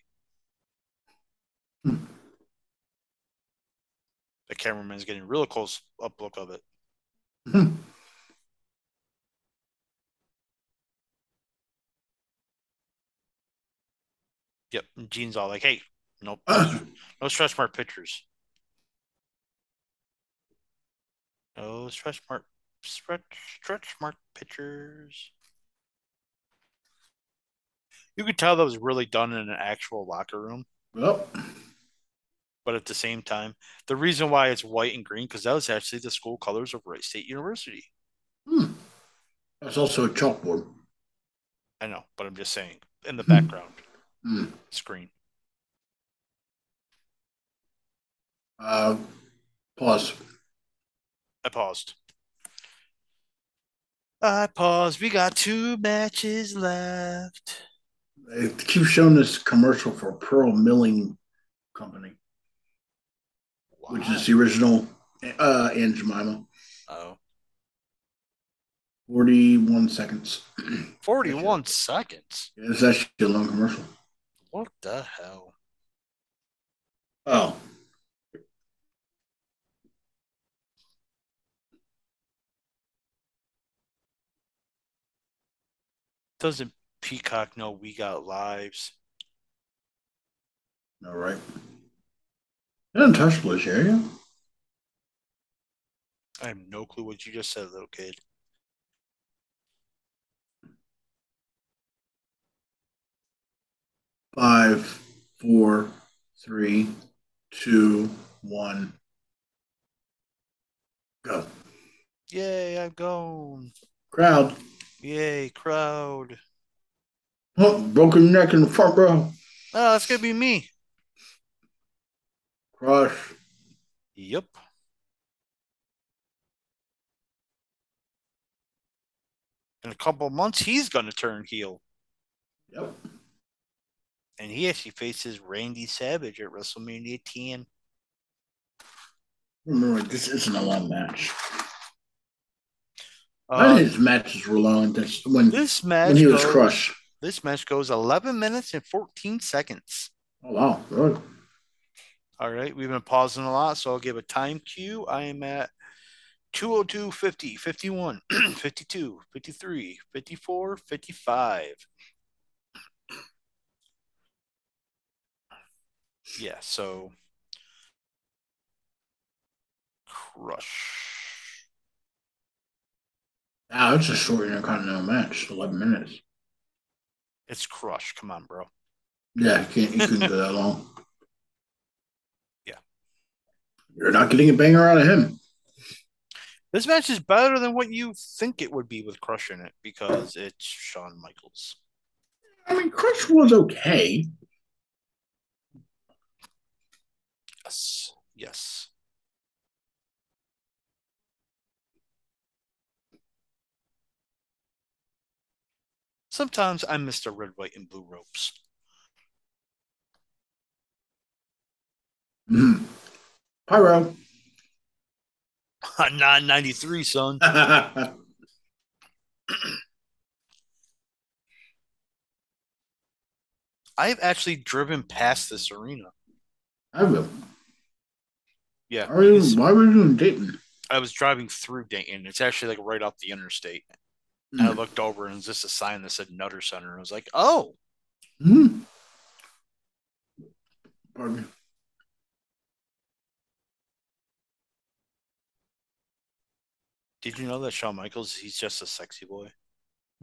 Mm. The cameraman's getting real close up look of it. Mm-hmm. Yep, and Gene's all like, hey, no, no stretch mark pictures. No stretch mark, stretch, stretch mark pictures. You could tell that was really done in an actual locker room. Well. But at the same time, the reason why it's white and green, because that was actually the school colors of Wright State University. Hmm. That's also a chalkboard. I know, but I'm just saying, in the hmm. background. Mm. Screen. Uh, pause. I paused. I paused. We got two matches left. They keep showing this commercial for Pearl Milling Company, wow. which is the original uh, Aunt Jemima. Oh. forty-one seconds. forty-one seconds? Yeah, it's actually a long commercial. What the hell? Oh. Doesn't Peacock know we got lives? All right. They're untouchable, area. I have no clue what you just said, little kid. Five, four, three, two, one, go. Yay, I'm going. Crowd. Yay, crowd. Oh, broken neck in the front row. Oh, that's going to be me. Crush. Yep. In a couple months, he's going to turn heel. Yep. And he actually faces Randy Savage at WrestleMania ten. Remember, this isn't a long match. Uh, None of his matches were long. That's when, this match when he was goes, crushed. This match goes eleven minutes and fourteen seconds. Oh, wow. Good. All right. We've been pausing a lot, so I'll give a time cue. I am at two oh two fifty, fifty-one, fifty-two, fifty-three, fifty-four, fifty-five. Yeah, so Crush. Now it's a short intercontinental match, eleven minutes. It's Crush. Come on, bro. Yeah, you can't. You couldn't do that long. Yeah, you're not getting a banger out of him. This match is better than what you think it would be with Crush in it because it's Shawn Michaels. I mean, Crush was okay. Yes. Yes. Sometimes I miss the red, white, and blue ropes. Mm. Pyro. nine ninety-three, son. I've actually driven past this arena. I will. Yeah. Why were you in Dayton? I was driving through Dayton. It's actually like right off the interstate. Mm-hmm. And I looked over and it was just a sign that said Nutter Center. And I was like, oh. Mm-hmm. Pardon me. Did you know that Shawn Michaels, he's just a sexy boy?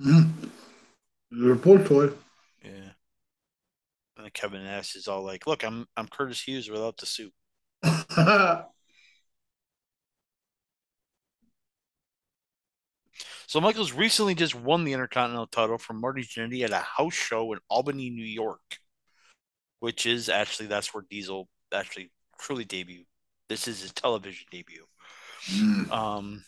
Mm-hmm. You're a poor toy. Yeah. And Kevin Nash is all like, look, I'm I'm Curtis Hughes without the suit. So Michaels recently just won the Intercontinental title from Marty Jannetty at a house show in Albany, New York, which is actually, that's where Diesel actually truly debuted. This is his television debut. Mm. Um,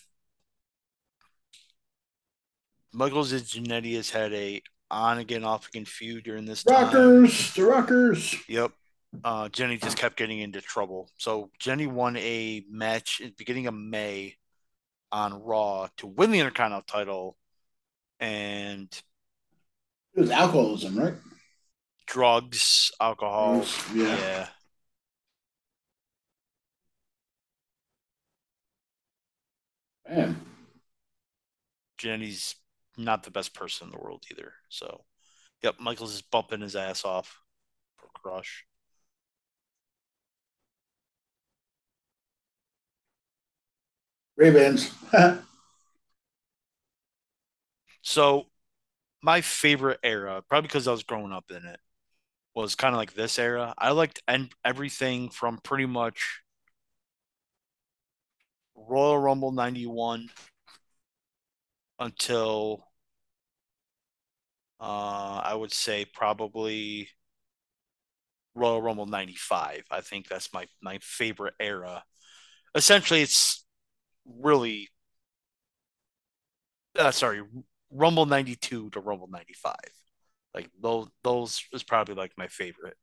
Michaels and Jannetty has had a on again, off again feud during this rockers, time. Rockers, the Rockers. Yep. Uh, Jenny just kept getting into trouble. So Jenny won a match at the beginning of May on Raw to win the Intercontinental title. And it was alcoholism, right? Drugs, alcohol. Was, yeah. yeah. Man. Jenny's not the best person in the world either. So, yep, Michaels is bumping his ass off for Crush. Ravens. So, my favorite era, probably because I was growing up in it, was kind of like this era. I liked everything from pretty much Royal Rumble ninety-one until uh, I would say probably Royal Rumble ninety-five. I think that's my, my favorite era. Essentially, it's really uh, sorry, Rumble ninety-two to Rumble ninety-five. Like those, those is probably like my favorite,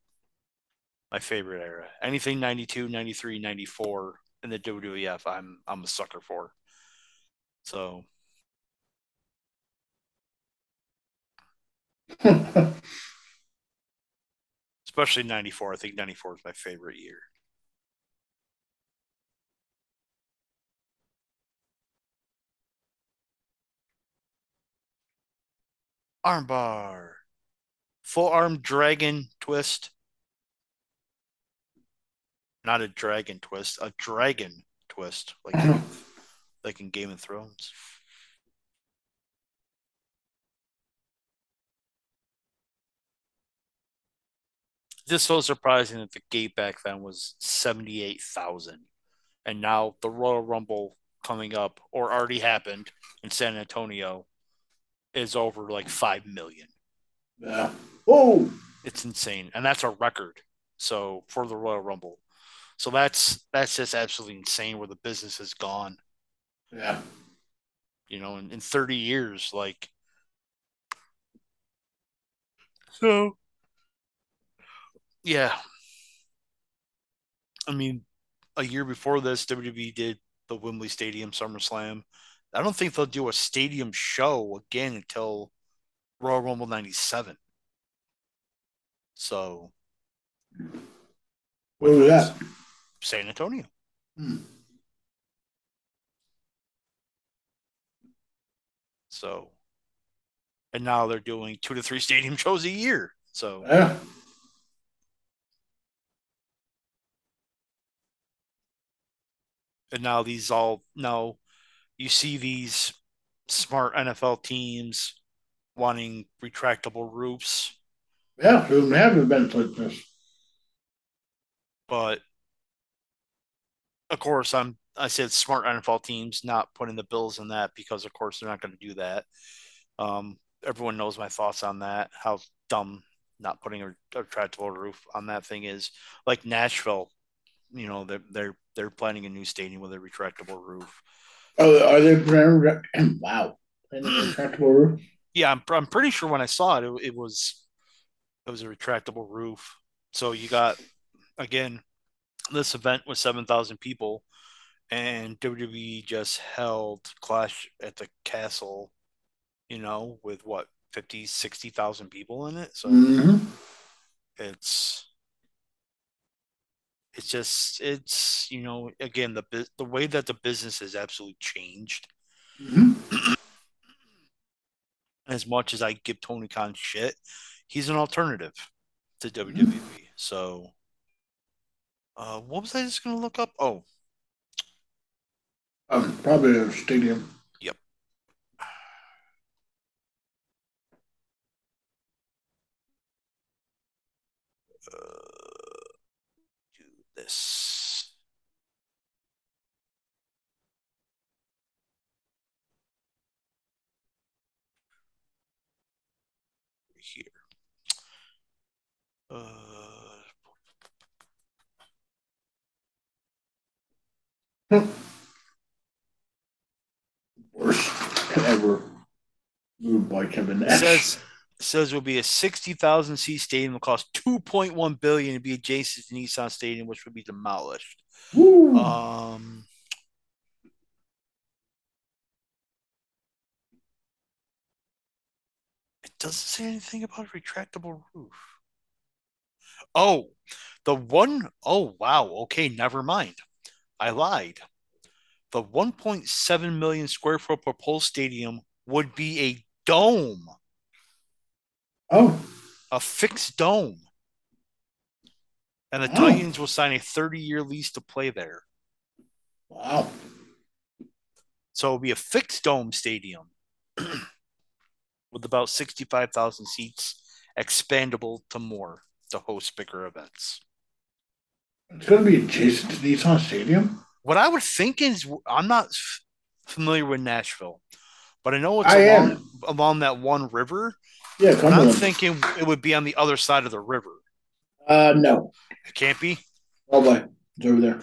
my favorite era. Anything ninety-two, ninety-three, ninety-four in the W W F, I'm I'm a sucker for. So. Especially ninety-four. I think ninety-four is my favorite year. Armbar. Full arm dragon twist. Not a dragon twist, a dragon twist. Like, like in Game of Thrones. Just so surprising that the gate back then was seventy-eight thousand. And now the Royal Rumble coming up, or already happened in San Antonio, is over like five million. Yeah. Oh, it's insane. And that's a record. So for the Royal Rumble. So that's, that's just absolutely insane where the business has gone. Yeah. You know, in, in thirty years, like So, yeah. I mean, a year before this, W W E did the Wembley Stadium SummerSlam. I don't think they'll do a stadium show again until Royal Rumble ninety-seven. So, where was that? San Antonio. Hmm. So, and now they're doing two to three stadium shows a year. So, yeah. And now these all now. You see these smart N F L teams wanting retractable roofs. Yeah, there haven't been like this. But, of course, I'm, I said smart N F L teams, not putting the Bills in that because, of course, they're not going to do that. Um, everyone knows my thoughts on that, how dumb not putting a retractable roof on that thing is. Like Nashville, you know, they're, they're, they're planning a new stadium with a retractable roof. Oh, are they? Wow! Retractable roof. Yeah, I'm. I'm pretty sure when I saw it, it, it was, it was a retractable roof. So you got, again, this event with seven thousand people, and W W E just held Clash at the Castle, you know, with what fifty, sixty thousand people in it. So mm-hmm. it's, it's just, it's, you know, again, the the way that the business has absolutely changed. Mm-hmm. As much as I give Tony Khan shit, he's an alternative to W W E. Mm-hmm. So, uh, what was I just going to look up? Oh. Um, probably a stadium. Yep. Uh. This. Here. Uh, worst ever moved by Kevin Nash. It says, it says it will be a sixty thousand seat stadium. Will cost two point one billion dollars to be adjacent to Nissan Stadium, which would be demolished. Woo. Um, it doesn't say anything about a retractable roof. Oh, the one. Oh, wow. Okay, never mind. I lied. The one point seven million square foot proposed stadium would be a dome. Oh, a fixed dome. And the wow. Titans will sign a thirty-year lease to play there. Wow. So it'll be a fixed dome stadium with about sixty-five thousand seats, expandable to more to host bigger events. It's going to be adjacent to Nissan Stadium? What I would think is, I'm not f- familiar with Nashville, but I know it's I along, along that one river. Yeah, and I'm thinking it would be on the other side of the river. Uh, no. It can't be? Broadway. It's over there.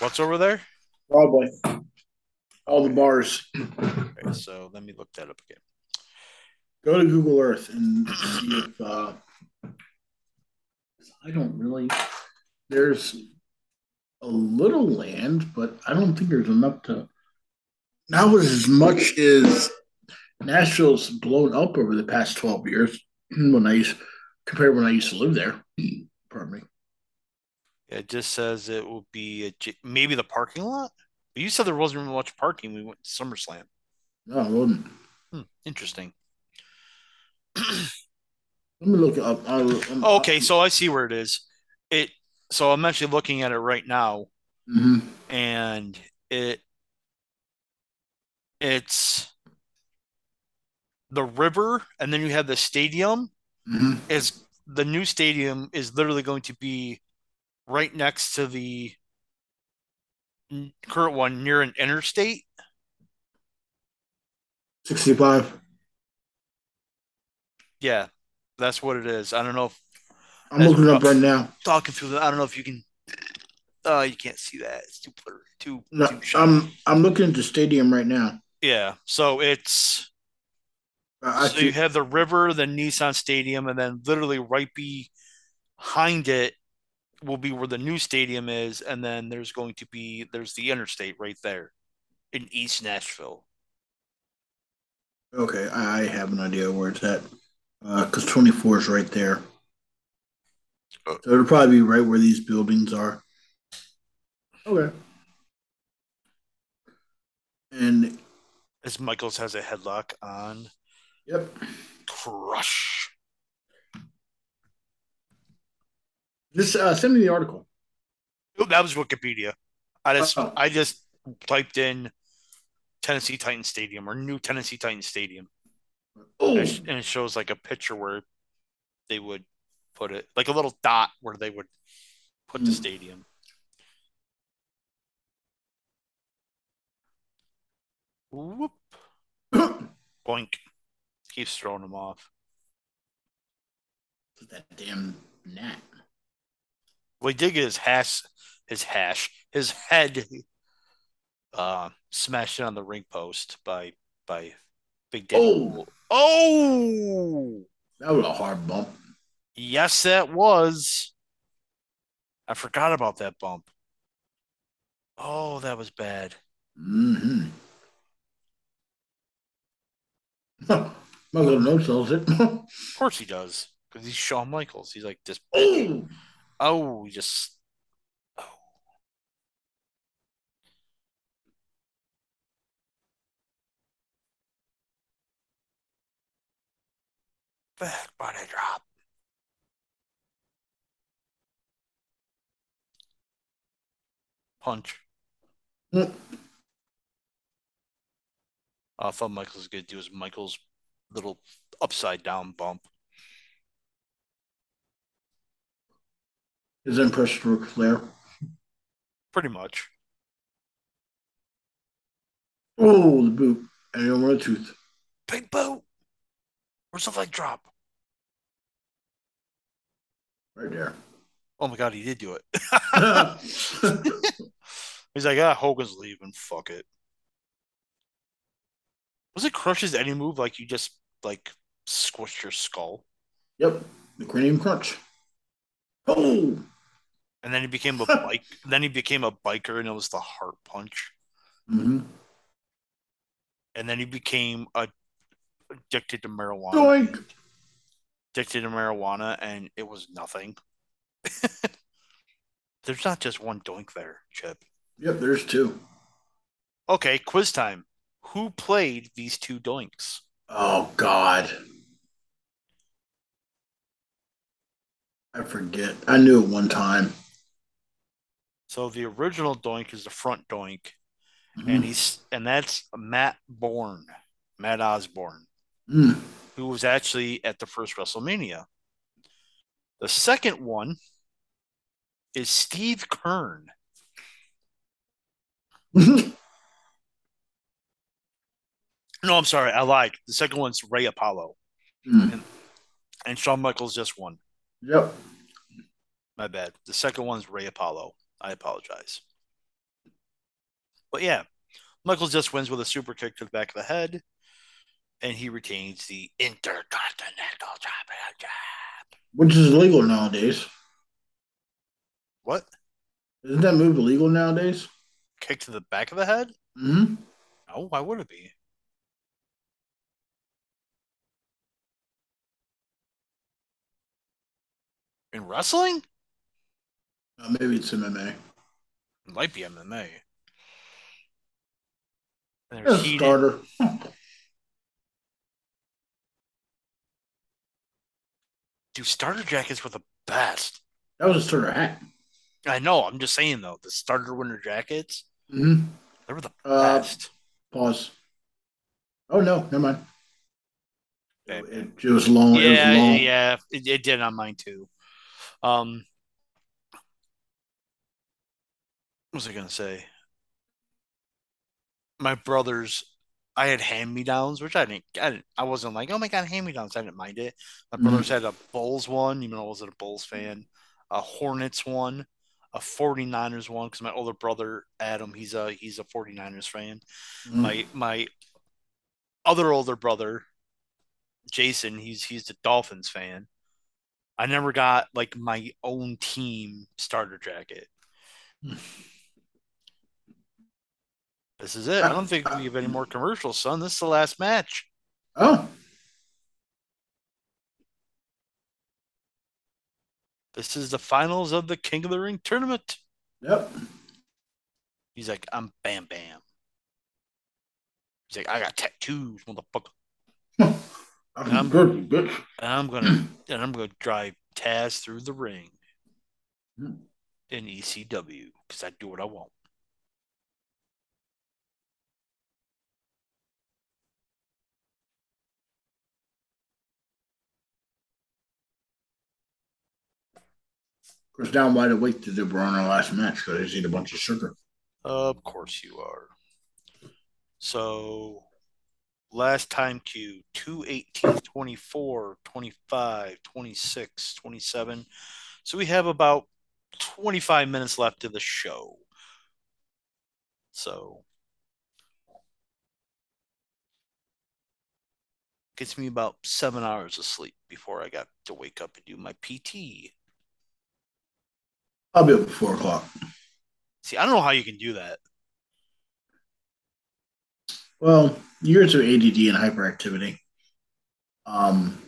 What's over there? Broadway. All the bars. Okay, so let me look that up again. Go to Google Earth and see if... Uh, I don't really... There's a little land, but I don't think there's enough to... Not as much as... Nashville's blown up over the past twelve years when I used compared to when I used to live there. Pardon me. It just says it will be a, maybe the parking lot. But you said there wasn't much parking when we went to SummerSlam. No, it wasn't. Hmm, interesting. Let me look it up. I, I'm, okay, I'm, so I see where it is. It so I'm actually looking at it right now, mm-hmm. and it it's. The river, and then you have the stadium. Mm-hmm. Is the new stadium is literally going to be right next to the current one near an interstate. sixty-five. Yeah, that's what it is. I don't know. If, I'm looking up right now. Talking through the. I don't know if you can. Oh, uh, you can't see that. It's too blurry. Too. No, too I'm I'm looking at the stadium right now. Yeah. So it's. Uh, so I you have the river, then Nissan Stadium, and then literally right behind it will be where the new stadium is, and then there's going to be there's the interstate right there in East Nashville. Okay, I have an idea where it's at because uh, twenty-four is right there. So it'll probably be right where these buildings are. Okay. And as Michaels has a headlock on. Yep. Crush. Just uh, send me the article. Oh, that was Wikipedia. I just oh. I just typed in Tennessee Titans Stadium or New Tennessee Titans Stadium. Oh. And it shows like a picture where they would put it, like a little dot where they would put mm. the stadium. Whoop. Boink. Keeps throwing him off. That damn gnat. Well, he did get his hash, his hash, his head uh, smashed on the ring post by by Big Daddy. Oh, oh, that was a hard bump. Yes, that was. I forgot about that bump. Oh, that was bad. Mm-hmm. My little note sells it. Of course he does. Because he's Shawn Michaels. He's like this. Ooh. Oh, he just. Oh. Back body drop. Punch. Mm. I thought Michaels was going to do his Michaels little upside down bump. His impression of Ric Flair. Pretty much. Oh, the boot. And you want a tooth. Big boot. Where's the leg drop? Right there. Oh my God, he did do it. He's like, ah, Hogan's leaving. Fuck it. Was it Crush's any move like you just, like, squished your skull? Yep. The cranium crunch. Oh! And then he became a bike. Then he became a biker, and it was the heart punch. Mm-hmm. And then he became a, addicted to marijuana. Doink. Addicted to marijuana, and it was nothing. There's not just one doink there, Chip. Yep, there's two. Okay, quiz time. Who played these two doinks? Oh, God. I forget. I knew it one time. So the original doink is the front doink. Mm-hmm. And he's and that's Matt Bourne. Matt Osborne. Mm. Who was actually at the first WrestleMania. The second one is Steve Kern. No, I'm sorry. I lied. The second one's Ray Apollo. Mm. And, and Shawn Michaels just won. Yep. My bad. The second one's Ray Apollo. I apologize. But yeah, Michaels just wins with a super kick to the back of the head. And he retains the Intercontinental Championship. Which is illegal nowadays. What? Isn't that move illegal nowadays? Kick to the back of the head? Mm-hmm. No, why would it be? In wrestling? Uh, maybe it's M M A. It might be M M A. There's a starter. Dude, starter jackets were the best. That was a starter hat. I know. I'm just saying, though. The starter winter jackets, mm-hmm. they were the uh, best. Pause. Oh, no. Never mind. Okay. It, it was long. Yeah, it was long. yeah. It, it did on mine, too. Um, what was I going to say? My brothers, I had hand-me-downs, which I didn't, I didn't, I wasn't like, oh my God, hand-me-downs. I didn't mind it. My mm-hmm. brothers had a Bulls one, even though I wasn't a Bulls fan, a Hornets one, a 49ers one, because my older brother, Adam, he's a, he's a 49ers fan. Mm-hmm. My, my other older brother, Jason, he's he's the Dolphins fan. I never got like my own team starter jacket. This is it. I don't think we have any more commercials, son. This is the last match. Oh. This is the finals of the King of the Ring tournament. Yep. He's like, I'm Bam Bam. He's like, I got tattoos, motherfucker. I'm, and I'm good, bitch. And I'm gonna and I'm gonna drive Taz through the ring in E C W because I do what I want. Of course, down wide awake to do Braun our last match because I just eat a bunch of sugar. Of course you are. So, last time cue, two, eighteen, twenty-four, twenty-five, twenty-six, twenty-seven. So we have about twenty-five minutes left of the show. So, gets me about seven hours of sleep before I got to wake up and do my P T. I'll be up at four o'clock. See, I don't know how you can do that. Well, years of A D D and hyperactivity. Um,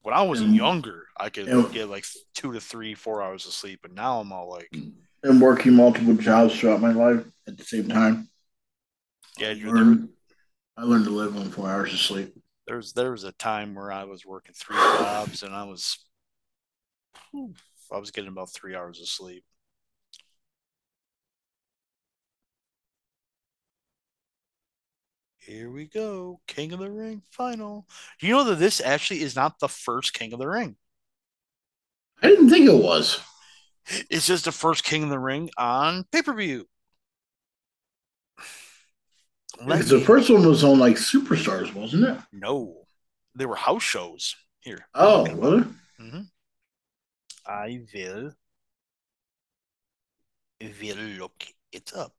when I was and, younger, I could and, get like two to three, four hours of sleep, and now I'm all like. And working multiple jobs throughout my life at the same time. Yeah, you're I learned, there. I learned to live on four hours of sleep. There's there was a time where I was working three jobs, and I was. Whew, I was getting about three hours of sleep. Here we go. King of the Ring final. Do you know that this actually is not the first King of the Ring? I didn't think it was. It's just the first King of the Ring on pay-per-view. Because the first one was on, like, Superstars, wasn't it? No. They were house shows. Here. Oh, okay. What? Mm-hmm. I will, will look it up.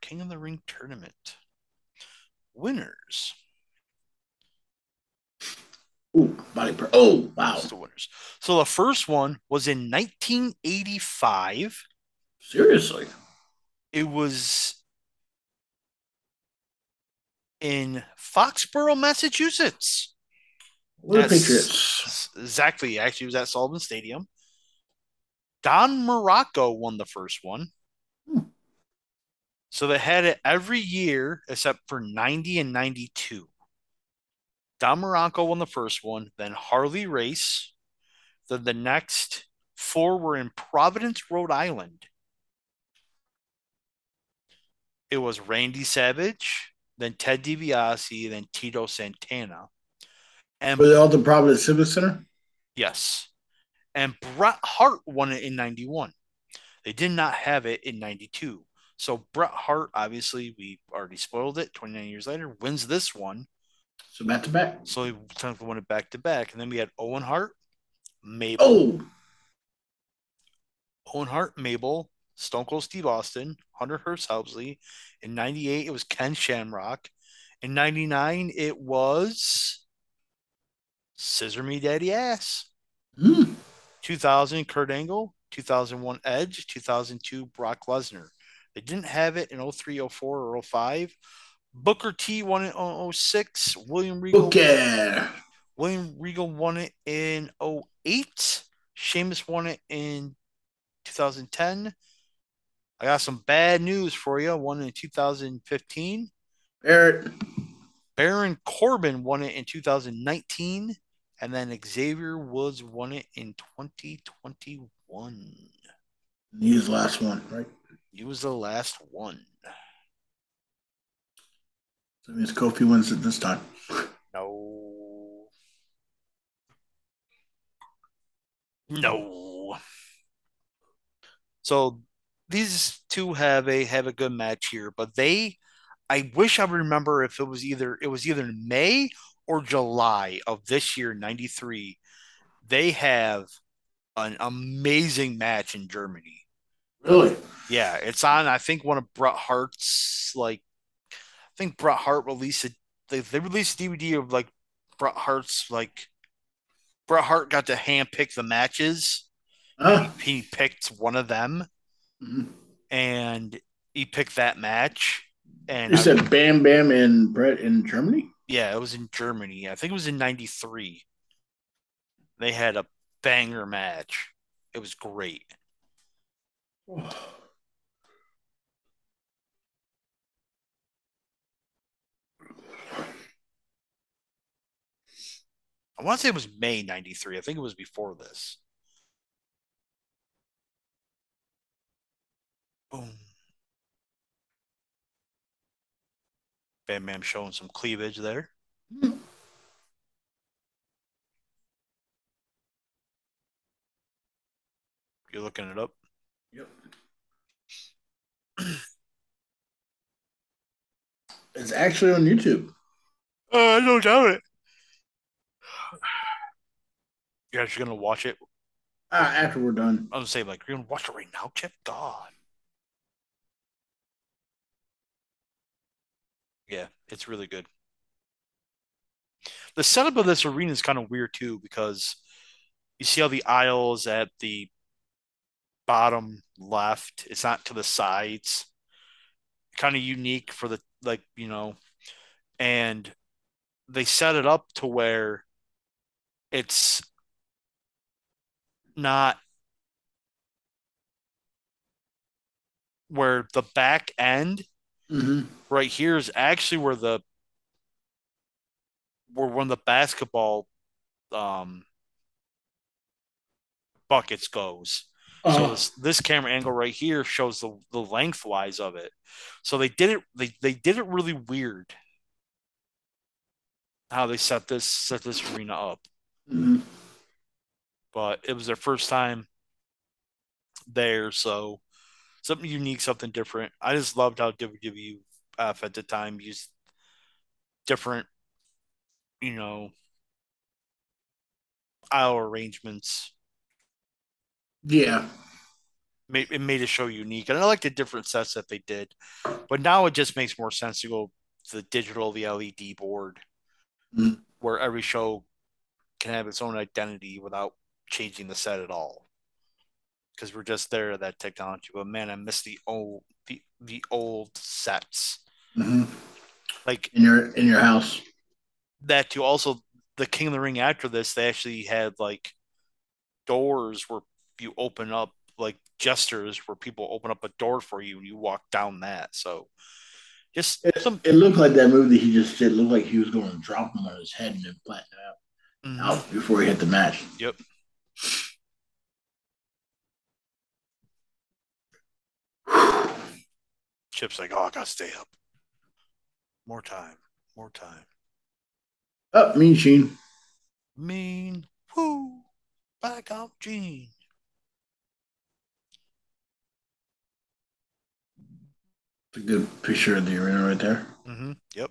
King of the Ring tournament. Winners. Ooh, body per- oh, wow. The winners. So the first one was in nineteen eighty-five. Seriously? It was in Foxborough, Massachusetts. Yes, exactly. Actually, it was at Sullivan Stadium. Don Morocco won the first one. Hmm. So they had it every year except for ninety and ninety-two. Don Morocco won the first one, then Harley Race. Then the next four were in Providence, Rhode Island. It was Randy Savage, then Ted DiBiase, then Tito Santana. And were they all the Providence Civic Center? Yes. And Bret Hart won it in ninety-one. They did not have it in ninety-two. So Bret Hart, obviously, we already spoiled it. twenty-nine years later, wins this one. So back to back. So he technically won it back to back. And then we had Owen Hart, Mabel. Oh. Owen Hart, Mabel, Stone Cold Steve Austin, Hunter Hearst Helmsley. In ninety-eight, it was Ken Shamrock. In ninety-nine, it was. Scissor Me Daddy Ass. Mm. two thousand, Kurt Angle. two thousand one, Edge. two thousand two, Brock Lesnar. They didn't have it in oh three, oh four, or oh five. Booker T won it in oh six. William Regal, okay. William Regal won it in oh eight. Sheamus won it in two thousand ten. I got some bad news for you. Won it in two thousand fifteen. Barrett. Baron Corbin won it in two thousand nineteen. And then Xavier Woods won it in twenty twenty-one. He was the last one, right? He was the last one. So that means Kofi wins it this time. No. No. So these two have a have a good match here, but they I wish I remember if it was either it was either May or July of this year, ninety-three. They have an amazing match in Germany. Really? Yeah, it's on. I think one of Bret Hart's like think Bret Hart released it. They, they released a D V D of like Bret Hart's like Bret Hart got to hand pick the matches. Uh. He, he picked one of them, mm-hmm. and he picked that match. And you I, said Bam Bam and Bret in Germany? Yeah, it was in Germany. I think it was in ninety-three. They had a banger match. It was great. Oh. I want to say it was May ninety-three. I think it was before this. Boom. Bam Bam showing some cleavage there. Mm-hmm. You're looking it up? Yep. It's actually on YouTube. Uh, I don't doubt it. You're actually going to watch it? Uh, after we're done. I was going to say, like, you're going to watch it right now, Chip? God. Yeah, it's really good. The setup of this arena is kind of weird, too, because you see how the aisles at the bottom left, it's not to the sides. Kind of unique for the, like, you know, and they set it up to where it's not where the back end mm-hmm. right here is actually where the where one of the basketball um, buckets goes. Uh-huh. So this, this camera angle right here shows the the lengthwise of it. So they did it. They they did it really weird. How they set this set this arena up. Mm-hmm. But it was their first time there, so something unique, something different. I just loved how W W F at the time used different, you know, aisle arrangements. Yeah. It, it made the show unique. And I like the different sets that they did. But now it just makes more sense to go to the digital, the L E D board, mm-hmm. where every show can have its own identity without changing the set at all, because we're just there to that technology. But man, I miss the old the, the old sets, mm-hmm. like in your in your house. That too. Also, the King of the Ring after this, they actually had like doors where you open up, like gestures where people open up a door for you and you walk down that. So just it, some... it looked like that movie he just did. It looked like he was going to drop him on his head and then flatten it out. Out before he hit the match. Yep. Chip's like, oh, I gotta stay up. More time. More time. Up, Mean Gene. Mean. Woo. Back up, Gene. It's a good picture of the arena right there. Mm-hmm. Yep.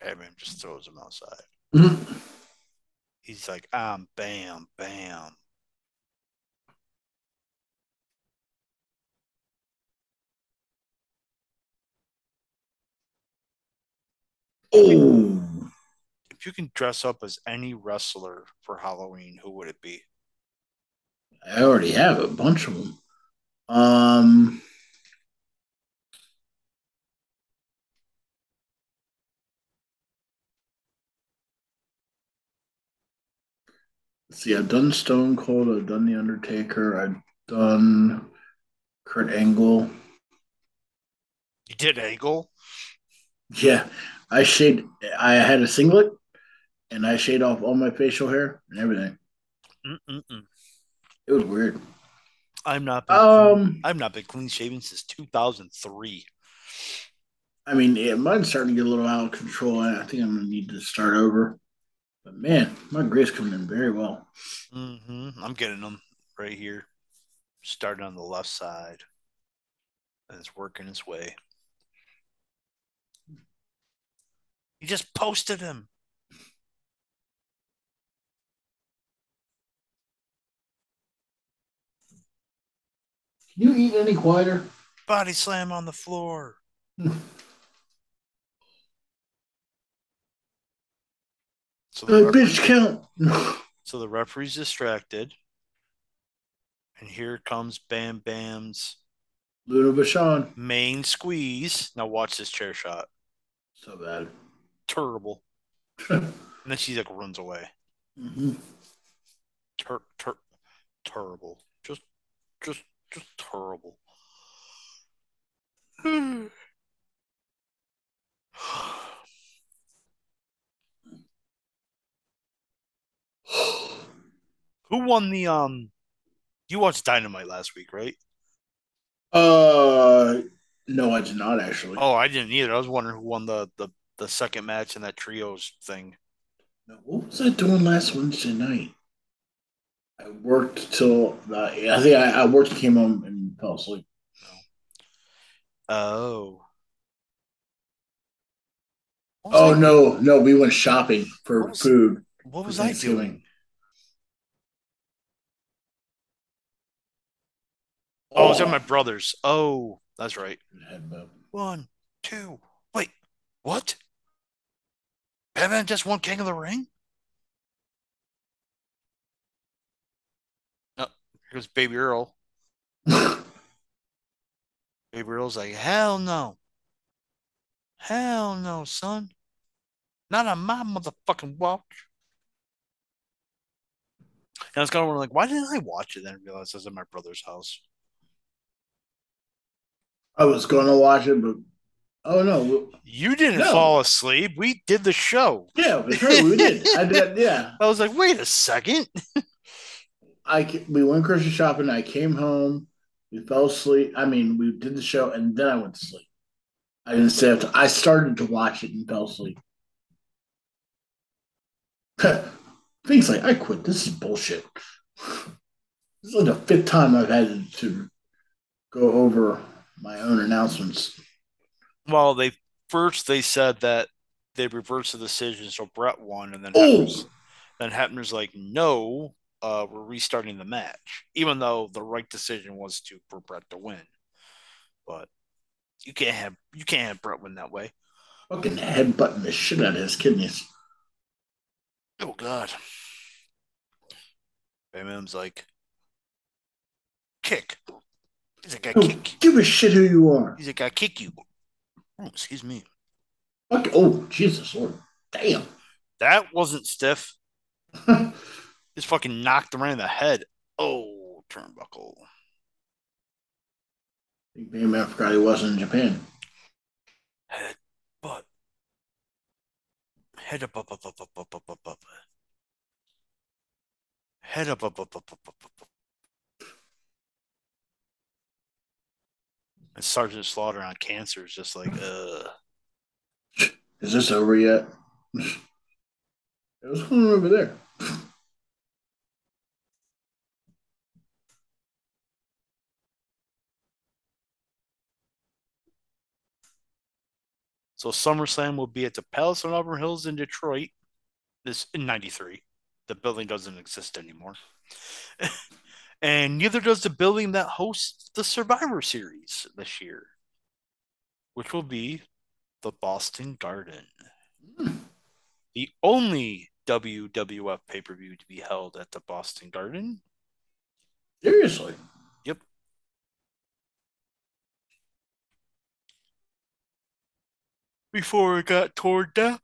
Batman just throws him outside. Mm-hmm. He's like, I'm Bam Bam. Oh. If you can dress up as any wrestler for Halloween, who would it be? I already have a bunch of them. Um... See, I've done Stone Cold, I've done The Undertaker, I've done Kurt Angle. You did Angle? Yeah. I shaved, I had a singlet, and I shaved off all my facial hair and everything. Mm-mm-mm. It was weird. I'm not been, um, I'm not been clean shaven since two thousand three. I mean, yeah, mine's starting to get a little out of control. I think I'm going to need to start over. But man, my gray's coming in very well. Mm-hmm. I'm getting them right here. Starting on the left side. And it's working its way. You just posted him. You eat any quieter? Body slam on the floor. So the uh, bitch count. So the referee's distracted. And here comes Bam Bam's Ludo Bashan main squeeze. Now watch this chair shot. So bad. Terrible. And then she like runs away. Mm-hmm. Ter- ter- terrible. Just just just terrible. Who won the um you watched Dynamite last week, right? Uh no, I did not actually. Oh, I didn't either. I was wondering who won the the, the second match in that trios thing. Now, what was I doing last Wednesday night? I worked till uh, I think I, I worked, came home and fell asleep. Oh. Oh, no, no. We went shopping for what was, food. What was I doing? Oh, oh, it was at my brother's. Oh, that's right. One, two. Wait, what? Batman just won King of the Ring? Oh, here goes Baby Earl. Gabriel's like, hell no. Hell no, son. Not on my motherfucking watch. And I was kind of like, why didn't I watch it then? I realized I was at my brother's house. I was going to watch it, but oh no. You didn't no. fall asleep. We did the show. Yeah, that's right. We did. I did. Yeah. I was like, wait a second. I, we went grocery shopping. I came home. We fell asleep. I mean, we did the show, and then I went to sleep. I didn't stay up. To, I started to watch it and fell asleep. Things like, I quit. This is bullshit. This is like the fifth time I've had to go over my own announcements. Well, they first they said that they reversed the decision, so Bret won, and then oh. Hebner's, then Hebner's like, no. Uh, we're restarting the match, even though the right decision was to for Bret to win. But you can't have you can't have Bret win that way. Fucking headbutting the shit out of his kidneys. Oh God! Bam's like, kick. He's like, I oh, kick. Give a shit who you are. He's like, I kick you. Oh, excuse me. Fuck. Oh Jesus Lord, damn. That wasn't stiff. Just fucking knocked him right in the head. Oh, turnbuckle. Big Bam, I forgot he wasn't in Japan. Head butt. Head up, up, up, up, up, up, up, up. Head up, up, up, up, up, up, up. And Sergeant Slaughter on cancer is just like, uh. Is this over yet? There's one over there. So SummerSlam will be at the Palace on Auburn Hills in Detroit this in ninety-three. The building doesn't exist anymore. And neither does the building that hosts the Survivor Series this year, which will be the Boston Garden. Mm. The only W W F pay-per-view to be held at the Boston Garden. Seriously? Yep. Before it got torn down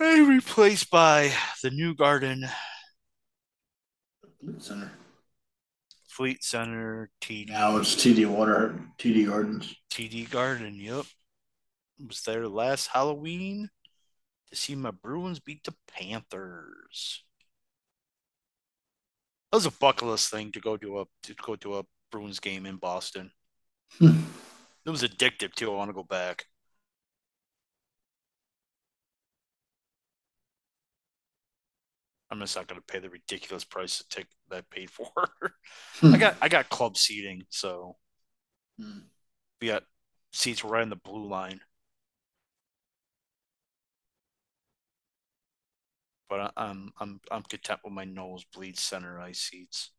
and replaced by the new garden. Fleet Center. Fleet Center, T D. Now it's T D Water, T D Gardens. T D Garden, yep. I was there last Halloween to see my Bruins beat the Panthers. That was a bucket list thing to go to a to go to a Bruins game in Boston. It was addictive, too. I want to go back. I'm just not going to pay the ridiculous price to take that I paid for. Hmm. I got I got club seating, so hmm. we got seats right in the blue line. But I, I'm I'm I'm content with my nosebleed center ice seats.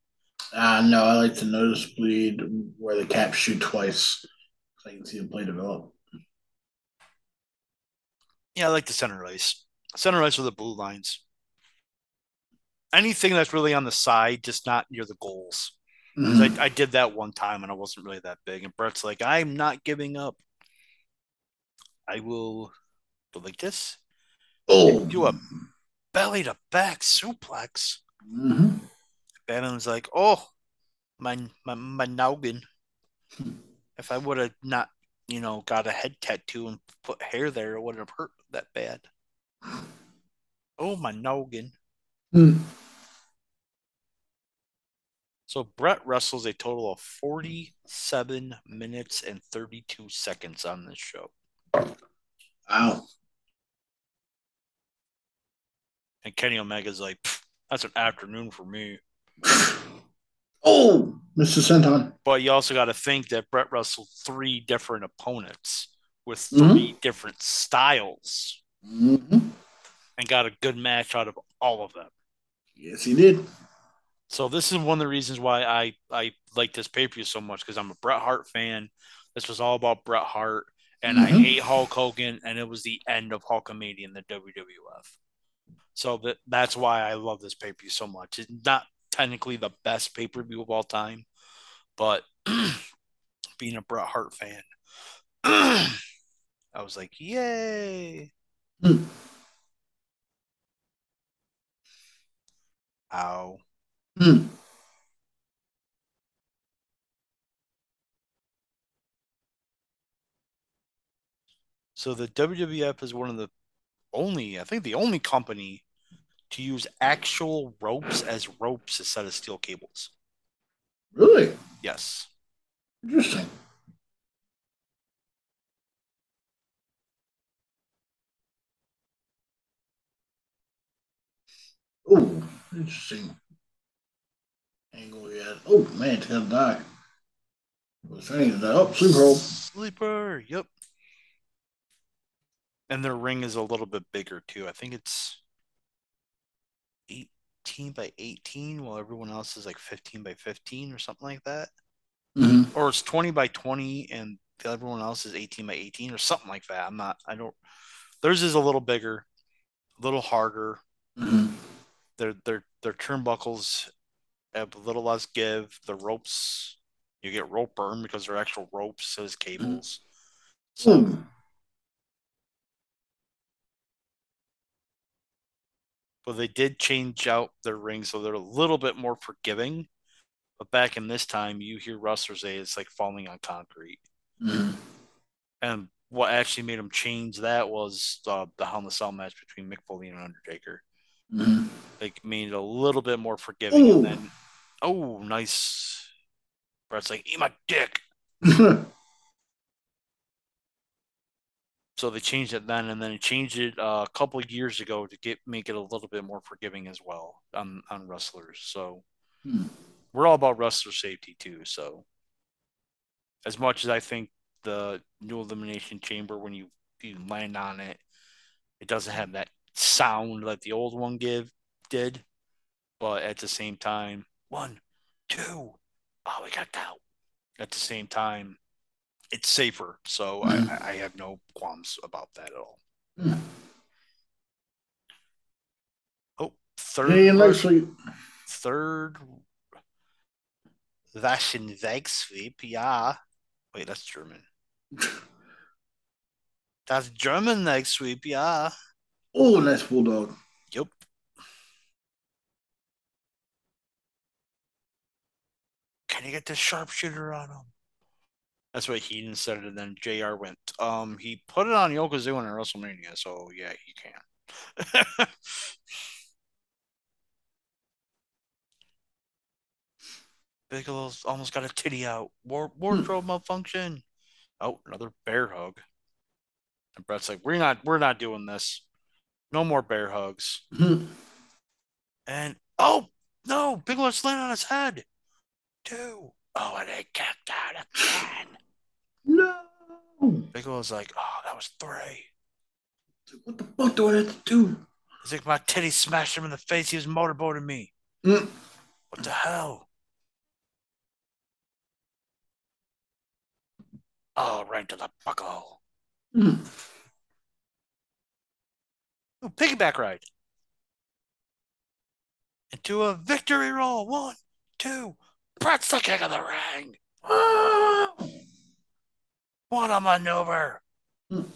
Uh, no, I like to noticebleed where the caps shoot twice so I can see the play develop. Yeah, I like the center ice. Center ice with the blue lines. Anything that's really on the side, just not near the goals. Mm-hmm. I, I did that one time, and I wasn't really that big. And Brett's like, I'm not giving up. I will go like this. Oh, do a belly-to-back suplex. Mm-hmm. Bam's like, oh, my my, my noggin. If I would have not, you know, got a head tattoo and put hair there, it wouldn't have hurt that bad. Oh, my noggin. Mm. So Bret wrestles a total of forty-seven minutes and thirty-two seconds on this show. Wow. And Kenny Omega's like, that's an afternoon for me. Oh, Mister Senton. But you also got to think that Bret wrestled three different opponents with three mm-hmm. different styles mm-hmm. and got a good match out of all of them. Yes, he did. So this is one of the reasons why I, I like this pay-per-view so much, because I'm a Bret Hart fan. This was all about Bret Hart, and mm-hmm. I hate Hulk Hogan, and it was the end of Hulkamania in the W W F. So that, that's why I love this pay-per-view so much. It's not technically the best pay-per-view of all time, but being a Bret Hart fan, I was like, yay. Mm. Ow. Mm. So the W W F is one of the only, I think the only company to use actual ropes as ropes instead of steel cables. Really? Yes. Interesting. Oh, interesting. Angle yet. Oh, man, it's going to die. I was trying to die. Oh, sleeper hole. Sleeper, yep. And their ring is a little bit bigger, too. I think it's eighteen by eighteen, while everyone else is like fifteen by fifteen or something like that. Mm-hmm. Or it's twenty by twenty, and everyone else is eighteen by eighteen or something like that. I'm not, I don't, theirs is a little bigger, a little harder. Mm-hmm. Their, their, their turnbuckles have a little less give. The ropes, you get rope burn because they're actual ropes as cables. So, mm-hmm. But they did change out their rings, so they're a little bit more forgiving. But back in this time, you hear wrestlers say it's like falling on concrete. Mm-hmm. And what actually made them change that was uh, the Hell in a Cell match between Mick Foley and Undertaker. Mm-hmm. Like, made it a little bit more forgiving. Ooh. And then, oh, nice. Bret's like, eat my dick. So they changed it then, and then it changed it uh, a couple of years ago to get make it a little bit more forgiving as well on, on wrestlers. So hmm. we're all about wrestler safety too. So as much as I think the new elimination chamber, when you, you land on it, it doesn't have that sound like the old one give did, but at the same time, one, two, oh, we got that. At the same time, it's safer, so mm. I, I have no qualms about that at all. Mm. Oh, third, hey, person, third, that's in leg sweep, yeah. Wait, that's German. That's German leg sweep, yeah. Oh, nice bulldog. Yep. Can you get the sharpshooter on him? That's what Heenan said, and then J R went, um, he put it on Yokozuna in WrestleMania, so yeah, he can. Bigelow's almost got a titty out. War- wardrobe hmm. malfunction. Oh, another bear hug. And Bret's like, we're not, we're not doing this. No more bear hugs. Hmm. And, oh, no, Bigelow slammed on his head. Two. Oh, and it kept out again. No. Bigelow's like, oh, that was three. What the fuck do I have to do? It's like my titty smashed him in the face. He was motorboating me. Mm. What the hell? Oh, right to the buckle. Mm. Ooh, piggyback ride. Into a victory roll. One, two. Brett's the king of the ring. Ah! What a maneuver. Mm.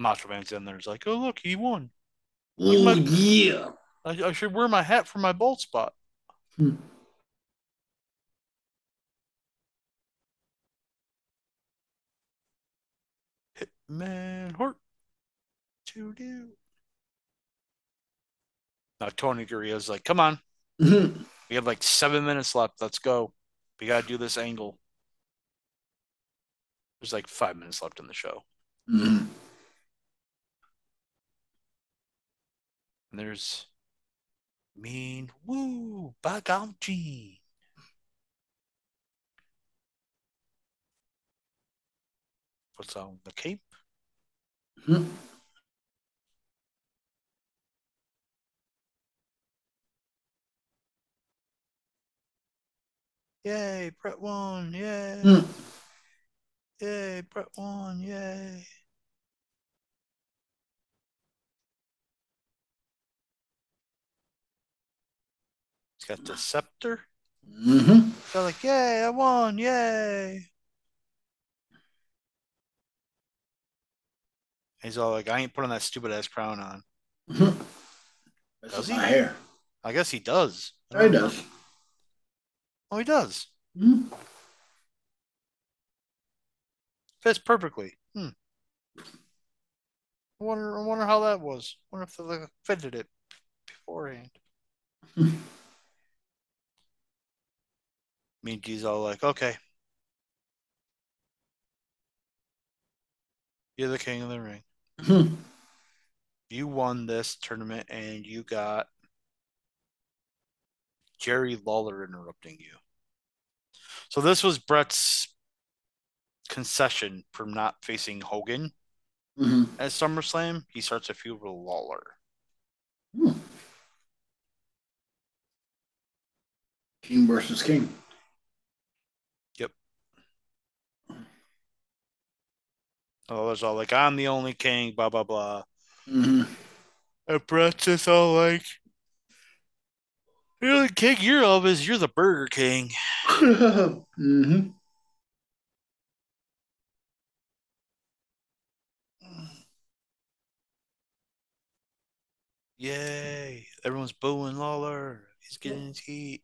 Macho Man's in there. He's like, oh, look, he won. Oh, my, yeah. I, I should wear my hat for my bald spot. Hmm. Hitman Hart. To do. Now, Tony Gurria's like, come on. Mm-hmm. We have like seven minutes left. Let's go. We got to do this angle. There's like five minutes left in the show. Mm-hmm. And there's Mean Woo Bagam Gene. Puts on the cape. Mm-hmm. Yay, Bret won, yay. Mm. Yay, Bret won, yay. He's got the scepter. Mm-hmm. They're like, yay, I won, yay. He's all like, I ain't putting that stupid ass crown on. Mm-hmm. Does he? My hair. I guess he does. I he does. Know. Oh, he does. Mm-hmm. Fits perfectly. Hmm. I wonder, I wonder how that was. I wonder if they like, fitted it beforehand. Mm-hmm. Mean Gene's all like, okay. You're the king of the ring. Mm-hmm. You won this tournament and you got Jerry Lawler interrupting you. So this was Bret's concession for not facing Hogan mm-hmm. at SummerSlam. He starts a feud with Lawler. Mm. King versus King. Yep. Lawler's all like, I'm the only king, blah, blah, blah. Mm-hmm. And Bret's just all like, you're the king, you're Elvis, you're the Burger King. Mm-hmm. Yay. Everyone's booing Lawler. He's getting his heat.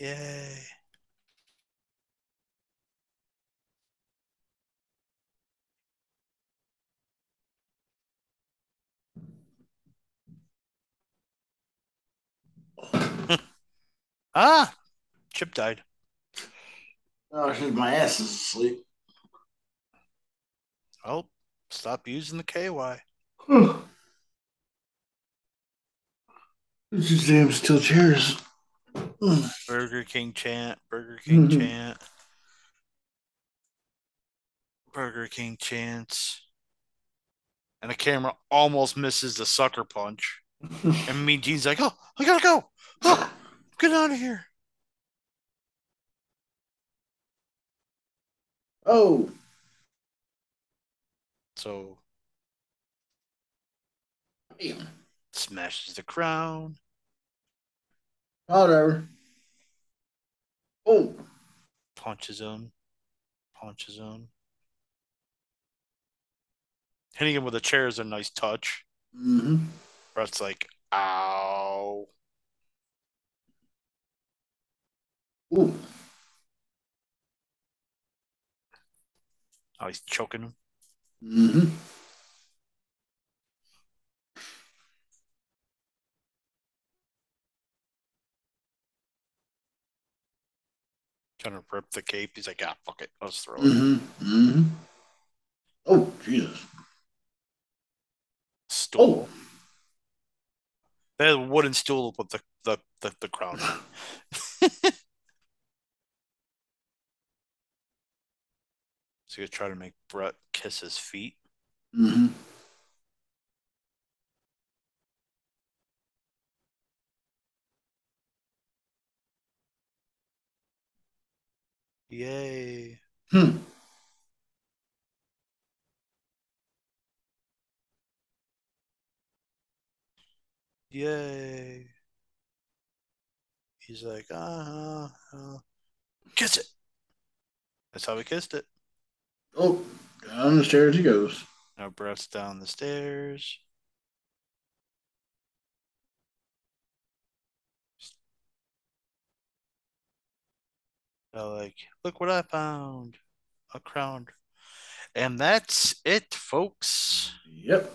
Yay. Ah, Chip died. Oh, my ass is asleep. Oh, stop using the K Y. This is damn still chairs. Burger King chant, Burger King mm-hmm. chant, Burger King chants. And the camera almost misses the sucker punch. And Mean Gene's like, oh, I gotta go. Oh, get out of here. Oh. So. Damn. Smashes the crown. Whatever. Oh. Punches him. Punches him. Hitting him with a chair is a nice touch. Mm-hmm. Brett's like, ow. Ooh. Oh, he's choking him. Mm-hmm. Trying to rip the cape. He's like, ah, fuck it. Let's throw mm-hmm. it. Mm-hmm. Oh, Jesus. Stool. Oh. They had a wooden stool to put the, the, the, the crown on. So you try to make Bret kiss his feet. Mm-hmm. Yay. Hmm. Yay. He's like, ah, uh, uh, kiss it. That's how he kissed it. Oh, down the stairs he goes. Now Brett's down the stairs. So like, look what I found. A crown. And that's it, folks. Yep.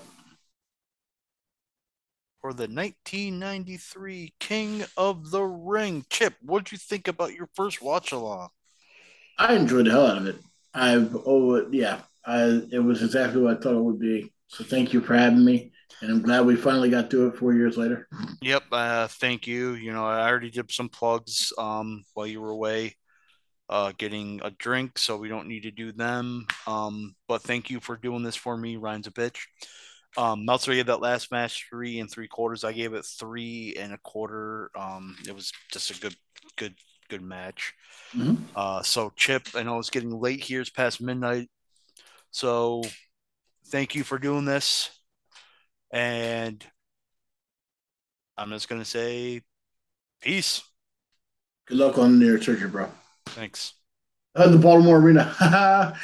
For the nineteen ninety-three King of the Ring. Chip, what'd you think about your first watch-along? I enjoyed the hell out of it. I've oh yeah, I it was exactly what I thought it would be. So thank you for having me, and I'm glad we finally got to it four years later. Yep, uh, thank you. You know, I already did some plugs um while you were away, uh, getting a drink, so we don't need to do them. Um, but thank you for doing this for me. Ryan's a bitch. Um, Meltzer gave that last match three and three quarters. I gave it three and a quarter. Um, it was just a good, good. Good match. Mm-hmm. Uh, so, Chip, I know it's getting late here. It's past midnight. So, thank you for doing this. And I'm just going to say peace. Good luck on your surgery, bro. Thanks. Uh, the Baltimore Arena.